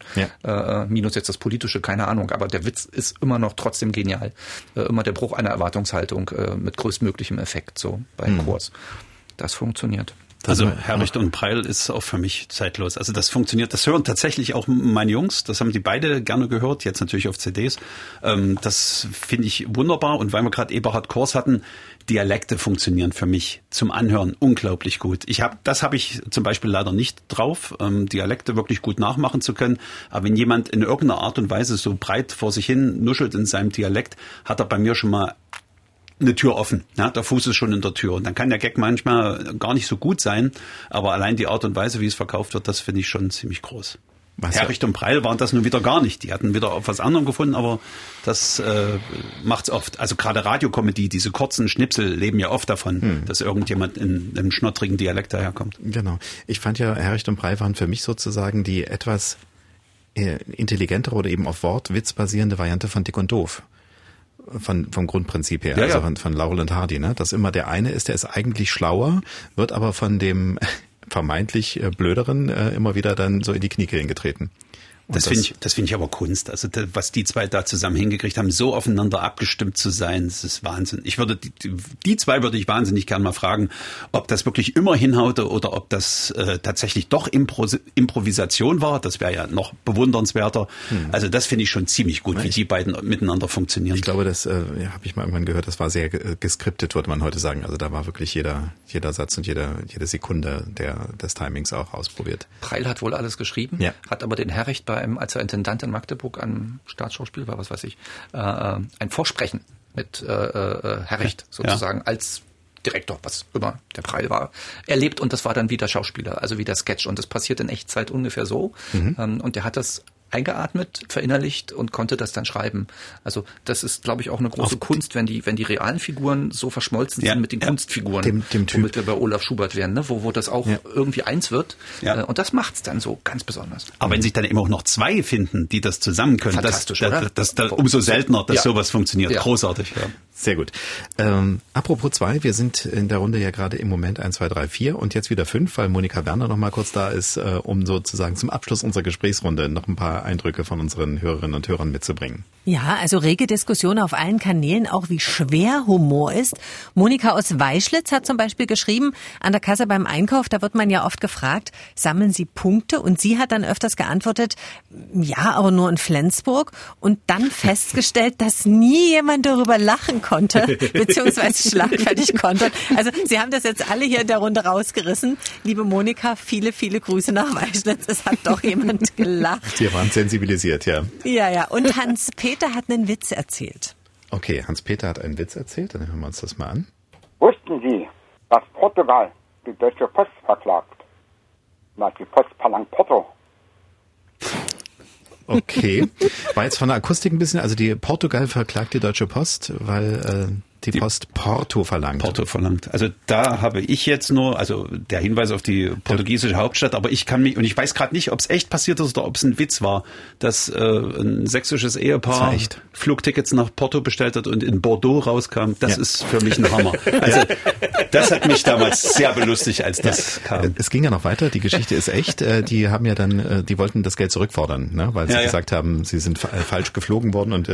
minus jetzt das Politische, keine Ahnung, aber der Witz ist immer noch trotzdem genial. Immer der Bruch einer Erwartungshaltung mit größtmöglichem Effekt, so bei Kurs. Das funktioniert. Also Herricht und Preil ist auch für mich zeitlos. Also das funktioniert, das hören tatsächlich auch meine Jungs, das haben die beide gerne gehört, jetzt natürlich auf CDs. Das finde ich wunderbar, und weil wir gerade Eberhard Kors hatten, Dialekte funktionieren für mich zum Anhören unglaublich gut. Das habe ich zum Beispiel leider nicht drauf, Dialekte wirklich gut nachmachen zu können, aber wenn jemand in irgendeiner Art und Weise so breit vor sich hin nuschelt in seinem Dialekt, hat er bei mir schon mal eine Tür offen, ja, der Fuß ist schon in der Tür. Und dann kann der Gag manchmal gar nicht so gut sein, aber allein die Art und Weise, wie es verkauft wird, das finde ich schon ziemlich groß. Herricht und Preil waren das nun wieder gar nicht. Die hatten wieder auf was anderem gefunden, aber das macht's oft. Also gerade Radiokomödie, diese kurzen Schnipsel leben ja oft davon, dass irgendjemand in einem schnottrigen Dialekt daherkommt. Genau. Ich fand ja, Herricht und Preil waren für mich sozusagen die etwas intelligentere oder eben auf Wortwitz basierende Variante von Dick und Doof. Vom Grundprinzip her, ja, also ja. Von Laurel und Hardy, ne? Dass immer der eine ist, der ist eigentlich schlauer, wird aber von dem vermeintlich Blöderen immer wieder dann so in die Kniekehlen getreten. Das finde ich aber Kunst. Also was die zwei da zusammen hingekriegt haben, so aufeinander abgestimmt zu sein, das ist Wahnsinn. Ich würde die zwei würde ich wahnsinnig gern mal fragen, ob das wirklich immer hinhaute oder ob das tatsächlich doch Improvisation war. Das wäre ja noch bewundernswerter. Also das finde ich schon ziemlich gut, wie die beiden miteinander funktionieren. Ich glaube, das habe ich mal irgendwann gehört. Das war sehr geskriptet, würde man heute sagen. Also da war wirklich jeder Satz und jede Sekunde des Timings auch ausprobiert. Preil hat wohl alles geschrieben, hat aber den Herricht bei als er Intendant in Magdeburg am Staatsschauspiel war, was weiß ich, ein Vorsprechen mit Herricht sozusagen als Direktor, was immer der Preil war, erlebt und das war dann wie der Schauspieler, also wie der Sketch und das passiert in Echtzeit ungefähr so und der hat das eingeatmet, verinnerlicht und konnte das dann schreiben. Also das ist, glaube ich, auch eine große Kunst, wenn die realen Figuren so verschmolzen sind mit den Kunstfiguren, dem womit wir bei Olaf Schubert wären, ne? wo das auch irgendwie eins wird. Ja. Und das macht's dann so ganz besonders. Aber wenn sich dann eben auch noch zwei finden, die das zusammen können, fantastisch, das umso seltener, dass sowas funktioniert. Ja. Großartig. Ja. Sehr gut. Apropos zwei, wir sind in der Runde ja gerade im Moment 1, 2, 3, 4 und jetzt wieder 5, weil Monika Werner noch mal kurz da ist, um sozusagen zum Abschluss unserer Gesprächsrunde noch ein paar Eindrücke von unseren Hörerinnen und Hörern mitzubringen. Ja, also rege Diskussion auf allen Kanälen, auch wie schwer Humor ist. Monika aus Weischlitz hat zum Beispiel geschrieben, an der Kasse beim Einkauf, da wird man ja oft gefragt, sammeln Sie Punkte? Und sie hat dann öfters geantwortet, ja, aber nur in Flensburg. Und dann festgestellt, dass nie jemand darüber lachen konnte, beziehungsweise schlagfertig konnte. Also Sie haben das jetzt alle hier in der Runde rausgerissen. Liebe Monika, viele, viele Grüße nach Weischlitz. Es hat doch jemand gelacht. Sie waren sensibilisiert, ja. Ja. Und Hans-Peter hat einen Witz erzählt. Okay, Hans-Peter hat einen Witz erzählt. Dann hören wir uns das mal an. Wussten Sie, dass Portugal die Deutsche Post verklagt? Na, die Post verlangt Porto. Okay. War jetzt von der Akustik ein bisschen, also die Portugal verklagt die Deutsche Post, weil die Post Porto verlangt. Porto verlangt. Also da habe ich jetzt nur, also der Hinweis auf die portugiesische Hauptstadt, aber ich kann mich, und ich weiß gerade nicht, ob es echt passiert ist oder ob es ein Witz war, dass ein sächsisches Ehepaar Flugtickets nach Porto bestellt hat und in Bordeaux rauskam. Das ist für mich ein Hammer. Also das hat mich damals sehr belustigt, als das kam. Es ging ja noch weiter, die Geschichte ist echt. Die haben ja dann, die wollten das Geld zurückfordern, ne? Weil sie gesagt haben, sie sind falsch geflogen worden und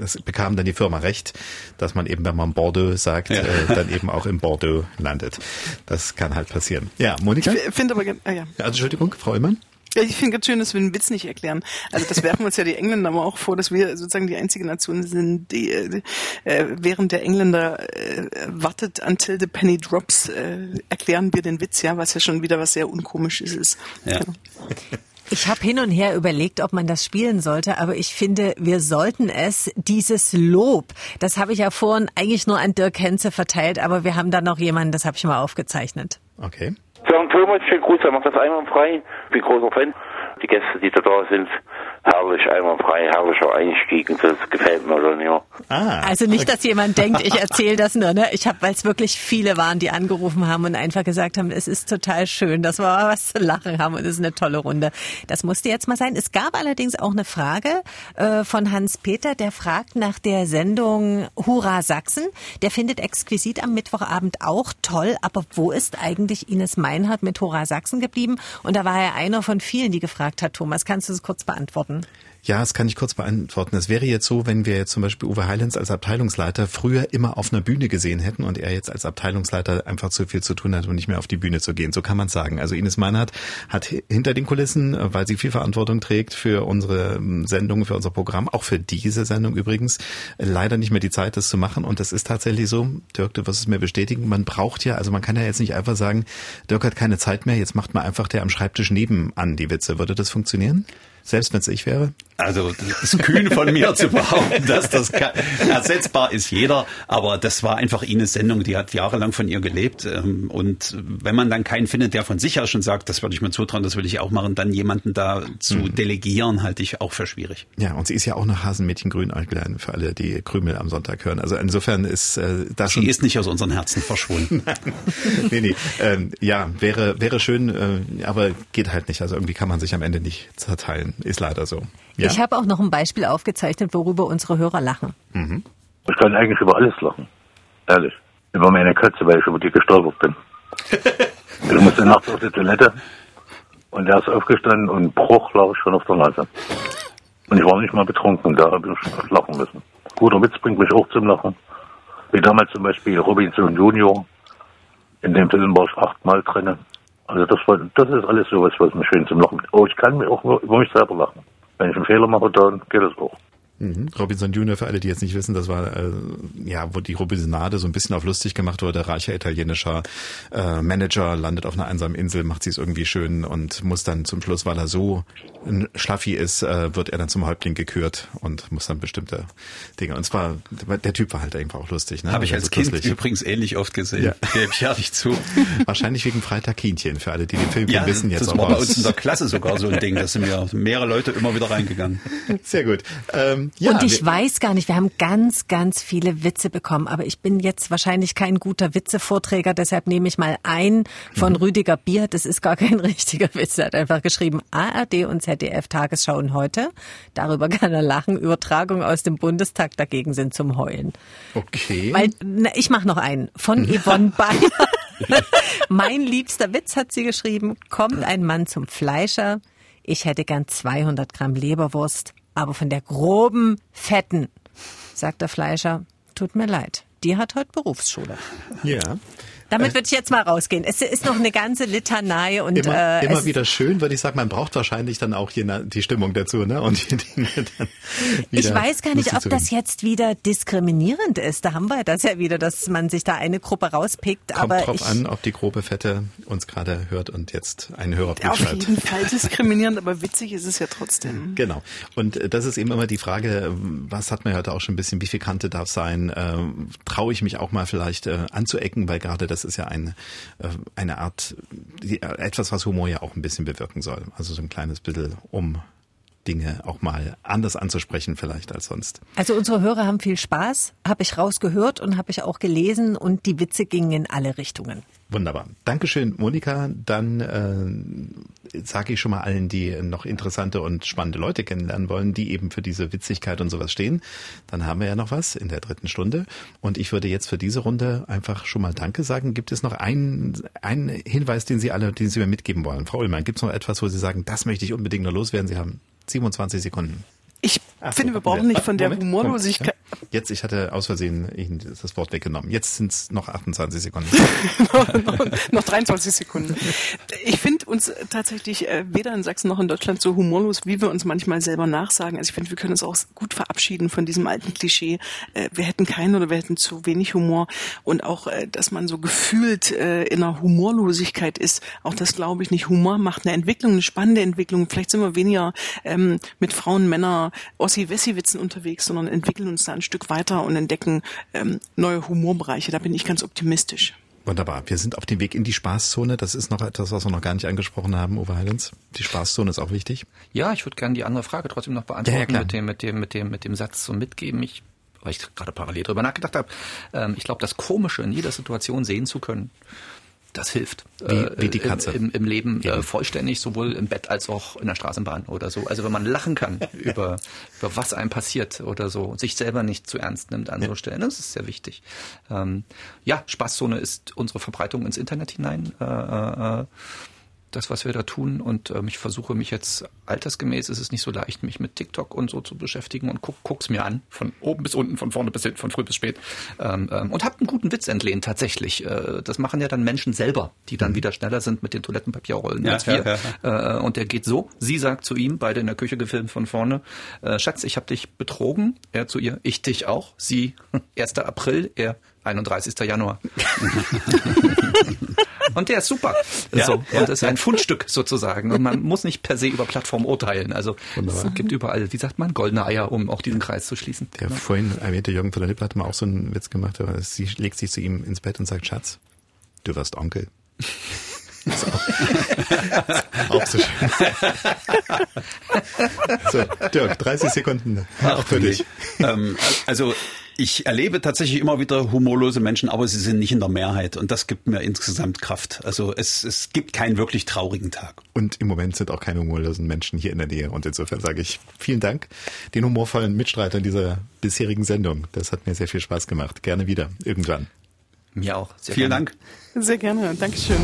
es bekam dann die Firma recht, dass man eben, wenn man Bordeaux sagt, dann eben auch in Bordeaux landet. Das kann halt passieren. Ja, Monika? Ich finde aber, also, Entschuldigung, Frau Illmann? Ja, ich finde ganz schön, dass wir den Witz nicht erklären. Also das werfen uns ja die Engländer mal auch vor, dass wir sozusagen die einzige Nation sind, die während der Engländer wartet until the penny drops, erklären wir den Witz, was ja schon wieder was sehr Unkomisches ist. Ja. Ich habe hin und her überlegt, ob man das spielen sollte, aber ich finde, wir sollten es, dieses Lob, das habe ich ja vorhin eigentlich nur an Dirk Henze verteilt, aber wir haben da noch jemanden, das habe ich mal aufgezeichnet. Okay. Jörn Thomas, schönen Gruß, er macht das einwandfrei, ich bin großer Fan. Die Gäste, die da sind, herrlich, einwandfrei, herrlicher Einstieg und das gefällt mir dann, ja. Also nicht, dass jemand denkt, ich erzähle das nur, ne? Weil es wirklich viele waren, die angerufen haben und einfach gesagt haben, es ist total schön, dass wir mal was zu lachen haben und es ist eine tolle Runde. Das musste jetzt mal sein. Es gab allerdings auch eine Frage von Hans-Peter, der fragt nach der Sendung Hurra Sachsen. Der findet Exquisit am Mittwochabend auch toll, aber wo ist eigentlich Ines Meinhardt mit Hurra Sachsen geblieben? Und da war er einer von vielen, die gefragt hat, Thomas. Kannst du es kurz beantworten? Ja, das kann ich kurz beantworten. Es wäre jetzt so, wenn wir jetzt zum Beispiel Uwe Heilens als Abteilungsleiter früher immer auf einer Bühne gesehen hätten und er jetzt als Abteilungsleiter einfach zu viel zu tun hat und nicht mehr auf die Bühne zu gehen. So kann man es sagen. Also Ines Meinhardt hat hinter den Kulissen, weil sie viel Verantwortung trägt für unsere Sendung, für unser Programm, auch für diese Sendung übrigens, leider nicht mehr die Zeit, das zu machen. Und das ist tatsächlich so. Dirk, du wirst es mir bestätigen. Man braucht ja, also man kann ja jetzt nicht einfach sagen, Dirk hat keine Zeit mehr, jetzt macht man einfach der am Schreibtisch nebenan die Witze. Würde das funktionieren? Selbst wenn es ich wäre? Also das ist kühn von mir zu behaupten, dass das kann. Ersetzbar ist jeder, aber das war einfach Ines Sendung, die hat jahrelang von ihr gelebt. Und wenn man dann keinen findet, der von sich her schon sagt, das würde ich mir zutrauen, das will ich auch machen, dann jemanden da zu delegieren, halte ich auch für schwierig. Ja, und sie ist ja auch noch Hasenmädchen-grün eingeladen, für alle, die Krümel am Sonntag hören. Also insofern ist das schon... Sie ist nicht aus unseren Herzen verschwunden. Nee. Ja, wäre schön, aber geht halt nicht. Also irgendwie kann man sich am Ende nicht zerteilen. Ist leider so. Ja. Ich habe auch noch ein Beispiel aufgezeichnet, worüber unsere Hörer lachen. Mhm. Ich kann eigentlich über alles lachen. Ehrlich. Über meine Katze, weil ich über die gestolpert bin. Du musst nachts auf die Toilette und der ist aufgestanden und bruch lag ich schon auf der Nase. Und ich war nicht mal betrunken, da habe ich lachen müssen. Guter Witz bringt mich auch zum Lachen. Wie damals zum Beispiel Robinson Junior. In dem Film war ich 8-mal drin. Also das ist alles sowas, was mich schön zum Lachen bringt. Oh, ich kann mich auch über mich selber lachen. Wenn ich einen Fehler mache, dann geht es auch. Mhm. Robinson Junior, für alle, die jetzt nicht wissen, das war wo die Robinsonade so ein bisschen auf lustig gemacht wurde. Reicher italienischer Manager landet auf einer einsamen Insel, macht sie es irgendwie schön und muss dann zum Schluss, weil er so ein Schlaffi ist, wird er dann zum Häuptling gekürt und muss dann bestimmte Dinge. Und zwar, der Typ war halt einfach auch lustig. Ne? Habe ich als Kind übrigens ähnlich oft gesehen. Ja. Gebe ich ehrlich zu. Wahrscheinlich wegen Freitagkinchen, für alle, die den Film wissen jetzt auch. Das war bei uns in der Klasse sogar so ein Ding, da sind mir mehrere Leute immer wieder reingegangen. Sehr gut. Ja, und ich weiß gar nicht, wir haben ganz, ganz viele Witze bekommen, aber ich bin jetzt wahrscheinlich kein guter Witzevorträger, deshalb nehme ich mal einen von Rüdiger Bier. Das ist gar kein richtiger Witz, er hat einfach geschrieben, ARD und ZDF Tagesschauen heute, darüber kann er lachen, Übertragungen aus dem Bundestag dagegen sind zum Heulen. Okay. Ich mache noch einen von Yvonne Bayer. Mein liebster Witz, hat sie geschrieben, kommt ein Mann zum Fleischer, ich hätte gern 200 Gramm Leberwurst. Aber von der groben, fetten, sagt der Fleischer, tut mir leid, die hat heute Berufsschule. Ja. Damit würde ich jetzt mal rausgehen. Es ist noch eine ganze Litanei und immer wieder schön, weil ich sage, man braucht wahrscheinlich dann auch hier die Stimmung dazu, ne? Und die Dinge dann wieder. Ich weiß gar nicht, ob das jetzt wieder diskriminierend ist. Da haben wir das ja wieder, dass man sich da eine Gruppe rauspickt. Kommt aber drauf an, ob die grobe Fette uns gerade hört und jetzt einen Hörer schreibt. Auf jeden Fall diskriminierend, aber witzig ist es ja trotzdem. Genau. Und das ist eben immer die Frage, was hat man heute auch schon ein bisschen, wie viel Kante darf sein? Traue ich mich auch mal vielleicht anzuecken, weil gerade das ist ja eine Art, etwas, was Humor ja auch ein bisschen bewirken soll. Also so ein kleines bisschen, um Dinge auch mal anders anzusprechen vielleicht als sonst. Also unsere Hörer haben viel Spaß, habe ich rausgehört und habe ich auch gelesen und die Witze gingen in alle Richtungen. Wunderbar. Dankeschön, Monika. Dann sage ich schon mal allen, die noch interessante und spannende Leute kennenlernen wollen, die eben für diese Witzigkeit und sowas stehen. Dann haben wir ja noch was in der dritten Stunde. Und ich würde jetzt für diese Runde einfach schon mal Danke sagen. Gibt es noch einen Hinweis, den Sie mir mitgeben wollen? Frau Ullmann, gibt es noch etwas, wo Sie sagen, das möchte ich unbedingt noch loswerden? Sie haben 27 Sekunden. Ich finde, wir brauchen nicht von der Humorlosigkeit. Jetzt, ich hatte aus Versehen Ihnen das Wort weggenommen. Jetzt sind es noch 28 Sekunden. noch 23 Sekunden. Ich finde uns tatsächlich weder in Sachsen noch in Deutschland so humorlos, wie wir uns manchmal selber nachsagen. Also ich finde, wir können uns auch gut verabschieden von diesem alten Klischee. Wir hätten keinen oder wir hätten zu wenig Humor. Und auch, dass man so gefühlt in einer Humorlosigkeit ist. Auch das glaube ich nicht. Humor macht eine Entwicklung, eine spannende Entwicklung. Vielleicht sind wir weniger mit Frauen, Männern, Ossi-Wessi-Witzen unterwegs, sondern entwickeln uns da ein Stück weiter und entdecken neue Humorbereiche. Da bin ich ganz optimistisch. Wunderbar. Wir sind auf dem Weg in die Spaßzone. Das ist noch etwas, was wir noch gar nicht angesprochen haben, Uwe Heilens. Die Spaßzone ist auch wichtig. Ja, ich würde gerne die andere Frage trotzdem noch beantworten mit dem Satz zum Mitgeben. Weil ich gerade parallel drüber nachgedacht habe. Ich glaube, das Komische in jeder Situation sehen zu können, das hilft. Wie die Katze. Im Leben vollständig, sowohl im Bett als auch in der Straßenbahn oder so. Also wenn man lachen kann über was einem passiert oder so und sich selber nicht zu ernst nimmt an so Stellen, das ist sehr wichtig. Spaßzone ist unsere Verbreitung ins Internet hinein. Das, was wir da tun und ich versuche mich jetzt altersgemäß, ist es nicht so leicht, mich mit TikTok und so zu beschäftigen und guck's mir an, von oben bis unten, von vorne bis hinten, von früh bis spät und hab einen guten Witz entlehnt tatsächlich. Das machen ja dann Menschen selber, die dann wieder schneller sind mit den Toilettenpapierrollen als wir. Ja. Und der geht so, sie sagt zu ihm, beide in der Küche gefilmt von vorne, Schatz, ich hab dich betrogen, er zu ihr, ich dich auch, sie 1. April, er 31. Januar. Und der ist super. Ja, so. Und ist ein Fundstück sozusagen. Und man muss nicht per se über Plattformen urteilen. Also wunderbar. Es gibt überall, wie sagt man, goldene Eier, um auch diesen Kreis zu schließen. Der vorhin erwähnte Jürgen von der Lippe hat mal auch so einen Witz gemacht. Aber sie legt sich zu ihm ins Bett und sagt, Schatz, du wirst Onkel. Das ist auch so schön. So, Dirk, 30 Sekunden auch für dich. Also ich erlebe tatsächlich immer wieder humorlose Menschen, aber sie sind nicht in der Mehrheit. Und das gibt mir insgesamt Kraft. Also es gibt keinen wirklich traurigen Tag. Und im Moment sind auch keine humorlosen Menschen hier in der Nähe. Und insofern sage ich vielen Dank den humorvollen Mitstreitern dieser bisherigen Sendung. Das hat mir sehr viel Spaß gemacht. Gerne wieder, irgendwann. Mir auch. Vielen Dank. Sehr gerne. Dankeschön.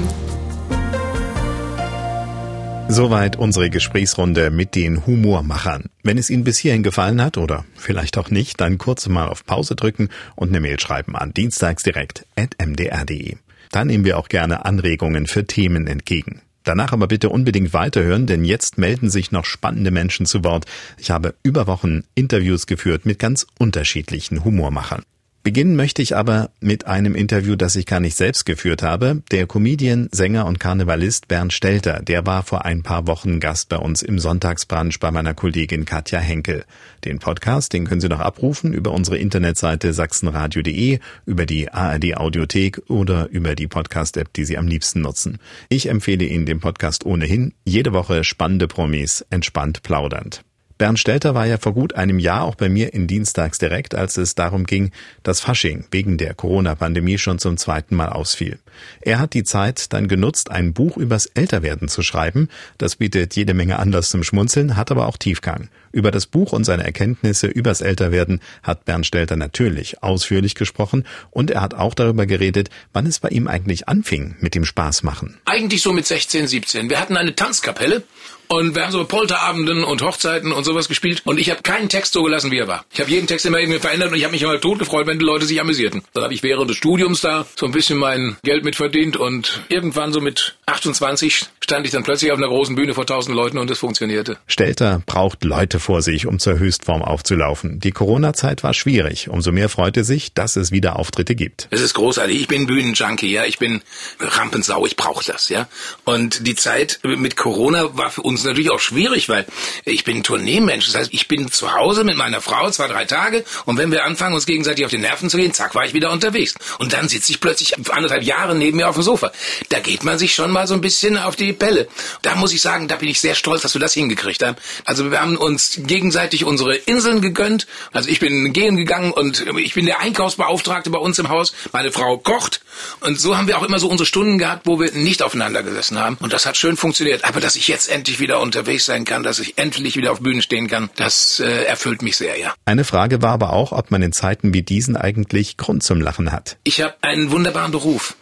Soweit unsere Gesprächsrunde mit den Humormachern. Wenn es Ihnen bis hierhin gefallen hat oder vielleicht auch nicht, dann kurz mal auf Pause drücken und eine Mail schreiben an dienstagsdirekt@mdr.de. Da nehmen wir auch gerne Anregungen für Themen entgegen. Danach aber bitte unbedingt weiterhören, denn jetzt melden sich noch spannende Menschen zu Wort. Ich habe über Wochen Interviews geführt mit ganz unterschiedlichen Humormachern. Beginnen möchte ich aber mit einem Interview, das ich gar nicht selbst geführt habe. Der Comedian, Sänger und Karnevalist Bernd Stelter, der war vor ein paar Wochen Gast bei uns im Sonntagsbrunch bei meiner Kollegin Katja Henkel. Den Podcast, den können Sie noch abrufen über unsere Internetseite sachsenradio.de, über die ARD Audiothek oder über die Podcast-App, die Sie am liebsten nutzen. Ich empfehle Ihnen den Podcast ohnehin. Jede Woche spannende Promis, entspannt plaudernd. Bernd Stelter war ja vor gut einem Jahr auch bei mir in Dienstags direkt, als es darum ging, dass Fasching wegen der Corona-Pandemie schon zum zweiten Mal ausfiel. Er hat die Zeit dann genutzt, ein Buch übers Älterwerden zu schreiben. Das bietet jede Menge Anlass zum Schmunzeln, hat aber auch Tiefgang. Über das Buch und seine Erkenntnisse übers Älterwerden hat Bernd Stelter natürlich ausführlich gesprochen und er hat auch darüber geredet, wann es bei ihm eigentlich anfing mit dem Spaßmachen. Eigentlich so mit 16, 17. Wir hatten eine Tanzkapelle. Und wir haben so Polterabenden und Hochzeiten und sowas gespielt. Und ich habe keinen Text so gelassen, wie er war. Ich habe jeden Text immer irgendwie verändert und ich habe mich immer tot gefreut, wenn die Leute sich amüsierten. Dann habe ich während des Studiums da so ein bisschen mein Geld mitverdient. Und irgendwann so mit 28 stand ich dann plötzlich auf einer großen Bühne vor 1000 Leuten und es funktionierte. Stelter braucht Leute vor sich, um zur Höchstform aufzulaufen. Die Corona-Zeit war schwierig. Umso mehr freute sich, dass es wieder Auftritte gibt. Es ist großartig. Ich bin Bühnenjunkie, ja. Ich bin Rampensau. Ich brauche das, ja. Und die Zeit mit Corona war für uns natürlich auch schwierig, weil ich bin ein Tourneemensch. Das heißt, ich bin zu Hause mit meiner Frau 2, 3 Tage und wenn wir anfangen, uns gegenseitig auf die Nerven zu gehen, zack, war ich wieder unterwegs. Und dann sitze ich plötzlich 1,5 Jahre neben mir auf dem Sofa. Da geht man sich schon mal so ein bisschen auf die Pelle. Da muss ich sagen, da bin ich sehr stolz, dass wir das hingekriegt haben. Also wir haben uns gegenseitig unsere Inseln gegönnt. Also ich bin gehen gegangen und ich bin der Einkaufsbeauftragte bei uns im Haus. Meine Frau kocht und so haben wir auch immer so unsere Stunden gehabt, wo wir nicht aufeinander gesessen haben. Und das hat schön funktioniert. Aber dass ich jetzt endlich wieder unterwegs sein kann, dass ich endlich wieder auf Bühnen stehen kann, das erfüllt mich sehr, ja. Eine Frage war aber auch, ob man in Zeiten wie diesen eigentlich Grund zum Lachen hat. Ich habe einen wunderbaren Beruf.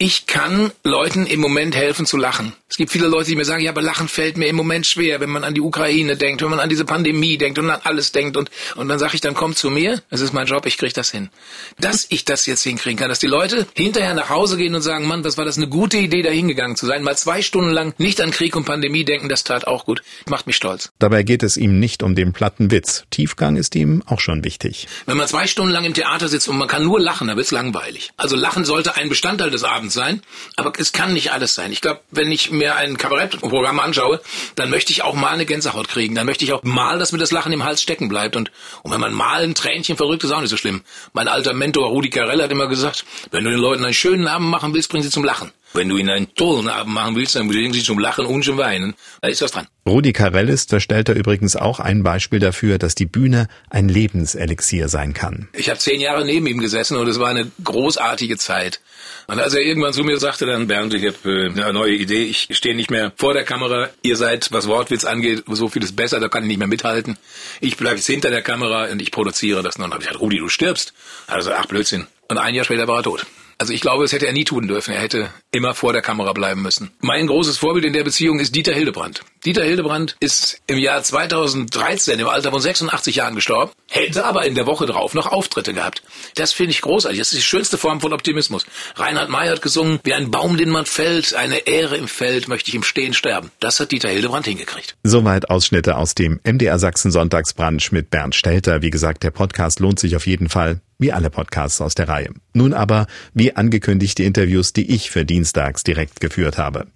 Ich kann Leuten im Moment helfen zu lachen. Es gibt viele Leute, die mir sagen, ja, aber Lachen fällt mir im Moment schwer, wenn man an die Ukraine denkt, wenn man an diese Pandemie denkt und an alles denkt. Und dann sage ich, dann komm zu mir, es ist mein Job, ich kriege das hin. Dass ich das jetzt hinkriegen kann, dass die Leute hinterher nach Hause gehen und sagen, Mann, was war das eine gute Idee, da hingegangen zu sein. Mal 2 Stunden lang nicht an Krieg und Pandemie denken, das tat auch gut. Macht mich stolz. Dabei geht es ihm nicht um den platten Witz. Tiefgang ist ihm auch schon wichtig. Wenn man 2 Stunden lang im Theater sitzt und man kann nur lachen, dann wird's langweilig. Also Lachen sollte ein Bestandteil des Abends sein, aber es kann nicht alles sein. Ich glaube, wenn ich mir ein Kabarettprogramm anschaue, dann möchte ich auch mal eine Gänsehaut kriegen. Dann möchte ich auch mal, dass mir das Lachen im Hals stecken bleibt. Und wenn man mal ein Tränchen verrückt, ist auch nicht so schlimm. Mein alter Mentor Rudi Carell hat immer gesagt, wenn du den Leuten einen schönen Abend machen willst, bring sie zum Lachen. Wenn du ihnen einen tollen Abend machen willst, dann bringen sie zum Lachen und zum Weinen. Da ist was dran. Rudi Carell ist, da stellt er übrigens auch ein Beispiel dafür, dass die Bühne ein Lebenselixier sein kann. Ich habe 10 Jahre neben ihm gesessen und es war eine großartige Zeit. Und als er irgendwann zu mir sagte, dann Bernd, ich habe eine neue Idee, ich stehe nicht mehr vor der Kamera, ihr seid, was Wortwitz angeht, so vieles besser, da kann ich nicht mehr mithalten. Ich bleibe jetzt hinter der Kamera und ich produziere das. Und dann habe ich gesagt, Rudi, du stirbst. Also ach Blödsinn. Und ein Jahr später war er tot. Also ich glaube, das hätte er nie tun dürfen. Er hätte immer vor der Kamera bleiben müssen. Mein großes Vorbild in der Beziehung ist Dieter Hildebrandt. Dieter Hildebrandt ist im Jahr 2013 im Alter von 86 Jahren gestorben, hätte aber in der Woche drauf noch Auftritte gehabt. Das finde ich großartig. Das ist die schönste Form von Optimismus. Reinhard May hat gesungen, wie ein Baum, den man fällt, eine Ähre im Feld, möchte ich im Stehen sterben. Das hat Dieter Hildebrandt hingekriegt. Soweit Ausschnitte aus dem MDR Sachsen Sonntagsbrunch mit Bernd Stelter. Wie gesagt, der Podcast lohnt sich auf jeden Fall, wie alle Podcasts aus der Reihe. Nun aber, wie angekündigt, die Interviews, die ich für Dienst dienstags direkt geführt habe.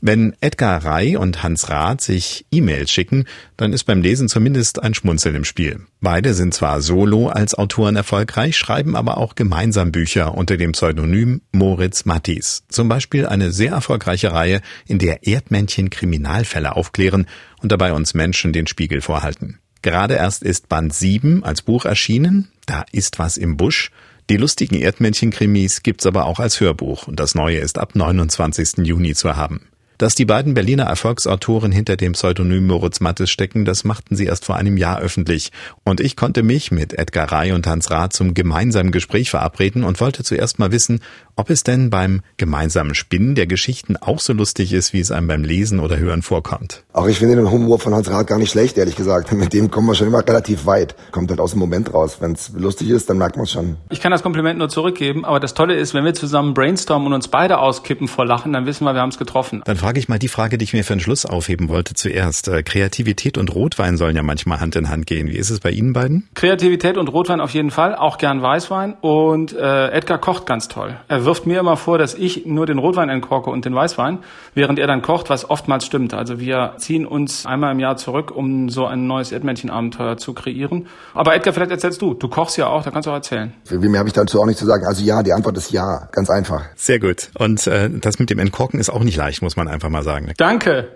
Wenn Edgar Rey und Hans Rath sich E-Mails schicken, dann ist beim Lesen zumindest ein Schmunzeln im Spiel. Beide sind zwar solo als Autoren erfolgreich, schreiben aber auch gemeinsam Bücher unter dem Pseudonym Moritz Matthies. Zum Beispiel eine sehr erfolgreiche Reihe, in der Erdmännchen Kriminalfälle aufklären und dabei uns Menschen den Spiegel vorhalten. Gerade erst ist Band 7 als Buch erschienen, Da ist was im Busch. Die lustigen Erdmännchen-Krimis gibt's aber auch als Hörbuch und das neue ist ab 29. Juni zu haben. Dass die beiden Berliner Erfolgsautoren hinter dem Pseudonym Moritz Matthies stecken, das machten sie erst vor einem Jahr öffentlich. Und ich konnte mich mit Edgar Rey und Hans Rath zum gemeinsamen Gespräch verabreden und wollte zuerst mal wissen, ob es denn beim gemeinsamen Spinnen der Geschichten auch so lustig ist, wie es einem beim Lesen oder Hören vorkommt. Auch ich finde den Humor von Hans Rath gar nicht schlecht, ehrlich gesagt. Mit dem kommen wir schon immer relativ weit. Kommt halt aus dem Moment raus. Wenn es lustig ist, dann merkt man es schon. Ich kann das Kompliment nur zurückgeben, aber das Tolle ist, wenn wir zusammen brainstormen und uns beide auskippen vor Lachen, dann wissen wir, wir haben es getroffen. Dann frage ich mal die Frage, die ich mir für den Schluss aufheben wollte zuerst. Kreativität und Rotwein sollen ja manchmal Hand in Hand gehen. Wie ist es bei Ihnen beiden? Kreativität und Rotwein auf jeden Fall, auch gern Weißwein. Und Edgar kocht ganz toll. Er wirft mir immer vor, dass ich nur den Rotwein entkorke und den Weißwein, während er dann kocht, was oftmals stimmt. Also wir ziehen uns einmal im Jahr zurück, um so ein neues Erdmännchenabenteuer zu kreieren. Aber Edgar, vielleicht erzählst du. Du kochst ja auch, da kannst du auch erzählen. Viel mehr habe ich dazu auch nicht zu sagen. Also ja, die Antwort ist ja. Ganz einfach. Sehr gut. Und das mit dem Entkorken ist auch nicht leicht, muss man einfach mal sagen. Danke.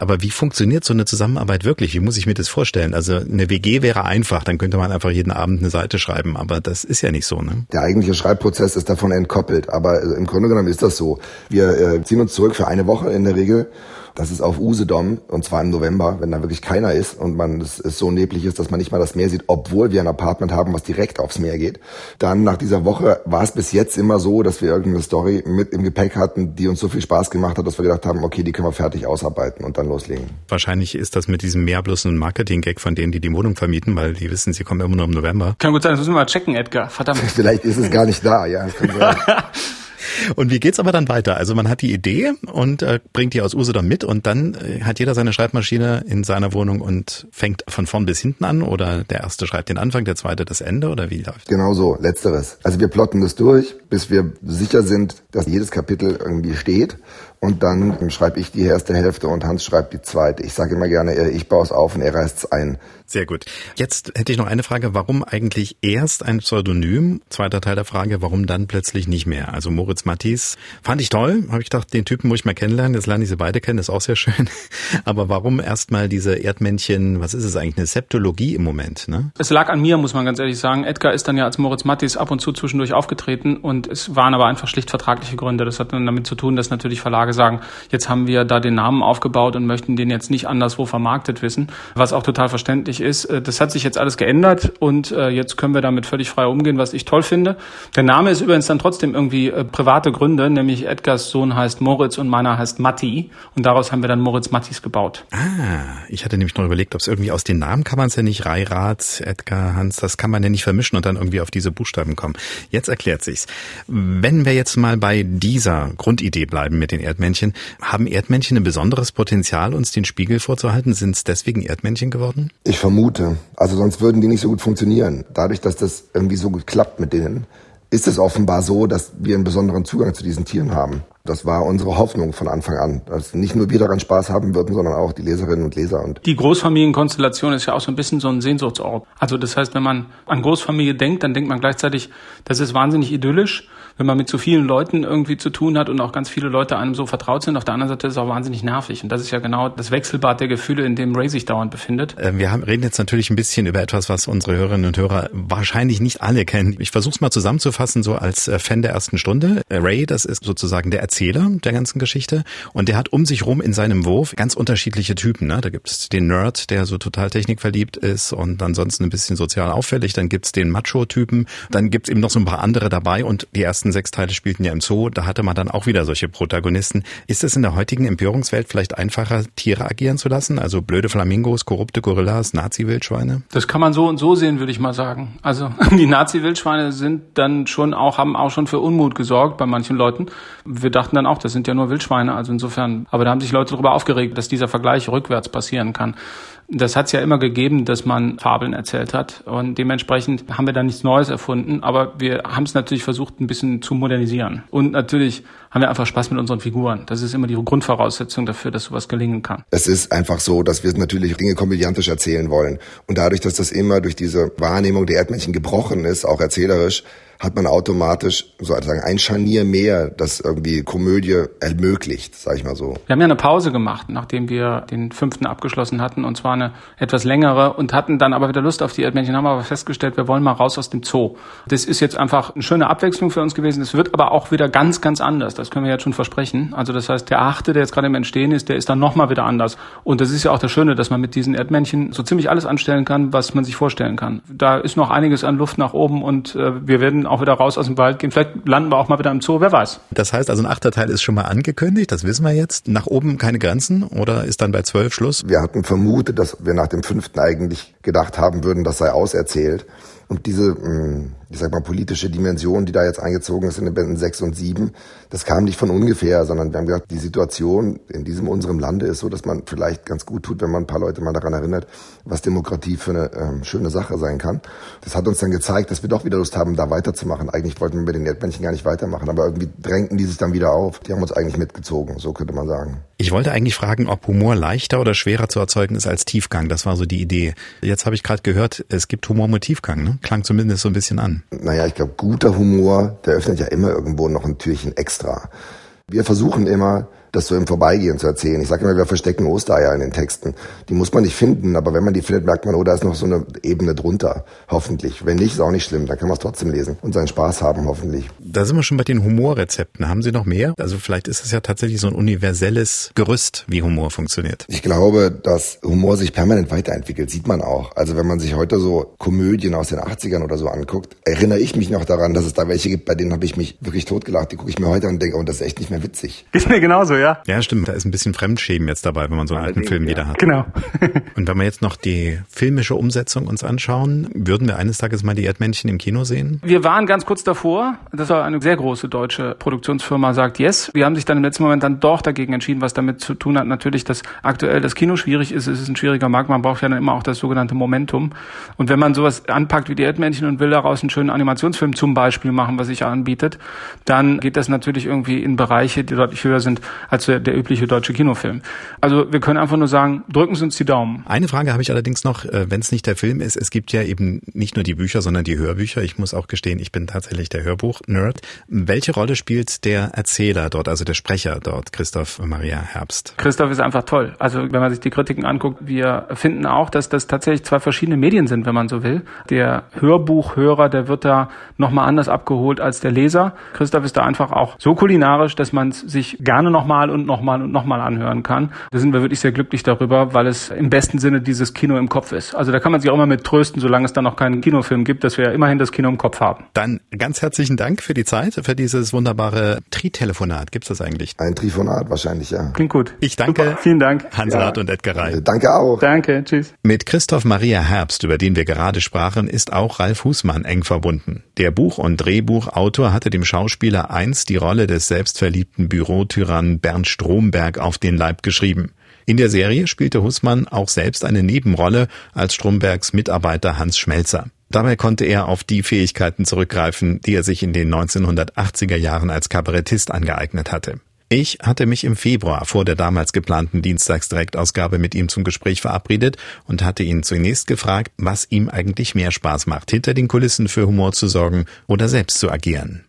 Aber wie funktioniert so eine Zusammenarbeit wirklich? Wie muss ich mir das vorstellen? Also eine WG wäre einfach, dann könnte man einfach jeden Abend eine Seite schreiben, aber das ist ja nicht so, ne? Der eigentliche Schreibprozess ist davon entkoppelt, aber im Grunde genommen ist das so. Wir ziehen uns zurück für eine Woche in der Regel. Das ist auf Usedom, und zwar im November, wenn da wirklich keiner ist und man es so neblig ist, dass man nicht mal das Meer sieht, obwohl wir ein Apartment haben, was direkt aufs Meer geht. Dann nach dieser Woche war es bis jetzt immer so, dass wir irgendeine Story mit im Gepäck hatten, die uns so viel Spaß gemacht hat, dass wir gedacht haben, okay, die können wir fertig ausarbeiten und dann loslegen. Wahrscheinlich ist das mit diesem Meer bloß ein Marketing-Gag von denen, die die Wohnung vermieten, weil die wissen, sie kommen immer nur im November. Kann gut sein, das müssen wir mal checken, Edgar. Verdammt. Vielleicht ist es gar nicht da, ja, das kann sein. Und wie geht's aber dann weiter? Also man hat die Idee und bringt die aus Usedom mit und dann hat jeder seine Schreibmaschine in seiner Wohnung und fängt von vorn bis hinten an, oder der erste schreibt den Anfang, der zweite das Ende, oder wie läuft? Genau so, letzteres. Also wir plotten das durch, bis wir sicher sind, dass jedes Kapitel irgendwie steht. Und dann schreibe ich die erste Hälfte und Hans schreibt die zweite. Ich sage immer gerne, ich baue es auf und er reißt es ein. Sehr gut. Jetzt hätte ich noch eine Frage. Warum eigentlich erst ein Pseudonym? Zweiter Teil der Frage, warum dann plötzlich nicht mehr? Also Moritz Matthies fand ich toll. Habe ich gedacht, den Typen muss ich mal kennenlernen. Jetzt lerne ich sie beide kennen. Das ist auch sehr schön. Aber warum erstmal diese Erdmännchen, was ist es eigentlich, eine Septologie im Moment, ne? Es lag an mir, muss man ganz ehrlich sagen. Edgar ist dann ja als Moritz Matthies ab und zu zwischendurch aufgetreten und es waren aber einfach schlicht vertragliche Gründe. Das hat dann damit zu tun, dass natürlich Verlage sagen, jetzt haben wir da den Namen aufgebaut und möchten den jetzt nicht anderswo vermarktet wissen, was auch total verständlich ist. Das hat sich jetzt alles geändert und jetzt können wir damit völlig frei umgehen, was ich toll finde. Der Name ist übrigens dann trotzdem irgendwie private Gründe, nämlich Edgars Sohn heißt Moritz und meiner heißt Matti und daraus haben wir dann Moritz Matthies gebaut. Ah, ich hatte nämlich noch überlegt, ob es irgendwie aus den Namen kann man es ja nicht, Rey, Rath, Edgar, Hans, das kann man ja nicht vermischen und dann irgendwie auf diese Buchstaben kommen. Jetzt erklärt sich's. Wenn wir jetzt mal bei dieser Grundidee bleiben mit den Erdmännchen. Haben Erdmännchen ein besonderes Potenzial, uns den Spiegel vorzuhalten? Sind es deswegen Erdmännchen geworden? Ich vermute. Also sonst würden die nicht so gut funktionieren. Dadurch, dass das irgendwie so gut klappt mit denen, ist es offenbar so, dass wir einen besonderen Zugang zu diesen Tieren haben. Das war unsere Hoffnung von Anfang an, dass nicht nur wir daran Spaß haben würden, sondern auch die Leserinnen und Leser. Und die Großfamilienkonstellation ist ja auch so ein bisschen so ein Sehnsuchtsort. Also das heißt, wenn man an Großfamilie denkt, dann denkt man gleichzeitig, das ist wahnsinnig idyllisch, wenn man mit so vielen Leuten irgendwie zu tun hat und auch ganz viele Leute einem so vertraut sind. Auf der anderen Seite ist es auch wahnsinnig nervig. Und das ist ja genau das Wechselbad der Gefühle, in dem Rey sich dauernd befindet. Wir reden jetzt natürlich ein bisschen über etwas, was unsere Hörerinnen und Hörer wahrscheinlich nicht alle kennen. Ich versuche es mal zusammenzufassen, so als Fan der ersten Stunde. Rey, das ist sozusagen der Erzähler der ganzen Geschichte und der hat um sich rum in seinem Wurf ganz unterschiedliche Typen, ne? Da gibt es den Nerd, der so total technikverliebt ist und ansonsten ein bisschen sozial auffällig, dann gibt es den Macho-Typen, dann gibt es eben noch so ein paar andere dabei und die ersten 6 Teile spielten ja im Zoo, da hatte man dann auch wieder solche Protagonisten. Ist es in der heutigen Empörungswelt vielleicht einfacher, Tiere agieren zu lassen? Also blöde Flamingos, korrupte Gorillas, Nazi-Wildschweine? Das kann man so und so sehen, würde ich mal sagen. Also die Nazi-Wildschweine sind dann schon auch, haben auch schon für Unmut gesorgt bei manchen Leuten. Wir dachten dachten dann auch, das sind ja nur Wildschweine, also insofern. Aber da haben sich Leute darüber aufgeregt, dass dieser Vergleich rückwärts passieren kann. Das hat es ja immer gegeben, dass man Fabeln erzählt hat und dementsprechend haben wir da nichts Neues erfunden, aber wir haben es natürlich versucht, ein bisschen zu modernisieren. Und natürlich haben wir einfach Spaß mit unseren Figuren. Das ist immer die Grundvoraussetzung dafür, dass sowas gelingen kann. Es ist einfach so, dass wir natürlich Dinge komödiantisch erzählen wollen. Und dadurch, dass das immer durch diese Wahrnehmung der Erdmännchen gebrochen ist, auch erzählerisch, hat man automatisch sozusagen ein Scharnier mehr, das irgendwie Komödie ermöglicht, sag ich mal so. Wir haben ja eine Pause gemacht, nachdem wir den 5. abgeschlossen hatten, und zwar eine etwas längere, und hatten dann aber wieder Lust auf die Erdmännchen, haben aber festgestellt, wir wollen mal raus aus dem Zoo. Das ist jetzt einfach eine schöne Abwechslung für uns gewesen, das wird aber auch wieder ganz, ganz anders, das können wir jetzt schon versprechen. Also das heißt, der 8., der jetzt gerade im Entstehen ist, der ist dann nochmal wieder anders. Und das ist ja auch das Schöne, dass man mit diesen Erdmännchen so ziemlich alles anstellen kann, was man sich vorstellen kann. Da ist noch einiges an Luft nach oben und wir werden auch wieder raus aus dem Wald gehen. Vielleicht landen wir auch mal wieder im Zoo, wer weiß. Das heißt also, ein 8. Teil ist schon mal angekündigt, das wissen wir jetzt. Nach oben keine Grenzen oder ist dann bei 12 Schluss? Wir hatten vermutet, dass wir nach dem 5. eigentlich gedacht haben würden, das sei auserzählt. Und diese, ich sag mal, politische Dimension, die da jetzt eingezogen ist in den Bänden 6 und 7, das kam nicht von ungefähr, sondern wir haben gedacht, die Situation in diesem unserem Lande ist so, dass man vielleicht ganz gut tut, wenn man ein paar Leute mal daran erinnert, was Demokratie für eine schöne Sache sein kann. Das hat uns dann gezeigt, dass wir doch wieder Lust haben, da weiterzumachen. Eigentlich wollten wir mit den Erdmännchen gar nicht weitermachen, aber irgendwie drängten die sich dann wieder auf. Die haben uns eigentlich mitgezogen, so könnte man sagen. Ich wollte eigentlich fragen, ob Humor leichter oder schwerer zu erzeugen ist als Tiefgang. Das war so die Idee. Jetzt habe ich gerade gehört, es gibt Humor mit Tiefgang, ne? Klang zumindest so ein bisschen an. Naja, ich glaube, guter Humor, der öffnet ja immer irgendwo noch ein Türchen extra. Wir versuchen immer, das so im Vorbeigehen zu erzählen. Ich sage immer, wir verstecken Ostereier in den Texten. Die muss man nicht finden, aber wenn man die findet, merkt man, oh, da ist noch so eine Ebene drunter, hoffentlich. Wenn nicht, ist auch nicht schlimm, dann kann man es trotzdem lesen und seinen Spaß haben, hoffentlich. Da sind wir schon bei den Humorrezepten. Haben Sie noch mehr? Also vielleicht ist es ja tatsächlich so ein universelles Gerüst, wie Humor funktioniert. Ich glaube, dass Humor sich permanent weiterentwickelt, sieht man auch. Also wenn man sich heute so Komödien aus den 80ern oder so anguckt, erinnere ich mich noch daran, dass es da welche gibt, bei denen habe ich mich wirklich totgelacht. Die gucke ich mir heute an und denke, oh, das ist echt nicht mehr witzig. Ist mir genauso, ja. Ja, stimmt. Da ist ein bisschen Fremdschämen jetzt dabei, wenn man so einen alten Film wieder hat. Genau. Und wenn wir jetzt noch die filmische Umsetzung uns anschauen, würden wir eines Tages mal die Erdmännchen im Kino sehen? Wir waren ganz kurz davor. Das war eine sehr große deutsche Produktionsfirma, sagt yes. Wir haben sich dann im letzten Moment dann doch dagegen entschieden, was damit zu tun hat. Natürlich, dass aktuell das Kino schwierig ist. Es ist ein schwieriger Markt. Man braucht ja dann immer auch das sogenannte Momentum. Und wenn man sowas anpackt wie die Erdmännchen und will daraus einen schönen Animationsfilm zum Beispiel machen, was sich anbietet, dann geht das natürlich irgendwie in Bereiche, die deutlich höher sind als der übliche deutsche Kinofilm. Also wir können einfach nur sagen, drücken Sie uns die Daumen. Eine Frage habe ich allerdings noch, wenn es nicht der Film ist. Es gibt ja eben nicht nur die Bücher, sondern die Hörbücher. Ich muss auch gestehen, ich bin tatsächlich der Hörbuch-Nerd. Welche Rolle spielt der Erzähler dort, also der Sprecher dort, Christoph Maria Herbst? Christoph ist einfach toll. Also wenn man sich die Kritiken anguckt, wir finden auch, dass das tatsächlich zwei verschiedene Medien sind, wenn man so will. Der Hörbuchhörer, der wird da nochmal anders abgeholt als der Leser. Christoph ist da einfach auch so kulinarisch, dass man es sich gerne nochmal und nochmal anhören kann. Da sind wir wirklich sehr glücklich darüber, weil es im besten Sinne dieses Kino im Kopf ist. Also da kann man sich auch immer mit trösten, solange es dann noch keinen Kinofilm gibt, dass wir ja immerhin das Kino im Kopf haben. Dann ganz herzlichen Dank für die Zeit, für dieses wunderbare Tri-Telefonat. Gibt's das eigentlich? Ein Trifonat wahrscheinlich, ja. Klingt gut. Ich danke. Super. Vielen Dank. Hans-Rath und Edgar Rey. Danke auch. Danke, tschüss. Mit Christoph Maria Herbst, über den wir gerade sprachen, ist auch Ralf Husmann eng verbunden. Der Buch- und Drehbuchautor hatte dem Schauspieler einst die Rolle des selbstverliebten Bürotyrannen Bernd Stromberg auf den Leib geschrieben. In der Serie spielte Husmann auch selbst eine Nebenrolle als Strombergs Mitarbeiter Hans Schmelzer. Dabei konnte er auf die Fähigkeiten zurückgreifen, die er sich in den 1980er Jahren als Kabarettist angeeignet hatte. Ich hatte mich im Februar vor der damals geplanten Dienstagsdirektausgabe mit ihm zum Gespräch verabredet und hatte ihn zunächst gefragt, was ihm eigentlich mehr Spaß macht, hinter den Kulissen für Humor zu sorgen oder selbst zu agieren.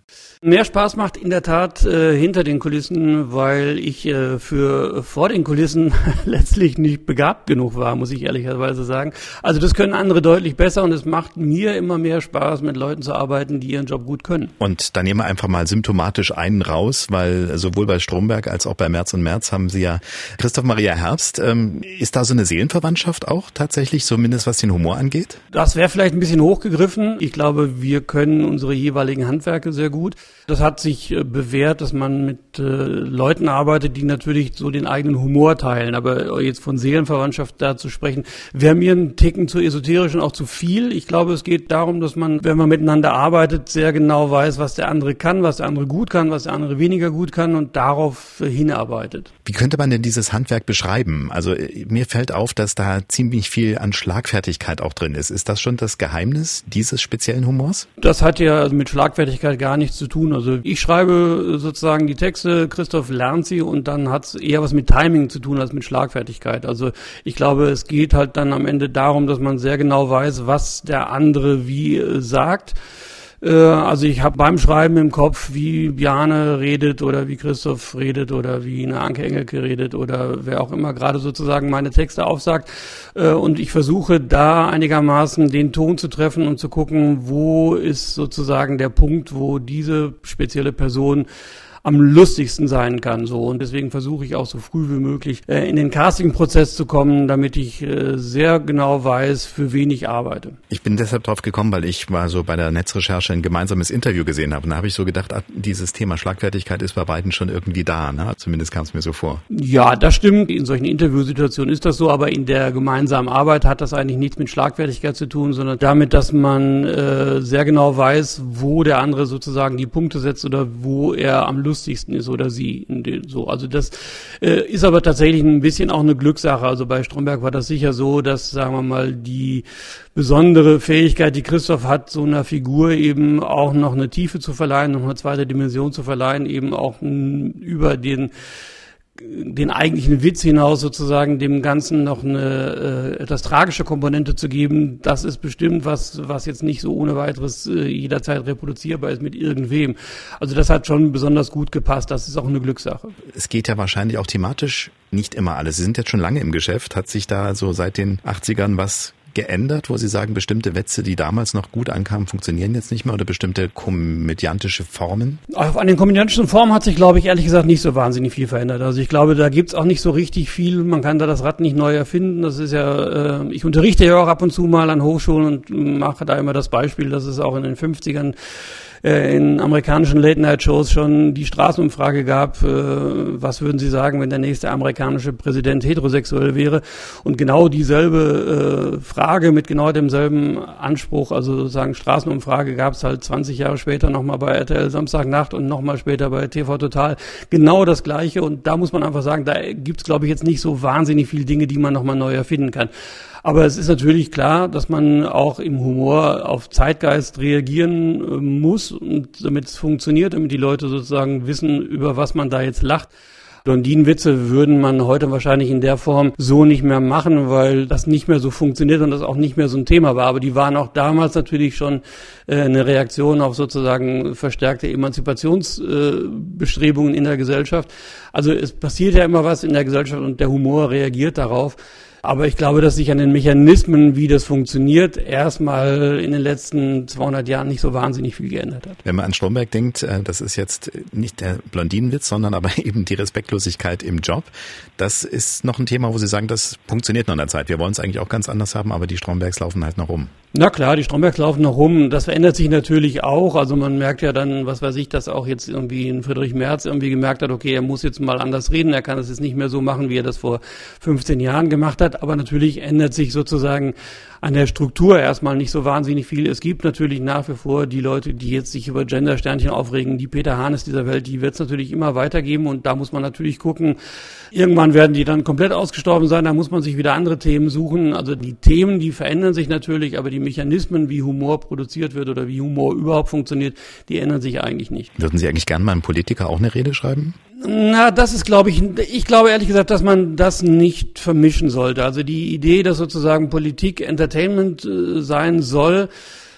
Mehr Spaß macht in der Tat hinter den Kulissen, weil ich für vor den Kulissen letztlich nicht begabt genug war, muss ich ehrlicherweise sagen. Also das können andere deutlich besser und es macht mir immer mehr Spaß, mit Leuten zu arbeiten, die ihren Job gut können. Und da nehmen wir einfach mal symptomatisch einen raus, weil sowohl bei Stromberg als auch bei Merz und Merz haben Sie ja Christoph Maria Herbst. Ist da so eine Seelenverwandtschaft auch tatsächlich, zumindest was den Humor angeht? Das wäre vielleicht ein bisschen hochgegriffen. Ich glaube, wir können unsere jeweiligen Handwerke sehr gut. Das hat sich bewährt, dass man mit Leuten arbeitet, die natürlich so den eigenen Humor teilen. Aber jetzt von Seelenverwandtschaft da zu sprechen, wäre mir ein Ticken zu esoterisch und auch zu viel. Ich glaube, es geht darum, dass man, wenn man miteinander arbeitet, sehr genau weiß, was der andere kann, was der andere gut kann, was der andere weniger gut kann und darauf hinarbeitet. Wie könnte man denn dieses Handwerk beschreiben? Also mir fällt auf, dass da ziemlich viel an Schlagfertigkeit auch drin ist. Ist das schon das Geheimnis dieses speziellen Humors? Das hat ja mit Schlagfertigkeit gar nichts zu tun. Also ich schreibe sozusagen die Texte, Christoph lernt sie und dann hat es eher was mit Timing zu tun als mit Schlagfertigkeit. Also ich glaube, es geht halt dann am Ende darum, dass man sehr genau weiß, was der andere wie sagt. Also ich habe beim Schreiben im Kopf, wie Bjarne redet oder wie Christoph redet oder wie eine Anke Engelke redet oder wer auch immer gerade sozusagen meine Texte aufsagt. Und ich versuche da einigermaßen den Ton zu treffen und zu gucken, wo ist sozusagen der Punkt, wo diese spezielle Person am lustigsten sein kann. So. Und deswegen versuche ich auch so früh wie möglich in den Casting-Prozess zu kommen, damit ich sehr genau weiß, für wen ich arbeite. Ich bin deshalb drauf gekommen, weil ich mal so bei der Netzrecherche ein gemeinsames Interview gesehen habe. Und da habe ich so gedacht, dieses Thema Schlagfertigkeit ist bei beiden schon irgendwie da. Ne? Zumindest kam es mir so vor. Ja, das stimmt. In solchen Interviewsituationen ist das so. Aber in der gemeinsamen Arbeit hat das eigentlich nichts mit Schlagfertigkeit zu tun, sondern damit, dass man sehr genau weiß, wo der andere sozusagen die Punkte setzt oder wo er am lustigsten ist oder sie. So, also das ist aber tatsächlich ein bisschen auch eine Glückssache. Also bei Stromberg war das sicher so, dass, sagen wir mal, die besondere Fähigkeit, die Christoph hat, so einer Figur eben auch noch eine Tiefe zu verleihen, noch eine zweite Dimension zu verleihen, eben auch über den eigentlichen Witz hinaus sozusagen dem Ganzen noch eine etwas tragische Komponente zu geben, das ist bestimmt was jetzt nicht so ohne weiteres jederzeit reproduzierbar ist mit irgendwem. Also das hat schon besonders gut gepasst, das ist auch eine Glückssache. Es geht ja wahrscheinlich auch thematisch nicht immer alles. Sie sind jetzt schon lange im Geschäft, hat sich da so seit den 80ern was geändert, wo Sie sagen, bestimmte Witze, die damals noch gut ankamen, funktionieren jetzt nicht mehr oder bestimmte komödiantische Formen? An den komödiantischen Formen hat sich, glaube ich, ehrlich gesagt nicht so wahnsinnig viel verändert. Also ich glaube, da gibt's auch nicht so richtig viel. Man kann da das Rad nicht neu erfinden. Das ist ja, ich unterrichte ja auch ab und zu mal an Hochschulen und mache da immer das Beispiel, dass es auch in den 50ern in amerikanischen Late-Night-Shows schon die Straßenumfrage gab, was würden Sie sagen, wenn der nächste amerikanische Präsident heterosexuell wäre? Und genau dieselbe Frage mit genau demselben Anspruch, also sozusagen Straßenumfrage, gab es halt 20 Jahre später nochmal bei RTL Samstagnacht und nochmal später bei TV Total. Genau das Gleiche und da muss man einfach sagen, da gibt's, glaube ich, jetzt nicht so wahnsinnig viele Dinge, die man nochmal neu erfinden kann. Aber es ist natürlich klar, dass man auch im Humor auf Zeitgeist reagieren muss, und damit es funktioniert, damit die Leute sozusagen wissen, über was man da jetzt lacht. Blondinenwitze würden man heute wahrscheinlich in der Form so nicht mehr machen, weil das nicht mehr so funktioniert und das auch nicht mehr so ein Thema war. Aber die waren auch damals natürlich schon eine Reaktion auf sozusagen verstärkte Emanzipationsbestrebungen in der Gesellschaft. Also es passiert ja immer was in der Gesellschaft und der Humor reagiert darauf. Aber ich glaube, dass sich an den Mechanismen, wie das funktioniert, erstmal in den letzten 200 Jahren nicht so wahnsinnig viel geändert hat. Wenn man an Stromberg denkt, das ist jetzt nicht der Blondinenwitz, sondern aber eben die Respektlosigkeit im Job. Das ist noch ein Thema, wo Sie sagen, das funktioniert noch in der Zeit. Wir wollen es eigentlich auch ganz anders haben, aber die Strombergs laufen halt noch rum. Na klar, die Strombergs laufen noch rum. Das verändert sich natürlich auch. Also man merkt ja dann, was weiß ich, dass auch jetzt irgendwie ein Friedrich Merz irgendwie gemerkt hat, okay, er muss jetzt mal anders reden. Er kann das jetzt nicht mehr so machen, wie er das vor 15 Jahren gemacht hat. Aber natürlich ändert sich sozusagen an der Struktur erstmal nicht so wahnsinnig viel. Es gibt natürlich nach wie vor die Leute, die jetzt sich über Gender-Sternchen aufregen, die Peter Hahnes dieser Welt, die wird es natürlich immer weitergeben. Und da muss man natürlich gucken, irgendwann werden die dann komplett ausgestorben sein. Da muss man sich wieder andere Themen suchen. Also die Themen, die verändern sich natürlich, aber die Mechanismen, wie Humor produziert wird oder wie Humor überhaupt funktioniert, die ändern sich eigentlich nicht. Würden Sie eigentlich gerne mal einem Politiker auch eine Rede schreiben? Na, das ist, glaube ich, ehrlich gesagt, dass man das nicht vermischen sollte. Also die Idee, dass sozusagen Politik Entertainment sein soll,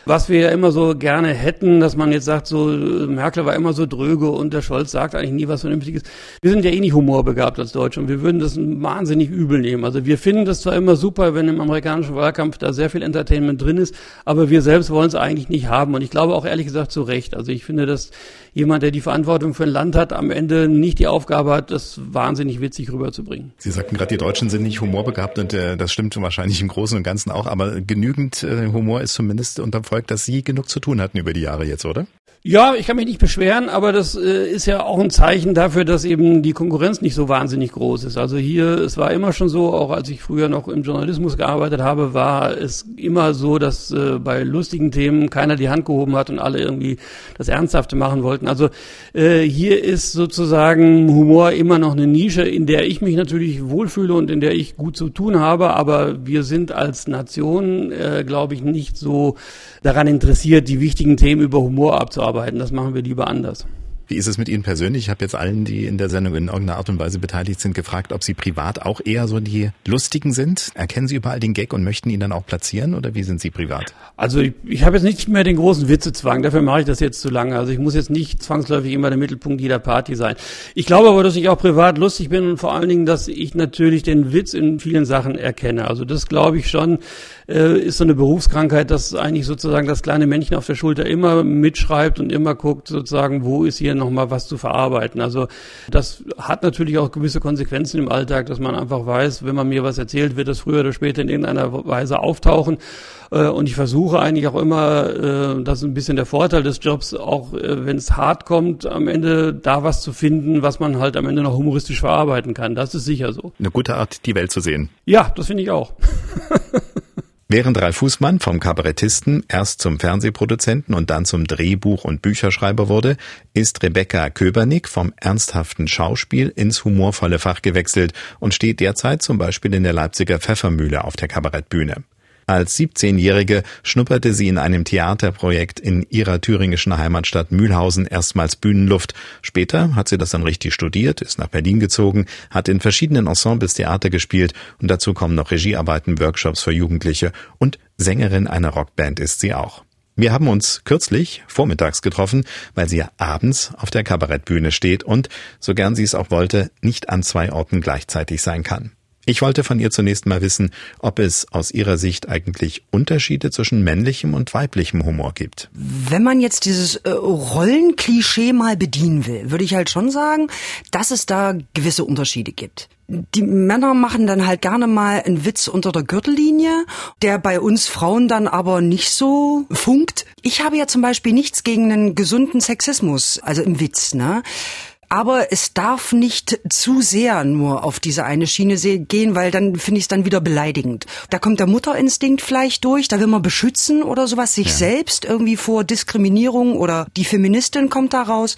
was wir ja immer so gerne hätten, dass man jetzt sagt, so Merkel war immer so dröge und der Scholz sagt eigentlich nie was Vernünftiges. Wir sind ja eh nicht humorbegabt als Deutsche und wir würden das wahnsinnig übel nehmen. Also wir finden das zwar immer super, wenn im amerikanischen Wahlkampf da sehr viel Entertainment drin ist, aber wir selbst wollen es eigentlich nicht haben. Und ich glaube auch ehrlich gesagt zu Recht. Also ich finde, dass jemand, der die Verantwortung für ein Land hat, am Ende nicht die Aufgabe hat, das wahnsinnig witzig rüberzubringen. Sie sagten gerade, die Deutschen sind nicht humorbegabt und das stimmt wahrscheinlich im Großen und Ganzen auch, aber genügend Humor ist zumindest unterm Volk, dass Sie genug zu tun hatten über die Jahre jetzt, oder? Ja, ich kann mich nicht beschweren, aber das ist ja auch ein Zeichen dafür, dass eben die Konkurrenz nicht so wahnsinnig groß ist. Also hier, es war immer schon so, auch als ich früher noch im Journalismus gearbeitet habe, war es immer so, dass bei lustigen Themen keiner die Hand gehoben hat und alle irgendwie das Ernsthafte machen wollten. Also hier ist sozusagen Humor immer noch eine Nische, in der ich mich natürlich wohlfühle und in der ich gut zu tun habe, aber wir sind als Nation, glaube ich, nicht so daran interessiert, die wichtigen Themen über Humor abzuarbeiten. Das machen wir lieber anders. Wie ist es mit Ihnen persönlich? Ich habe jetzt allen, die in der Sendung in irgendeiner Art und Weise beteiligt sind, gefragt, ob Sie privat auch eher so die Lustigen sind. Erkennen Sie überall den Gag und möchten ihn dann auch platzieren oder wie sind Sie privat? Also ich habe jetzt nicht mehr den großen Witzezwang, dafür mache ich das jetzt zu lange. Also ich muss jetzt nicht zwangsläufig immer der Mittelpunkt jeder Party sein. Ich glaube aber, dass ich auch privat lustig bin und vor allen Dingen, dass ich natürlich den Witz in vielen Sachen erkenne. Also das glaube ich schon, ist so eine Berufskrankheit, dass eigentlich sozusagen das kleine Männchen auf der Schulter immer mitschreibt und immer guckt sozusagen, wo ist hier nochmal was zu verarbeiten. Also das hat natürlich auch gewisse Konsequenzen im Alltag, dass man einfach weiß, wenn man mir was erzählt, wird das früher oder später in irgendeiner Weise auftauchen. Und ich versuche eigentlich auch immer, das ist ein bisschen der Vorteil des Jobs, auch wenn es hart kommt, am Ende da was zu finden, was man halt am Ende noch humoristisch verarbeiten kann. Das ist sicher so. Eine gute Art, die Welt zu sehen. Ja, das finde ich auch. Während Ralf Fußmann vom Kabarettisten erst zum Fernsehproduzenten und dann zum Drehbuch- und Bücherschreiber wurde, ist Rebecca Köbernick vom ernsthaften Schauspiel ins humorvolle Fach gewechselt und steht derzeit zum Beispiel in der Leipziger Pfeffermühle auf der Kabarettbühne. Als 17-Jährige schnupperte sie in einem Theaterprojekt in ihrer thüringischen Heimatstadt Mühlhausen erstmals Bühnenluft. Später hat sie das dann richtig studiert, ist nach Berlin gezogen, hat in verschiedenen Ensembles Theater gespielt und dazu kommen noch Regiearbeiten, Workshops für Jugendliche und Sängerin einer Rockband ist sie auch. Wir haben uns kürzlich vormittags getroffen, weil sie ja abends auf der Kabarettbühne steht und, so gern sie es auch wollte, nicht an zwei Orten gleichzeitig sein kann. Ich wollte von ihr zunächst mal wissen, ob es aus ihrer Sicht eigentlich Unterschiede zwischen männlichem und weiblichem Humor gibt. Wenn man jetzt dieses Rollenklischee mal bedienen will, würde ich halt schon sagen, dass es da gewisse Unterschiede gibt. Die Männer machen dann halt gerne mal einen Witz unter der Gürtellinie, der bei uns Frauen dann aber nicht so funkt. Ich habe ja zum Beispiel nichts gegen einen gesunden Sexismus, also im Witz, ne? Aber es darf nicht zu sehr nur auf diese eine Schiene gehen, weil dann finde ich es dann wieder beleidigend. Da kommt der Mutterinstinkt vielleicht durch, da will man beschützen oder sowas, sich selbst irgendwie vor Diskriminierung oder die Feministin kommt da raus.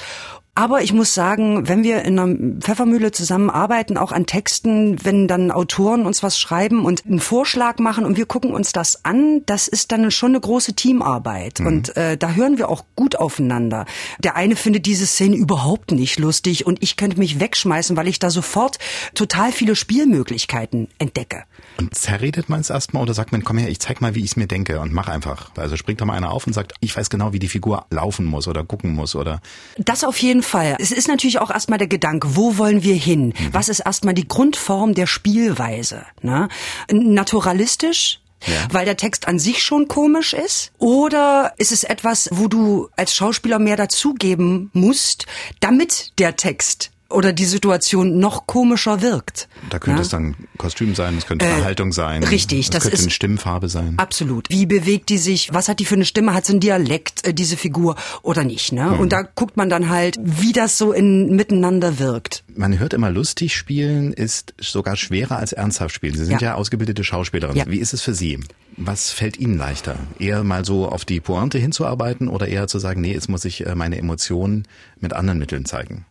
Aber ich muss sagen, wenn wir in einer Pfeffermühle zusammenarbeiten, auch an Texten, wenn dann Autoren uns was schreiben und einen Vorschlag machen und wir gucken uns das an, das ist dann schon eine große Teamarbeit. Mhm. Und da hören wir auch gut aufeinander. Der eine findet diese Szene überhaupt nicht lustig und ich könnte mich wegschmeißen, weil ich da sofort total viele Spielmöglichkeiten entdecke. Und zerredet man es erstmal oder sagt man, komm her, ich zeig mal, wie ich es mir denke und mach einfach. Also springt doch mal einer auf und sagt, ich weiß genau, wie die Figur laufen muss oder gucken muss oder... Das auf jeden Fall. Es ist natürlich auch erstmal der Gedanke, wo wollen wir hin? Was ist erstmal die Grundform der Spielweise? Ne? Naturalistisch? Ja. Weil der Text an sich schon komisch ist? Oder ist es etwas, wo du als Schauspieler mehr dazugeben musst, damit der Text oder die Situation noch komischer wirkt? Da könnte es dann Kostüm sein, es könnte eine Haltung sein. Richtig. Das könnte eine Stimmfarbe sein. Absolut. Wie bewegt die sich? Was hat die für eine Stimme? Hat sie einen Dialekt, diese Figur, oder nicht? Ne? Mhm. Und da guckt man dann halt, wie das so miteinander wirkt. Man hört immer, lustig spielen ist sogar schwerer als ernsthaft spielen. Sie sind ja ausgebildete Schauspielerin. Ja. Wie ist es für Sie? Was fällt Ihnen leichter? Eher mal so auf die Pointe hinzuarbeiten oder eher zu sagen, nee, jetzt muss ich meine Emotionen mit anderen Mitteln zeigen?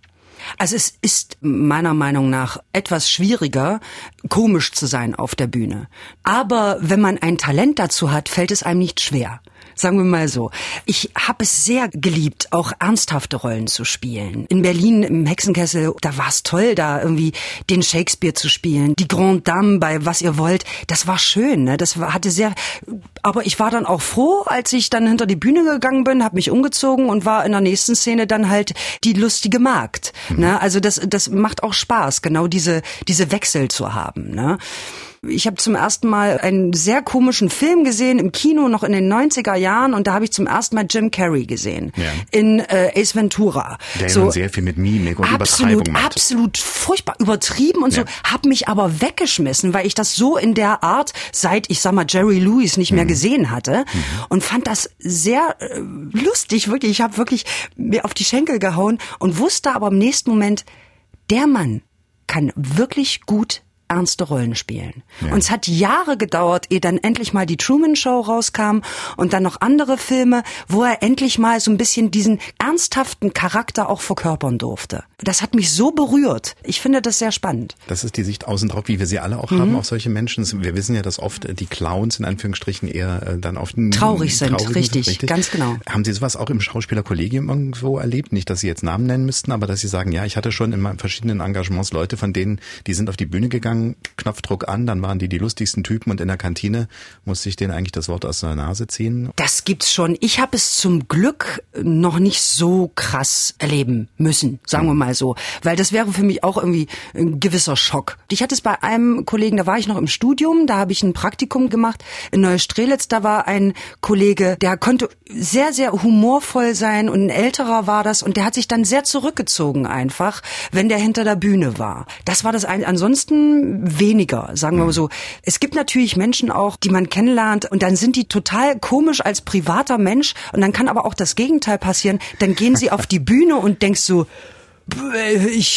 Also es ist meiner Meinung nach etwas schwieriger, komisch zu sein auf der Bühne. Aber wenn man ein Talent dazu hat, fällt es einem nicht schwer. Sagen wir mal so. Ich habe es sehr geliebt, auch ernsthafte Rollen zu spielen. In Berlin im Hexenkessel, da war es toll, da irgendwie den Shakespeare zu spielen. Die Grande Dame bei Was ihr wollt, das war schön, ne? Das hatte sehr... Aber ich war dann auch froh, als ich dann hinter die Bühne gegangen bin, habe mich umgezogen und war in der nächsten Szene dann halt die lustige Magd. Ne? Also das macht auch Spaß, genau diese Wechsel zu haben, ne? Ich habe zum ersten Mal einen sehr komischen Film gesehen, im Kino noch in den 90er Jahren. Und da habe ich zum ersten Mal Jim Carrey gesehen, ja, in Ace Ventura. Der so sehr viel mit Mimik und absolut, Übertreibung macht. Absolut furchtbar übertrieben und ja, so. Habe mich aber weggeschmissen, weil ich das so in der Art, seit ich sag mal Jerry Lewis nicht mehr gesehen hatte. Und fand das sehr lustig, wirklich. Ich habe wirklich mir auf die Schenkel gehauen und wusste aber im nächsten Moment, der Mann kann wirklich gut ernste Rollen spielen. Ja. Und es hat Jahre gedauert, ehe dann endlich mal die Truman Show rauskam und dann noch andere Filme, wo er endlich mal so ein bisschen diesen ernsthaften Charakter auch verkörpern durfte. Das hat mich so berührt. Ich finde das sehr spannend. Das ist die Sicht außen drauf, wie wir sie alle auch haben, auch solche Menschen. Wir wissen ja, dass oft die Clowns in Anführungsstrichen eher dann oft traurig sind. Richtig, ganz genau. Haben Sie sowas auch im Schauspielerkollegium irgendwo erlebt? Nicht, dass Sie jetzt Namen nennen müssten, aber dass Sie sagen, ja, ich hatte schon in meinen verschiedenen Engagements Leute, von denen, die sind auf die Bühne gegangen, Knopfdruck an, dann waren die lustigsten Typen und in der Kantine musste ich denen eigentlich das Wort aus der Nase ziehen. Das gibt's schon. Ich habe es zum Glück noch nicht so krass erleben müssen, sagen wir mal so, weil das wäre für mich auch irgendwie ein gewisser Schock. Ich hatte es bei einem Kollegen, da war ich noch im Studium, da habe ich ein Praktikum gemacht in Neustrelitz, da war ein Kollege, der konnte sehr, sehr humorvoll sein und ein älterer war das und der hat sich dann sehr zurückgezogen einfach, wenn der hinter der Bühne war. Das war das eine. Ansonsten weniger, sagen wir mal so. Es gibt natürlich Menschen auch, die man kennenlernt und dann sind die total komisch als privater Mensch und dann kann aber auch das Gegenteil passieren. Dann gehen sie auf die Bühne und denkst so,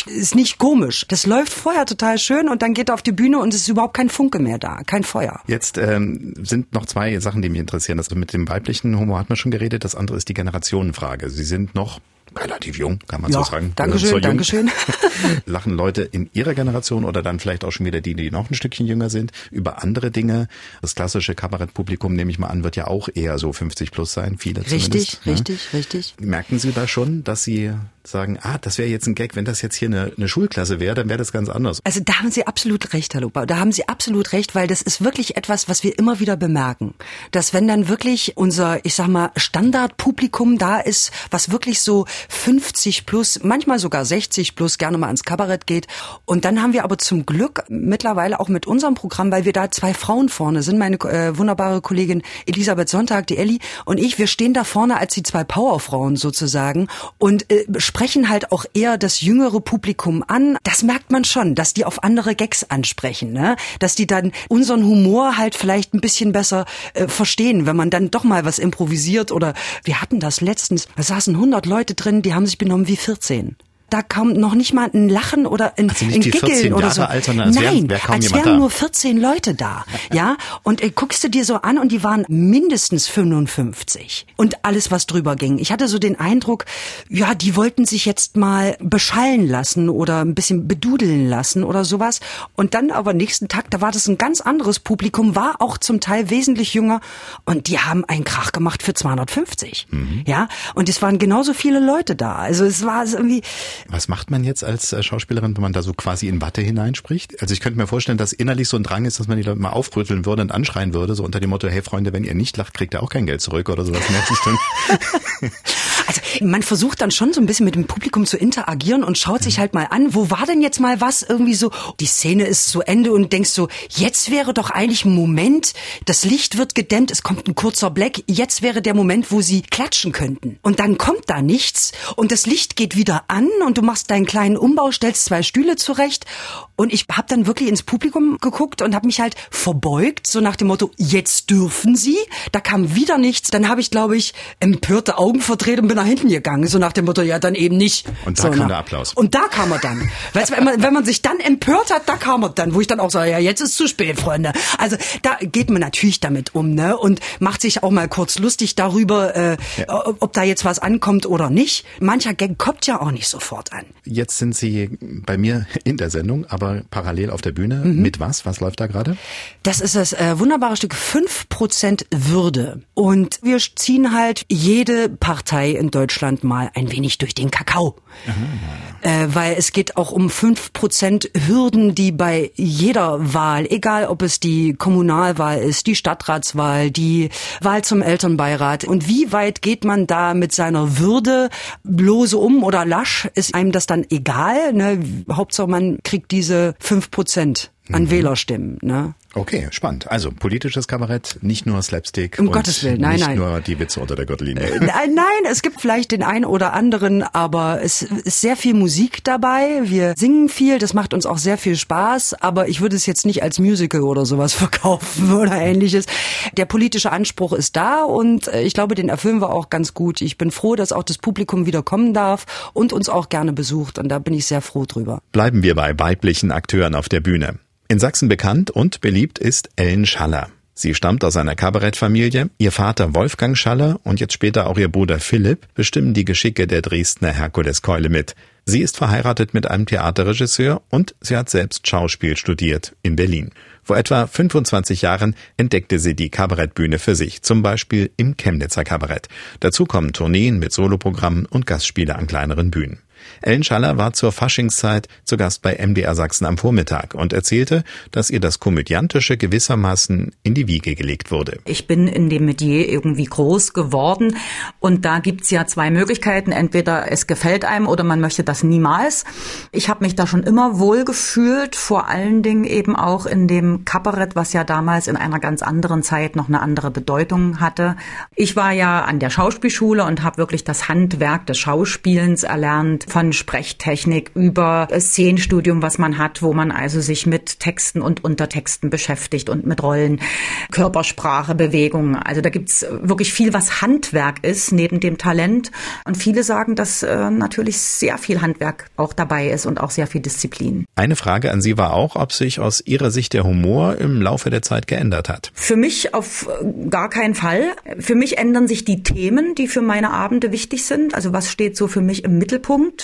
ist nicht komisch. Das läuft vorher total schön und dann geht er auf die Bühne und es ist überhaupt kein Funke mehr da, kein Feuer. Jetzt sind noch zwei Sachen, die mich interessieren. Also mit dem weiblichen Humor hat man schon geredet, das andere ist die Generationenfrage. Sie sind noch relativ jung, kann man so sagen. Dankeschön, Dankeschön. Lachen Leute in ihrer Generation oder dann vielleicht auch schon wieder die, die noch ein Stückchen jünger sind, über andere Dinge. Das klassische Kabarettpublikum, nehme ich mal an, wird ja auch eher so 50 plus sein, viele richtig, zumindest. Richtig. Merken Sie da schon, dass Sie sagen, das wäre jetzt ein Gag, wenn das jetzt hier eine Schulklasse wäre, dann wäre das ganz anders. Also da haben Sie absolut recht, Herr Lupa. Da haben Sie absolut recht, weil das ist wirklich etwas, was wir immer wieder bemerken. Dass wenn dann wirklich unser, ich sag mal, Standardpublikum da ist, was wirklich so 50 plus, manchmal sogar 60 plus gerne mal ans Kabarett geht. Und dann haben wir aber zum Glück mittlerweile auch mit unserem Programm, weil wir da zwei Frauen vorne sind, meine wunderbare Kollegin Elisabeth Sonntag, die Elli und ich, wir stehen da vorne als die zwei Powerfrauen sozusagen und sprechen halt auch eher das jüngere Publikum an. Das merkt man schon, dass die auf andere Gags ansprechen, ne? Dass die dann unseren Humor halt vielleicht ein bisschen besser verstehen, wenn man dann doch mal was improvisiert oder wir hatten das letztens, da saßen 100 Leute drin, die haben sich benommen wie 14. Da kam noch nicht mal ein Lachen oder ein, also ein Giggeln oder so. Alt, als nein, als wären nur 14 Leute da. Ja, und guckst du dir so an und die waren mindestens 55. Und alles, was drüber ging. Ich hatte so den Eindruck, ja, die wollten sich jetzt mal beschallen lassen oder ein bisschen bedudeln lassen oder sowas. Und dann aber nächsten Tag, da war das ein ganz anderes Publikum, war auch zum Teil wesentlich jünger. Und die haben einen Krach gemacht für 250. Ja, und es waren genauso viele Leute da. Also es war irgendwie... Was macht man jetzt als Schauspielerin, wenn man da so quasi in Watte hineinspricht? Also ich könnte mir vorstellen, dass innerlich so ein Drang ist, dass man die Leute mal aufrütteln würde und anschreien würde, so unter dem Motto, hey Freunde, wenn ihr nicht lacht, kriegt ihr auch kein Geld zurück oder sowas. Also man versucht dann schon so ein bisschen mit dem Publikum zu interagieren und schaut sich halt mal an, wo war denn jetzt mal was irgendwie so, die Szene ist zu Ende und denkst so, jetzt wäre doch eigentlich ein Moment, das Licht wird gedämmt, es kommt ein kurzer Black, jetzt wäre der Moment, wo sie klatschen könnten. Und dann kommt da nichts und das Licht geht wieder an und du machst deinen kleinen Umbau, stellst zwei Stühle zurecht und ich habe dann wirklich ins Publikum geguckt und habe mich halt verbeugt, so nach dem Motto, jetzt dürfen sie, da kam wieder nichts, dann habe ich, glaube ich, empörte Augen verdreht und bin nach hinten gegangen, so nach dem Motto, ja dann eben nicht. Und da kam der Applaus. Und da kam er dann. Weißt du, wenn man sich dann empört hat, da kam er dann, wo ich dann auch sage, ja jetzt ist zu spät, Freunde. Also da geht man natürlich damit um, ne, und macht sich auch mal kurz lustig darüber, ob da jetzt was ankommt oder nicht. Mancher Gag kommt ja auch nicht so an. Jetzt sind Sie bei mir in der Sendung, aber parallel auf der Bühne. Mit was? Was läuft da gerade? Das ist das wunderbare Stück 5% Würde. Und wir ziehen halt jede Partei in Deutschland mal ein wenig durch den Kakao. Weil es geht auch um 5% Hürden, die bei jeder Wahl, egal ob es die Kommunalwahl ist, die Stadtratswahl, die Wahl zum Elternbeirat. Und wie weit geht man da mit seiner Würde lose um oder lasch? Ist einem das dann egal, ne? Hauptsache man kriegt diese 5% an Wählerstimmen, ne? Okay, spannend. Also politisches Kabarett, nicht nur Slapstick, um Gottes Willen, nein, nicht nur die Witze unter der Gürtellinie. Nein, es gibt vielleicht den einen oder anderen, aber es ist sehr viel Musik dabei. Wir singen viel, das macht uns auch sehr viel Spaß, aber ich würde es jetzt nicht als Musical oder sowas verkaufen oder ähnliches. Der politische Anspruch ist da und ich glaube, den erfüllen wir auch ganz gut. Ich bin froh, dass auch das Publikum wieder kommen darf und uns auch gerne besucht und da bin ich sehr froh drüber. Bleiben wir bei weiblichen Akteuren auf der Bühne. In Sachsen bekannt und beliebt ist Ellen Schaller. Sie stammt aus einer Kabarettfamilie. Ihr Vater Wolfgang Schaller und jetzt später auch ihr Bruder Philipp bestimmen die Geschicke der Dresdner Herkuleskeule mit. Sie ist verheiratet mit einem Theaterregisseur und sie hat selbst Schauspiel studiert in Berlin. Vor etwa 25 Jahren entdeckte sie die Kabarettbühne für sich, zum Beispiel im Chemnitzer Kabarett. Dazu kommen Tourneen mit Soloprogrammen und Gastspiele an kleineren Bühnen. Ellen Schaller war zur Faschingszeit zu Gast bei MDR Sachsen am Vormittag und erzählte, dass ihr das Komödiantische gewissermaßen in die Wiege gelegt wurde. Ich bin in dem Metier irgendwie groß geworden und da gibt's ja zwei Möglichkeiten. Entweder es gefällt einem oder man möchte das niemals. Ich habe mich da schon immer wohl gefühlt, vor allen Dingen eben auch in dem Kabarett, was ja damals in einer ganz anderen Zeit noch eine andere Bedeutung hatte. Ich war ja an der Schauspielschule und habe wirklich das Handwerk des Schauspielens erlernt, von Sprechtechnik über Szenenstudium, was man hat, wo man also sich mit Texten und Untertexten beschäftigt und mit Rollen, Körpersprache, Bewegungen. Also da gibt's wirklich viel, was Handwerk ist, neben dem Talent. Und viele sagen, dass natürlich sehr viel Handwerk auch dabei ist und auch sehr viel Disziplin. Eine Frage an Sie war auch, ob sich aus Ihrer Sicht der Humor im Laufe der Zeit geändert hat. Für mich auf gar keinen Fall. Für mich ändern sich die Themen, die für meine Abende wichtig sind. Also was steht so für mich im Mittelpunkt?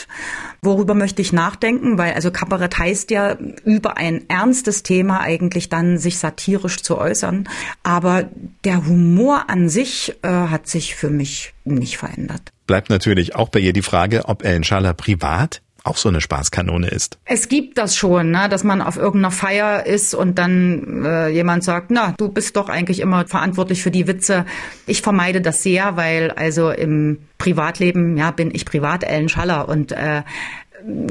Worüber möchte ich nachdenken? Weil also Kabarett heißt ja, über ein ernstes Thema eigentlich dann sich satirisch zu äußern. Aber der Humor an sich hat sich für mich nicht verändert. Bleibt natürlich auch bei ihr die Frage, ob Ellen Schaller privat auch so eine Spaßkanone ist. Es gibt das schon, ne, dass man auf irgendeiner Feier ist und dann jemand sagt, na, du bist doch eigentlich immer verantwortlich für die Witze. Ich vermeide das sehr, weil also im Privatleben, ja, bin ich privat Ellen Schaller und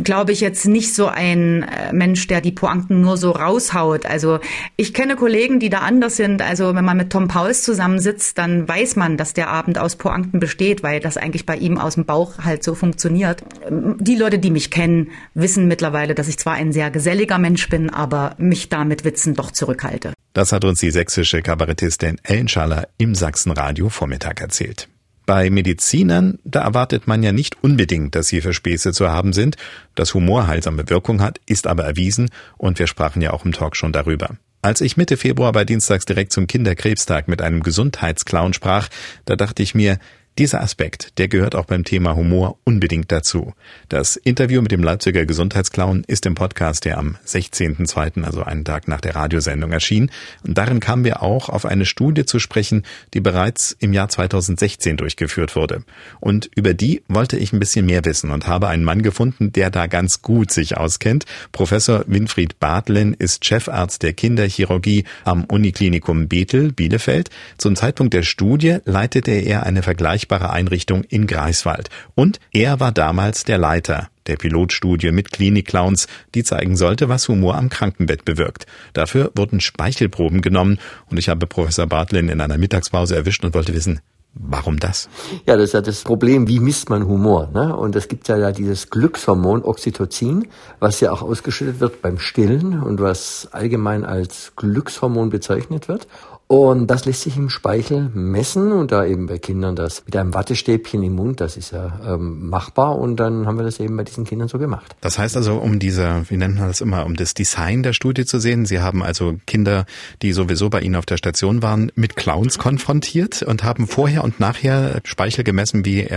glaube ich jetzt nicht so ein Mensch, der die Pointen nur so raushaut. Also ich kenne Kollegen, die da anders sind. Also wenn man mit Tom Pauls zusammensitzt, dann weiß man, dass der Abend aus Pointen besteht, weil das eigentlich bei ihm aus dem Bauch halt so funktioniert. Die Leute, die mich kennen, wissen mittlerweile, dass ich zwar ein sehr geselliger Mensch bin, aber mich da mit Witzen doch zurückhalte. Das hat uns die sächsische Kabarettistin Ellen Schaller im Sachsenradio Vormittag erzählt. Bei Medizinern, da erwartet man ja nicht unbedingt, dass sie für Späße zu haben sind. Dass Humor heilsame Wirkung hat, ist aber erwiesen und wir sprachen ja auch im Talk schon darüber. Als ich Mitte Februar bei Dienstags direkt zum Kinderkrebstag mit einem Gesundheitsclown sprach, da dachte ich mir, dieser Aspekt, der gehört auch beim Thema Humor unbedingt dazu. Das Interview mit dem Leipziger Gesundheitsclown ist im Podcast, der am 16.02., also einen Tag nach der Radiosendung erschien. Und darin kamen wir auch auf eine Studie zu sprechen, die bereits im Jahr 2016 durchgeführt wurde. Und über die wollte ich ein bisschen mehr wissen und habe einen Mann gefunden, der da ganz gut sich auskennt. Professor Winfried Bartlin ist Chefarzt der Kinderchirurgie am Uniklinikum Bethel, Bielefeld. Zum Zeitpunkt der Studie leitete er eine vergleichbare Einrichtung in Greifswald. Und er war damals der Leiter der Pilotstudie mit Klinikclowns, die zeigen sollte, was Humor am Krankenbett bewirkt. Dafür wurden Speichelproben genommen und ich habe Professor Bartlin in einer Mittagspause erwischt und wollte wissen, warum das? Ja, das ist ja das Problem, wie misst man Humor, ne? Und es gibt ja da dieses Glückshormon Oxytocin, was ja auch ausgeschüttet wird beim Stillen und was allgemein als Glückshormon bezeichnet wird. Und das lässt sich im Speichel messen und da eben bei Kindern das mit einem Wattestäbchen im Mund, das ist ja machbar und dann haben wir das eben bei diesen Kindern so gemacht. Das heißt also, um diese, wie nennt man das immer, um das Design der Studie zu sehen, Sie haben also Kinder, die sowieso bei Ihnen auf der Station waren, mit Clowns konfrontiert und haben vorher und nachher Speichel gemessen, wie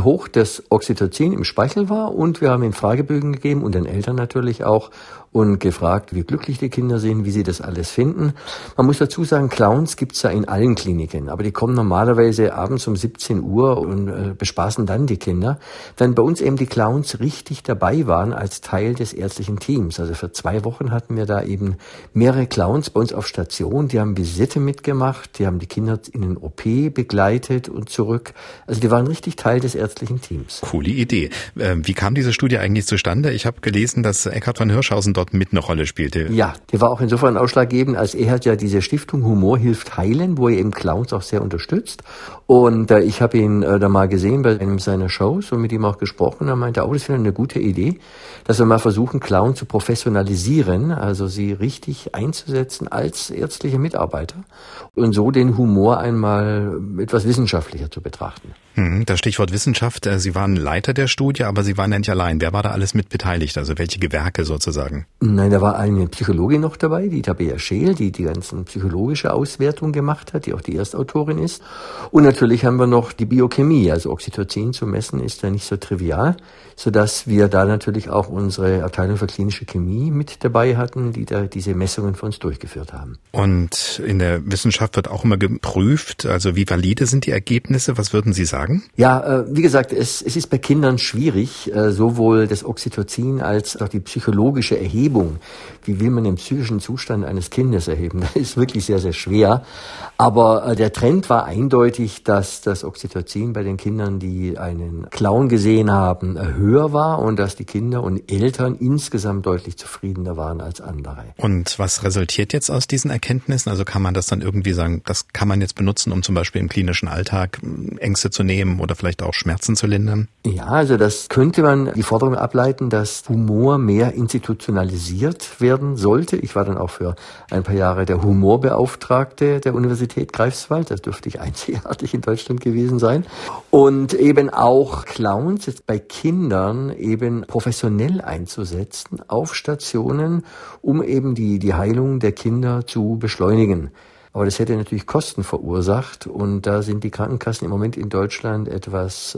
hoch das Oxytocin im Speichel war und wir haben ihnen Fragebögen gegeben und den Eltern natürlich auch und gefragt, wie glücklich die Kinder sind, wie sie das alles finden. Man muss dazu sagen, klar, Clowns gibt es ja in allen Kliniken, aber die kommen normalerweise abends um 17 Uhr und bespaßen dann die Kinder. Wenn bei uns eben die Clowns richtig dabei waren als Teil des ärztlichen Teams. Also für 2 Wochen hatten wir da eben mehrere Clowns bei uns auf Station. Die haben Visite mitgemacht, die haben die Kinder in den OP begleitet und zurück. Also die waren richtig Teil des ärztlichen Teams. Coole Idee. Wie kam diese Studie eigentlich zustande? Ich habe gelesen, dass Eckhard von Hirschhausen dort mit eine Rolle spielte. Ja, die war auch insofern ausschlaggebend, als er hat ja diese Stiftung Humor hilft heilen, wo er eben Clowns auch sehr unterstützt. Und ich habe ihn da mal gesehen bei einem seiner Shows und mit ihm auch gesprochen. Er meinte, das finde ich eine gute Idee, dass wir mal versuchen, Clowns zu professionalisieren, also sie richtig einzusetzen als ärztliche Mitarbeiter und so den Humor einmal etwas wissenschaftlicher zu betrachten. Das Stichwort Wissenschaft, Sie waren Leiter der Studie, aber Sie waren ja nicht allein. Wer war da alles mit beteiligt? Also welche Gewerke sozusagen? Nein, da war eine Psychologin noch dabei, die Tabea Scheel, die ganzen psychologische Auswertung gemacht hat, die auch die Erstautorin ist. Und natürlich haben wir noch die Biochemie, also Oxytocin zu messen ist ja nicht so trivial, sodass wir da natürlich auch unsere Abteilung für klinische Chemie mit dabei hatten, die da diese Messungen für uns durchgeführt haben. Und in der Wissenschaft wird auch immer geprüft, also wie valide sind die Ergebnisse? Was würden Sie sagen? Ja, wie gesagt, es ist bei Kindern schwierig, sowohl das Oxytocin als auch die psychologische Erhebung. Wie will man den psychischen Zustand eines Kindes erheben? Das ist wirklich sehr, sehr schwer. Aber der Trend war eindeutig, dass das Oxytocin bei den Kindern, die einen Clown gesehen haben, höher war und dass die Kinder und Eltern insgesamt deutlich zufriedener waren als andere. Und was resultiert jetzt aus diesen Erkenntnissen? Also kann man das dann irgendwie sagen, das kann man jetzt benutzen, um zum Beispiel im klinischen Alltag Ängste zu nehmen oder vielleicht auch Schmerzen zu lindern? Ja, also das könnte man die Forderung ableiten, dass Humor mehr institutionalisiert werden sollte. Ich war dann auch für ein paar Jahre der Humorbeauftragte der Universität Greifswald. Das dürfte ich einzigartig in Deutschland gewesen sein. Und eben auch Clowns jetzt bei Kindern eben professionell einzusetzen auf Stationen, um eben die Heilung der Kinder zu beschleunigen. Aber das hätte natürlich Kosten verursacht und da sind die Krankenkassen im Moment in Deutschland etwas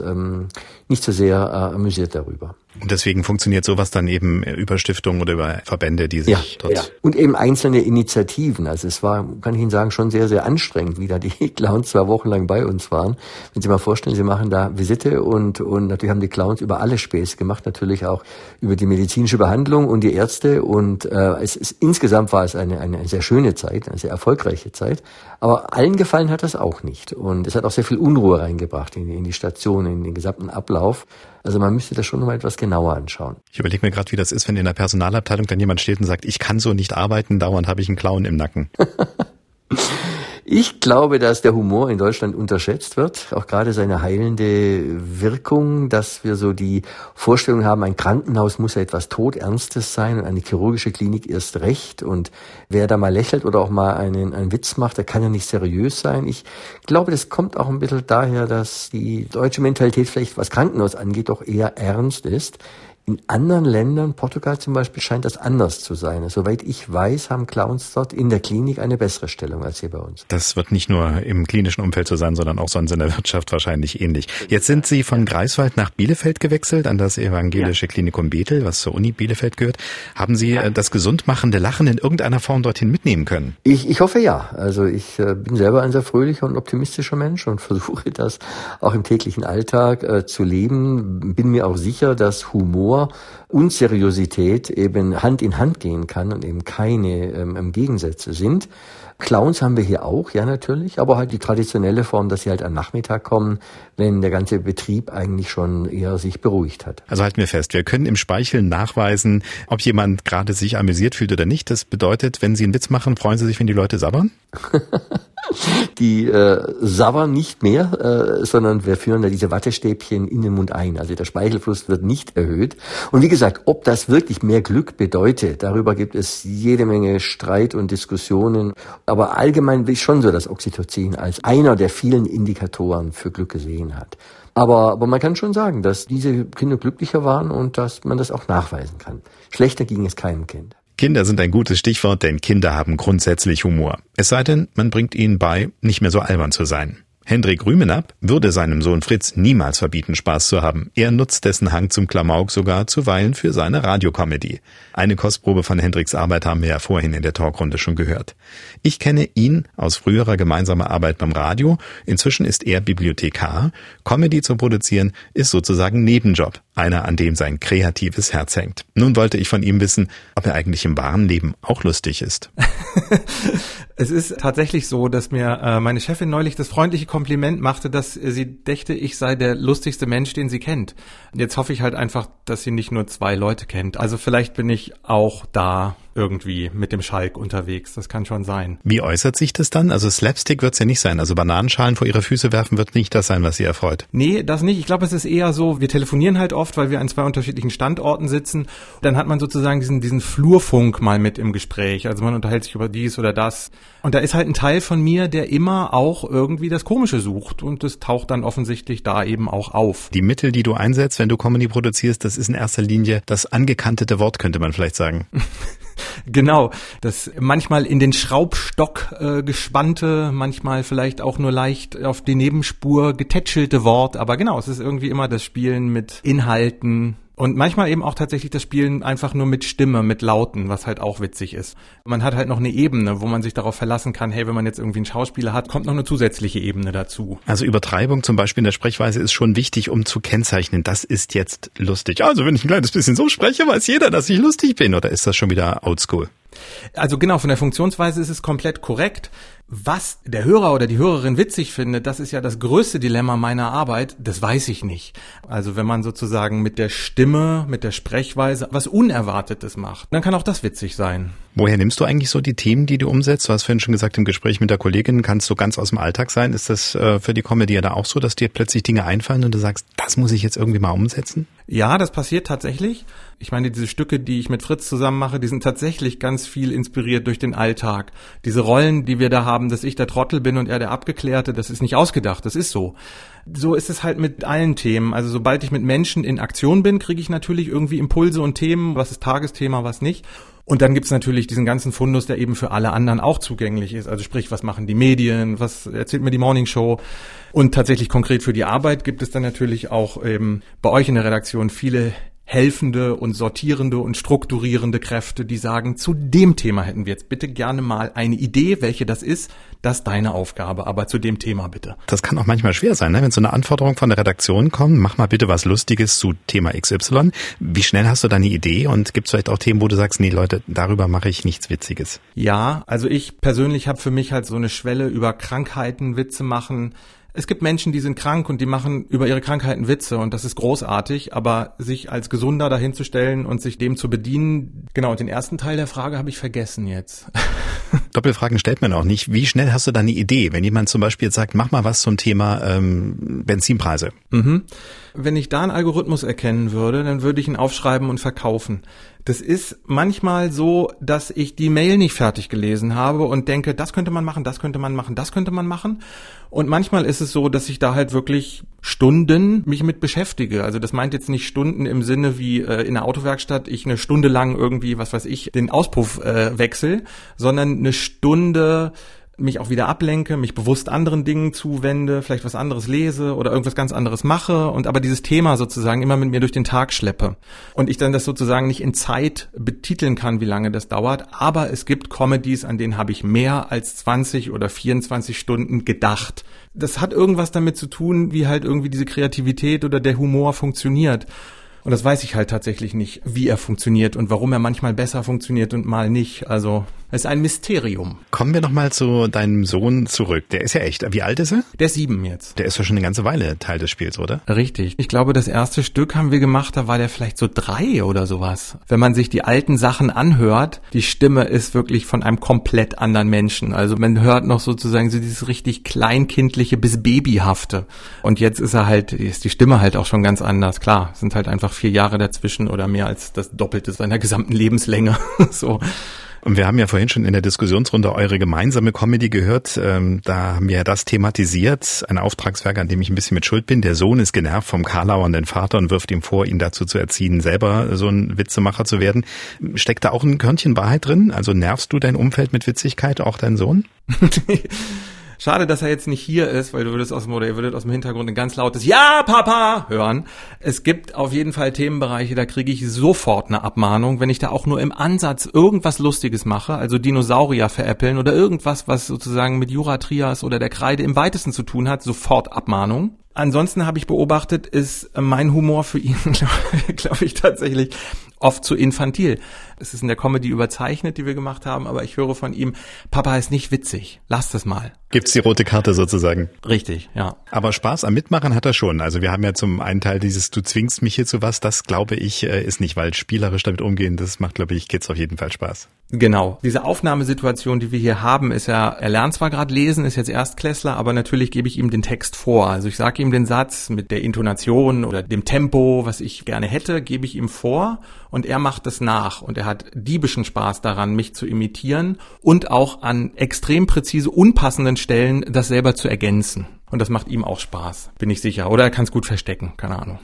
nicht so sehr amüsiert darüber. Und deswegen funktioniert sowas dann eben über Stiftungen oder über Verbände, die sich dort... Ja. Und eben einzelne Initiativen. Also es war, kann ich Ihnen sagen, schon sehr, sehr anstrengend, wie da die Clowns 2 Wochen lang bei uns waren. Wenn Sie mal vorstellen, Sie machen da Visite und natürlich haben die Clowns über alle Späße gemacht, natürlich auch über die medizinische Behandlung und die Ärzte. Und insgesamt war es eine sehr schöne Zeit, eine sehr erfolgreiche Zeit. Aber allen gefallen hat das auch nicht. Und es hat auch sehr viel Unruhe reingebracht in die Station, in den gesamten Ablauf. Also man müsste das schon nochmal etwas genauer anschauen. Ich überlege mir gerade, wie das ist, wenn in der Personalabteilung dann jemand steht und sagt, ich kann so nicht arbeiten, dauernd habe ich einen Clown im Nacken. Ich glaube, dass der Humor in Deutschland unterschätzt wird, auch gerade seine heilende Wirkung, dass wir so die Vorstellung haben, ein Krankenhaus muss ja etwas Todernstes sein und eine chirurgische Klinik erst recht und wer da mal lächelt oder auch mal einen Witz macht, der kann ja nicht seriös sein. Ich glaube, das kommt auch ein bisschen daher, dass die deutsche Mentalität vielleicht, was Krankenhaus angeht, doch eher ernst ist. In anderen Ländern, Portugal zum Beispiel, scheint das anders zu sein. Soweit ich weiß, haben Clowns dort in der Klinik eine bessere Stellung als hier bei uns. Das wird nicht nur im klinischen Umfeld so sein, sondern auch sonst in der Wirtschaft wahrscheinlich ähnlich. Jetzt sind Sie von Greifswald nach Bielefeld gewechselt, an das Evangelische Klinikum Bethel, was zur Uni Bielefeld gehört. Haben Sie das gesundmachende Lachen in irgendeiner Form dorthin mitnehmen können? Ich hoffe ja. Also ich bin selber ein sehr fröhlicher und optimistischer Mensch und versuche das auch im täglichen Alltag zu leben. Bin mir auch sicher, dass Humor und Seriosität eben Hand in Hand gehen kann und eben keine Gegensätze sind. Clowns haben wir hier auch, ja natürlich, aber halt die traditionelle Form, dass sie halt am Nachmittag kommen, wenn der ganze Betrieb eigentlich schon eher sich beruhigt hat. Also halten wir fest, wir können im Speicheln nachweisen, ob jemand gerade sich amüsiert fühlt oder nicht. Das bedeutet, wenn Sie einen Witz machen, freuen Sie sich, wenn die Leute sabbern? Die sabbern nicht mehr, sondern wir führen da diese Wattestäbchen in den Mund ein. Also der Speichelfluss wird nicht erhöht. Und wie gesagt, ob das wirklich mehr Glück bedeutet, darüber gibt es jede Menge Streit und Diskussionen. Aber allgemein will ich schon so, dass Oxytocin als einer der vielen Indikatoren für Glück gesehen hat. Aber man kann schon sagen, dass diese Kinder glücklicher waren und dass man das auch nachweisen kann. Schlechter ging es keinem Kind. Kinder sind ein gutes Stichwort, denn Kinder haben grundsätzlich Humor. Es sei denn, man bringt ihnen bei, nicht mehr so albern zu sein. Hendrik Rümenapp würde seinem Sohn Fritz niemals verbieten, Spaß zu haben. Er nutzt dessen Hang zum Klamauk sogar zuweilen für seine Radiokomödie. Eine Kostprobe von Hendriks Arbeit haben wir ja vorhin in der Talkrunde schon gehört. Ich kenne ihn aus früherer gemeinsamer Arbeit beim Radio. Inzwischen ist er Bibliothekar. Comedy zu produzieren ist sozusagen Nebenjob, einer, an dem sein kreatives Herz hängt. Nun wollte ich von ihm wissen, ob er eigentlich im wahren Leben auch lustig ist. Es ist tatsächlich so, dass mir meine Chefin neulich das freundliche Kompliment machte, dass sie dächte, ich sei der lustigste Mensch, den sie kennt. Jetzt hoffe ich halt einfach, dass sie nicht nur zwei Leute kennt. Also vielleicht bin ich auch da irgendwie mit dem Schalk unterwegs. Das kann schon sein. Wie äußert sich das dann? Also Slapstick wird es ja nicht sein. Also Bananenschalen vor ihre Füße werfen wird nicht das sein, was sie erfreut. Nee, das nicht. Ich glaube, es ist eher so, wir telefonieren halt oft, weil wir an zwei unterschiedlichen Standorten sitzen. Dann hat man sozusagen diesen Flurfunk mal mit im Gespräch. Also man unterhält sich über dies oder das. Und da ist halt ein Teil von mir, der immer auch irgendwie das Komische sucht. Und das taucht dann offensichtlich da eben auch auf. Die Mittel, die du einsetzt, wenn du Comedy produzierst, das ist in erster Linie das angekantete Wort, könnte man vielleicht sagen. Genau, das manchmal in den Schraubstock gespannte, manchmal vielleicht auch nur leicht auf die Nebenspur getätschelte Wort. Aber genau, es ist irgendwie immer das Spielen mit Inhalten. Und manchmal eben auch tatsächlich das Spielen einfach nur mit Stimme, mit Lauten, was halt auch witzig ist. Man hat halt noch eine Ebene, wo man sich darauf verlassen kann, hey, wenn man jetzt irgendwie einen Schauspieler hat, kommt noch eine zusätzliche Ebene dazu. Also Übertreibung zum Beispiel in der Sprechweise ist schon wichtig, um zu kennzeichnen, das ist jetzt lustig. Also wenn ich ein kleines bisschen so spreche, weiß jeder, dass ich lustig bin. Oder ist das schon wieder oldschool? Also genau, von der Funktionsweise ist es komplett korrekt. Was der Hörer oder die Hörerin witzig findet, das ist ja das größte Dilemma meiner Arbeit, das weiß ich nicht. Also wenn man sozusagen mit der Stimme, mit der Sprechweise was Unerwartetes macht, dann kann auch das witzig sein. Woher nimmst du eigentlich so die Themen, die du umsetzt? Du hast vorhin schon gesagt, im Gespräch mit der Kollegin kannst du ganz aus dem Alltag sein. Ist das für die Comedy ja da auch so, dass dir plötzlich Dinge einfallen und du sagst, das muss ich jetzt irgendwie mal umsetzen? Ja, das passiert tatsächlich. Ich meine, diese Stücke, die ich mit Fritz zusammen mache, die sind tatsächlich ganz viel inspiriert durch den Alltag. Diese Rollen, die wir da haben, dass ich der Trottel bin und er der Abgeklärte, das ist nicht ausgedacht, das ist so. So ist es halt mit allen Themen. Also sobald ich mit Menschen in Aktion bin, kriege ich natürlich irgendwie Impulse und Themen, was ist Tagesthema, was nicht. Und dann gibt's natürlich diesen ganzen Fundus, der eben für alle anderen auch zugänglich ist. Also sprich, was machen die Medien, was erzählt mir die Morning Show? Und tatsächlich konkret für die Arbeit gibt es dann natürlich auch eben bei euch in der Redaktion viele helfende und sortierende und strukturierende Kräfte, die sagen, zu dem Thema hätten wir jetzt bitte gerne mal eine Idee, welche das ist, das ist deine Aufgabe, aber zu dem Thema bitte. Das kann auch manchmal schwer sein, ne? Wenn so eine Anforderung von der Redaktion kommt, mach mal bitte was Lustiges zu Thema XY. Wie schnell hast du deine Idee und gibt es vielleicht auch Themen, wo du sagst, nee Leute, darüber mache ich nichts Witziges? Ja, also ich persönlich habe für mich halt so eine Schwelle über Krankheiten, Witze machen. Es gibt Menschen, die sind krank und die machen über ihre Krankheiten Witze und das ist großartig, aber sich als Gesunder dahinzustellen und sich dem zu bedienen, genau, den ersten Teil der Frage habe ich vergessen jetzt. Doppelfragen stellt man auch nicht. Wie schnell hast du da eine Idee, wenn jemand zum Beispiel jetzt sagt, mach mal was zum Thema Benzinpreise? Mhm. Wenn ich da einen Algorithmus erkennen würde, dann würde ich ihn aufschreiben und verkaufen. Das ist manchmal so, dass ich die Mail nicht fertig gelesen habe und denke, das könnte man machen, das könnte man machen, das könnte man machen. Und manchmal ist es so, dass ich da halt wirklich Stunden mich mit beschäftige. Also das meint jetzt nicht Stunden im Sinne wie in der Autowerkstatt, ich eine Stunde lang irgendwie, was weiß ich, den Auspuff wechsel, sondern eine Stunde mich auch wieder ablenke, mich bewusst anderen Dingen zuwende, vielleicht was anderes lese oder irgendwas ganz anderes mache und aber dieses Thema sozusagen immer mit mir durch den Tag schleppe. Und ich dann das sozusagen nicht in Zeit betiteln kann, wie lange das dauert, aber es gibt Comedies, an denen habe ich mehr als 20 oder 24 Stunden gedacht. Das hat irgendwas damit zu tun, wie halt irgendwie diese Kreativität oder der Humor funktioniert. Und das weiß ich halt tatsächlich nicht, wie er funktioniert und warum er manchmal besser funktioniert und mal nicht. Also es ist ein Mysterium. Kommen wir nochmal zu deinem Sohn zurück. Der ist ja echt. Wie alt ist er? Der ist 7 jetzt. Der ist ja schon eine ganze Weile Teil des Spiels, oder? Richtig. Ich glaube, das erste Stück haben wir gemacht, da war der vielleicht so 3 oder sowas. Wenn man sich die alten Sachen anhört, die Stimme ist wirklich von einem komplett anderen Menschen. Also man hört noch sozusagen so dieses richtig kleinkindliche bis babyhafte. Und jetzt ist er halt, ist die Stimme halt auch schon ganz anders. Klar, es sind halt einfach 4 Jahre dazwischen oder mehr als das Doppelte seiner gesamten Lebenslänge. So. Und wir haben ja vorhin schon in der Diskussionsrunde eure gemeinsame Comedy gehört. Da haben wir ja das thematisiert. Ein Auftragswerk, an dem ich ein bisschen mit schuld bin. Der Sohn ist genervt vom karlauernden Vater und wirft ihm vor, ihn dazu zu erziehen, selber so ein Witzemacher zu werden. Steckt da auch ein Körnchen Wahrheit drin? Also nervst du dein Umfeld mit Witzigkeit, auch deinen Sohn? Schade, dass er jetzt nicht hier ist, weil ihr würdet aus dem Hintergrund ein ganz lautes Ja, Papa hören. Es gibt auf jeden Fall Themenbereiche, da kriege ich sofort eine Abmahnung, wenn ich da auch nur im Ansatz irgendwas Lustiges mache, also Dinosaurier veräppeln oder irgendwas, was sozusagen mit Jura Trias oder der Kreide im weitesten zu tun hat, sofort Abmahnung. Ansonsten habe ich beobachtet, ist mein Humor für ihn, glaube ich, tatsächlich oft zu infantil. Es ist in der Comedy überzeichnet, die wir gemacht haben, aber ich höre von ihm, Papa ist nicht witzig, lass das mal. Gibt's die rote Karte sozusagen. Richtig, ja. Aber Spaß am Mitmachen hat er schon. Also wir haben ja zum einen Teil dieses, du zwingst mich hier zu was, das glaube ich, ist nicht, weil spielerisch damit umgehen, das macht, glaube ich, Kids auf jeden Fall Spaß. Genau. Diese Aufnahmesituation, die wir hier haben, ist ja, er lernt zwar gerade lesen, ist jetzt Erstklässler, aber natürlich gebe ich ihm den Text vor. Also ich sage ihm den Satz mit der Intonation oder dem Tempo, was ich gerne hätte, gebe ich ihm vor und er macht das nach. Und er hat diebischen Spaß daran, mich zu imitieren und auch an extrem präzise, unpassenden Stellen das selber zu ergänzen. Und das macht ihm auch Spaß, bin ich sicher. Oder er kann es gut verstecken, keine Ahnung.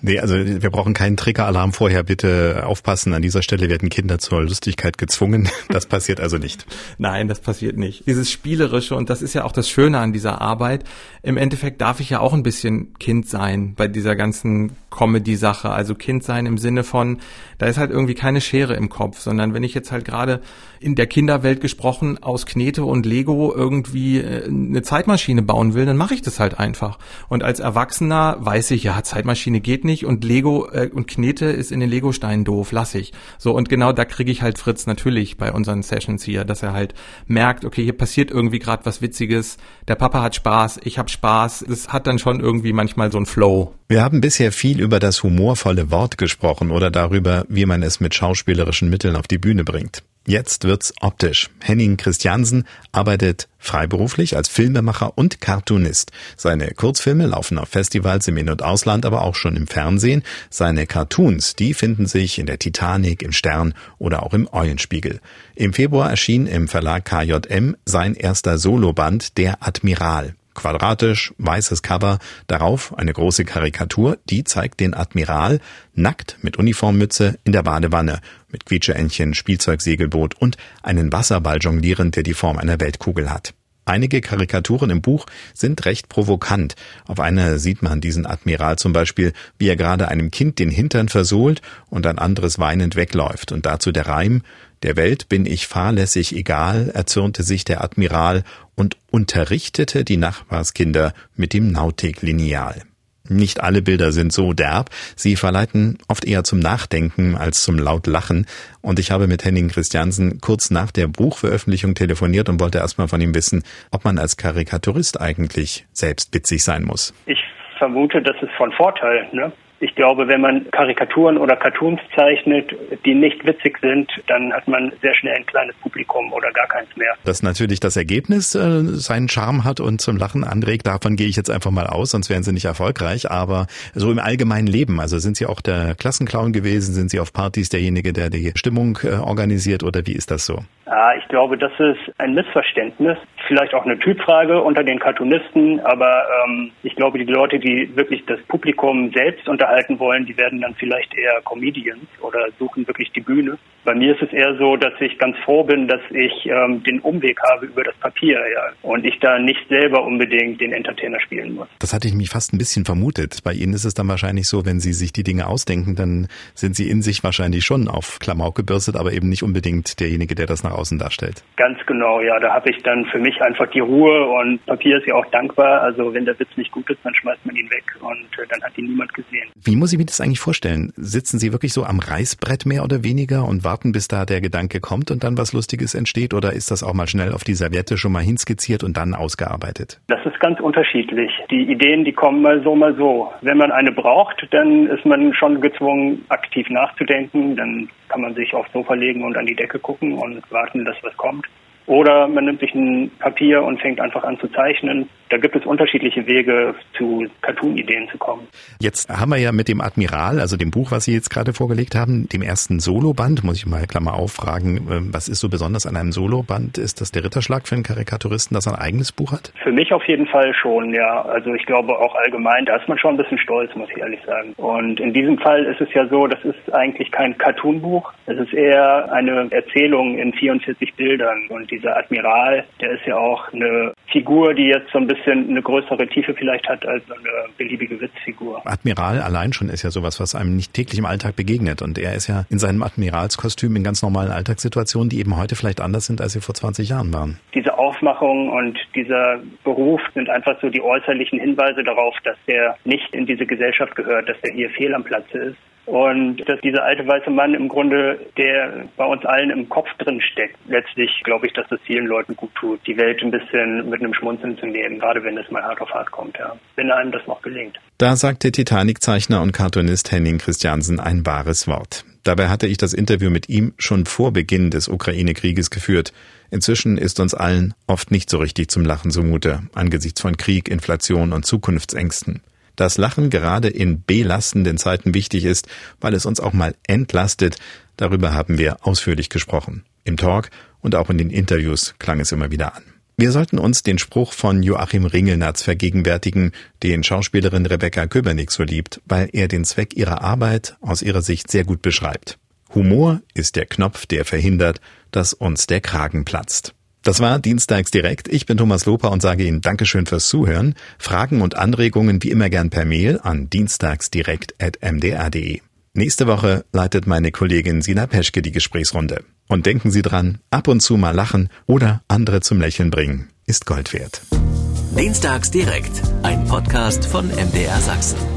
Nee, also wir brauchen keinen Triggeralarm vorher, bitte aufpassen. An dieser Stelle werden Kinder zur Lustigkeit gezwungen. Das passiert also nicht. Nein, das passiert nicht. Dieses Spielerische, und das ist ja auch das Schöne an dieser Arbeit, im Endeffekt darf ich ja auch ein bisschen Kind sein bei dieser ganzen Comedy-Sache. Also Kind sein im Sinne von, da ist halt irgendwie keine Schere im Kopf, sondern wenn ich jetzt halt gerade in der Kinderwelt gesprochen aus Knete und Lego irgendwie eine Zeitmaschine bauen will, dann mache ich das halt einfach. Und als Erwachsener weiß ich, ja, Zeitmaschine geht nicht und Lego und Knete ist in den Legosteinen doof, lass ich. So, und genau da kriege ich halt Fritz natürlich bei unseren Sessions hier, dass er halt merkt, okay, hier passiert irgendwie gerade was Witziges, der Papa hat Spaß, ich habe Spaß, das hat dann schon irgendwie manchmal so einen Flow. Wir haben bisher viel über das humorvolle Wort gesprochen oder darüber, wie man es mit schauspielerischen Mitteln auf die Bühne bringt. Jetzt wird's optisch. Henning Christiansen arbeitet freiberuflich als Filmemacher und Cartoonist. Seine Kurzfilme laufen auf Festivals im In- und Ausland, aber auch schon im Fernsehen. Seine Cartoons, die finden sich in der Titanic, im Stern oder auch im Eulenspiegel. Im Februar erschien im Verlag KJM sein erster Soloband, Der Admiral. Quadratisch, weißes Cover, darauf eine große Karikatur, die zeigt den Admiral nackt mit Uniformmütze in der Badewanne, mit Quietscheentchen, Spielzeugsegelboot und einen Wasserball jonglierend, der die Form einer Weltkugel hat. Einige Karikaturen im Buch sind recht provokant. Auf einer sieht man diesen Admiral zum Beispiel, wie er gerade einem Kind den Hintern versohlt und ein anderes weinend wegläuft. Und dazu der Reim, der Welt bin ich fahrlässig egal, erzürnte sich der Admiral und unterrichtete die Nachbarskinder mit dem Nautiklineal. Nicht alle Bilder sind so derb, sie verleiten oft eher zum Nachdenken als zum laut Lachen. Und ich habe mit Henning Christiansen kurz nach der Buchveröffentlichung telefoniert und wollte erstmal von ihm wissen, ob man als Karikaturist eigentlich selbst witzig sein muss. Ich vermute, das ist von Vorteil, ne? Ich glaube, wenn man Karikaturen oder Cartoons zeichnet, die nicht witzig sind, dann hat man sehr schnell ein kleines Publikum oder gar keins mehr. Dass natürlich das Ergebnis seinen Charme hat und zum Lachen anregt, davon gehe ich jetzt einfach mal aus, sonst wären Sie nicht erfolgreich. Aber so im allgemeinen Leben, also sind Sie auch der Klassenclown gewesen? Sind Sie auf Partys derjenige, der die Stimmung organisiert oder wie ist das so? Ich glaube, das ist ein Missverständnis. Vielleicht auch eine Typfrage unter den Cartoonisten, aber ich glaube, die Leute, die wirklich das Publikum selbst unterhalten wollen, die werden dann vielleicht eher Comedians oder suchen wirklich die Bühne. Bei mir ist es eher so, dass ich ganz froh bin, dass ich den Umweg habe über das Papier, ja, und ich da nicht selber unbedingt den Entertainer spielen muss. Das hatte ich mich fast ein bisschen vermutet. Bei Ihnen ist es dann wahrscheinlich so, wenn Sie sich die Dinge ausdenken, dann sind Sie in sich wahrscheinlich schon auf Klamauk gebürstet, aber eben nicht unbedingt derjenige, der das nach außen darstellt. Ganz genau, ja. Da habe ich dann für mich einfach die Ruhe und Papier ist ja auch dankbar. Also wenn der Witz nicht gut ist, dann schmeißt man ihn weg und dann hat ihn niemand gesehen. Wie muss ich mir das eigentlich vorstellen? Sitzen Sie wirklich so am Reißbrett mehr oder weniger und warten, bis da der Gedanke kommt und dann was Lustiges entsteht? Oder ist das auch mal schnell auf die Serviette schon mal hinskizziert und dann ausgearbeitet? Das ist ganz unterschiedlich. Die Ideen, die kommen mal so, mal so. Wenn man eine braucht, dann ist man schon gezwungen, aktiv nachzudenken. Dann kann man sich aufs Sofa legen und an die Decke gucken und warten, dass was kommt. Oder man nimmt sich ein Papier und fängt einfach an zu zeichnen. Da gibt es unterschiedliche Wege, zu Cartoon-Ideen zu kommen. Jetzt haben wir ja mit dem Admiral, also dem Buch, was Sie jetzt gerade vorgelegt haben, dem ersten Soloband, muss ich mal Klammer auffragen, was ist so besonders an einem Soloband? Ist das der Ritterschlag für einen Karikaturisten, dass er ein eigenes Buch hat? Für mich auf jeden Fall schon, ja. Also ich glaube auch allgemein, da ist man schon ein bisschen stolz, muss ich ehrlich sagen. Und in diesem Fall ist es ja so, das ist eigentlich kein Cartoon-Buch. Es ist eher eine Erzählung in 44 Bildern und die dieser Admiral, der ist ja auch eine Figur, die jetzt so ein bisschen eine größere Tiefe vielleicht hat als eine beliebige Witzfigur. Admiral allein schon ist ja sowas, was einem nicht täglich im Alltag begegnet. Und er ist ja in seinem Admiralskostüm in ganz normalen Alltagssituationen, die eben heute vielleicht anders sind, als sie vor 20 Jahren waren. Diese Aufmachung und dieser Beruf sind einfach so die äußerlichen Hinweise darauf, dass der nicht in diese Gesellschaft gehört, dass der hier fehl am Platze ist. Und dass dieser alte weiße Mann im Grunde, der bei uns allen im Kopf drin steckt. Letztlich glaube ich, dass das vielen Leuten gut tut, die Welt ein bisschen mit einem Schmunzeln zu nehmen, gerade wenn es mal hart auf hart kommt, ja. Wenn einem das noch gelingt. Da sagt der Titanic-Zeichner und Cartoonist Henning Christiansen ein wahres Wort. Dabei hatte ich das Interview mit ihm schon vor Beginn des Ukraine-Krieges geführt. Inzwischen ist uns allen oft nicht so richtig zum Lachen zumute, angesichts von Krieg, Inflation und Zukunftsängsten. Dass Lachen gerade in belastenden Zeiten wichtig ist, weil es uns auch mal entlastet, darüber haben wir ausführlich gesprochen. Im Talk und auch in den Interviews klang es immer wieder an. Wir sollten uns den Spruch von Joachim Ringelnatz vergegenwärtigen, den Schauspielerin Rebecca Köbernick so liebt, weil er den Zweck ihrer Arbeit aus ihrer Sicht sehr gut beschreibt. Humor ist der Knopf, der verhindert, dass uns der Kragen platzt. Das war Dienstags direkt. Ich bin Thomas Loper und sage Ihnen Dankeschön fürs Zuhören. Fragen und Anregungen wie immer gern per Mail an dienstagsdirekt@mdr.de. Nächste Woche leitet meine Kollegin Sina Peschke die Gesprächsrunde. Und denken Sie dran, ab und zu mal lachen oder andere zum Lächeln bringen, ist Gold wert. Dienstags direkt, ein Podcast von MDR Sachsen.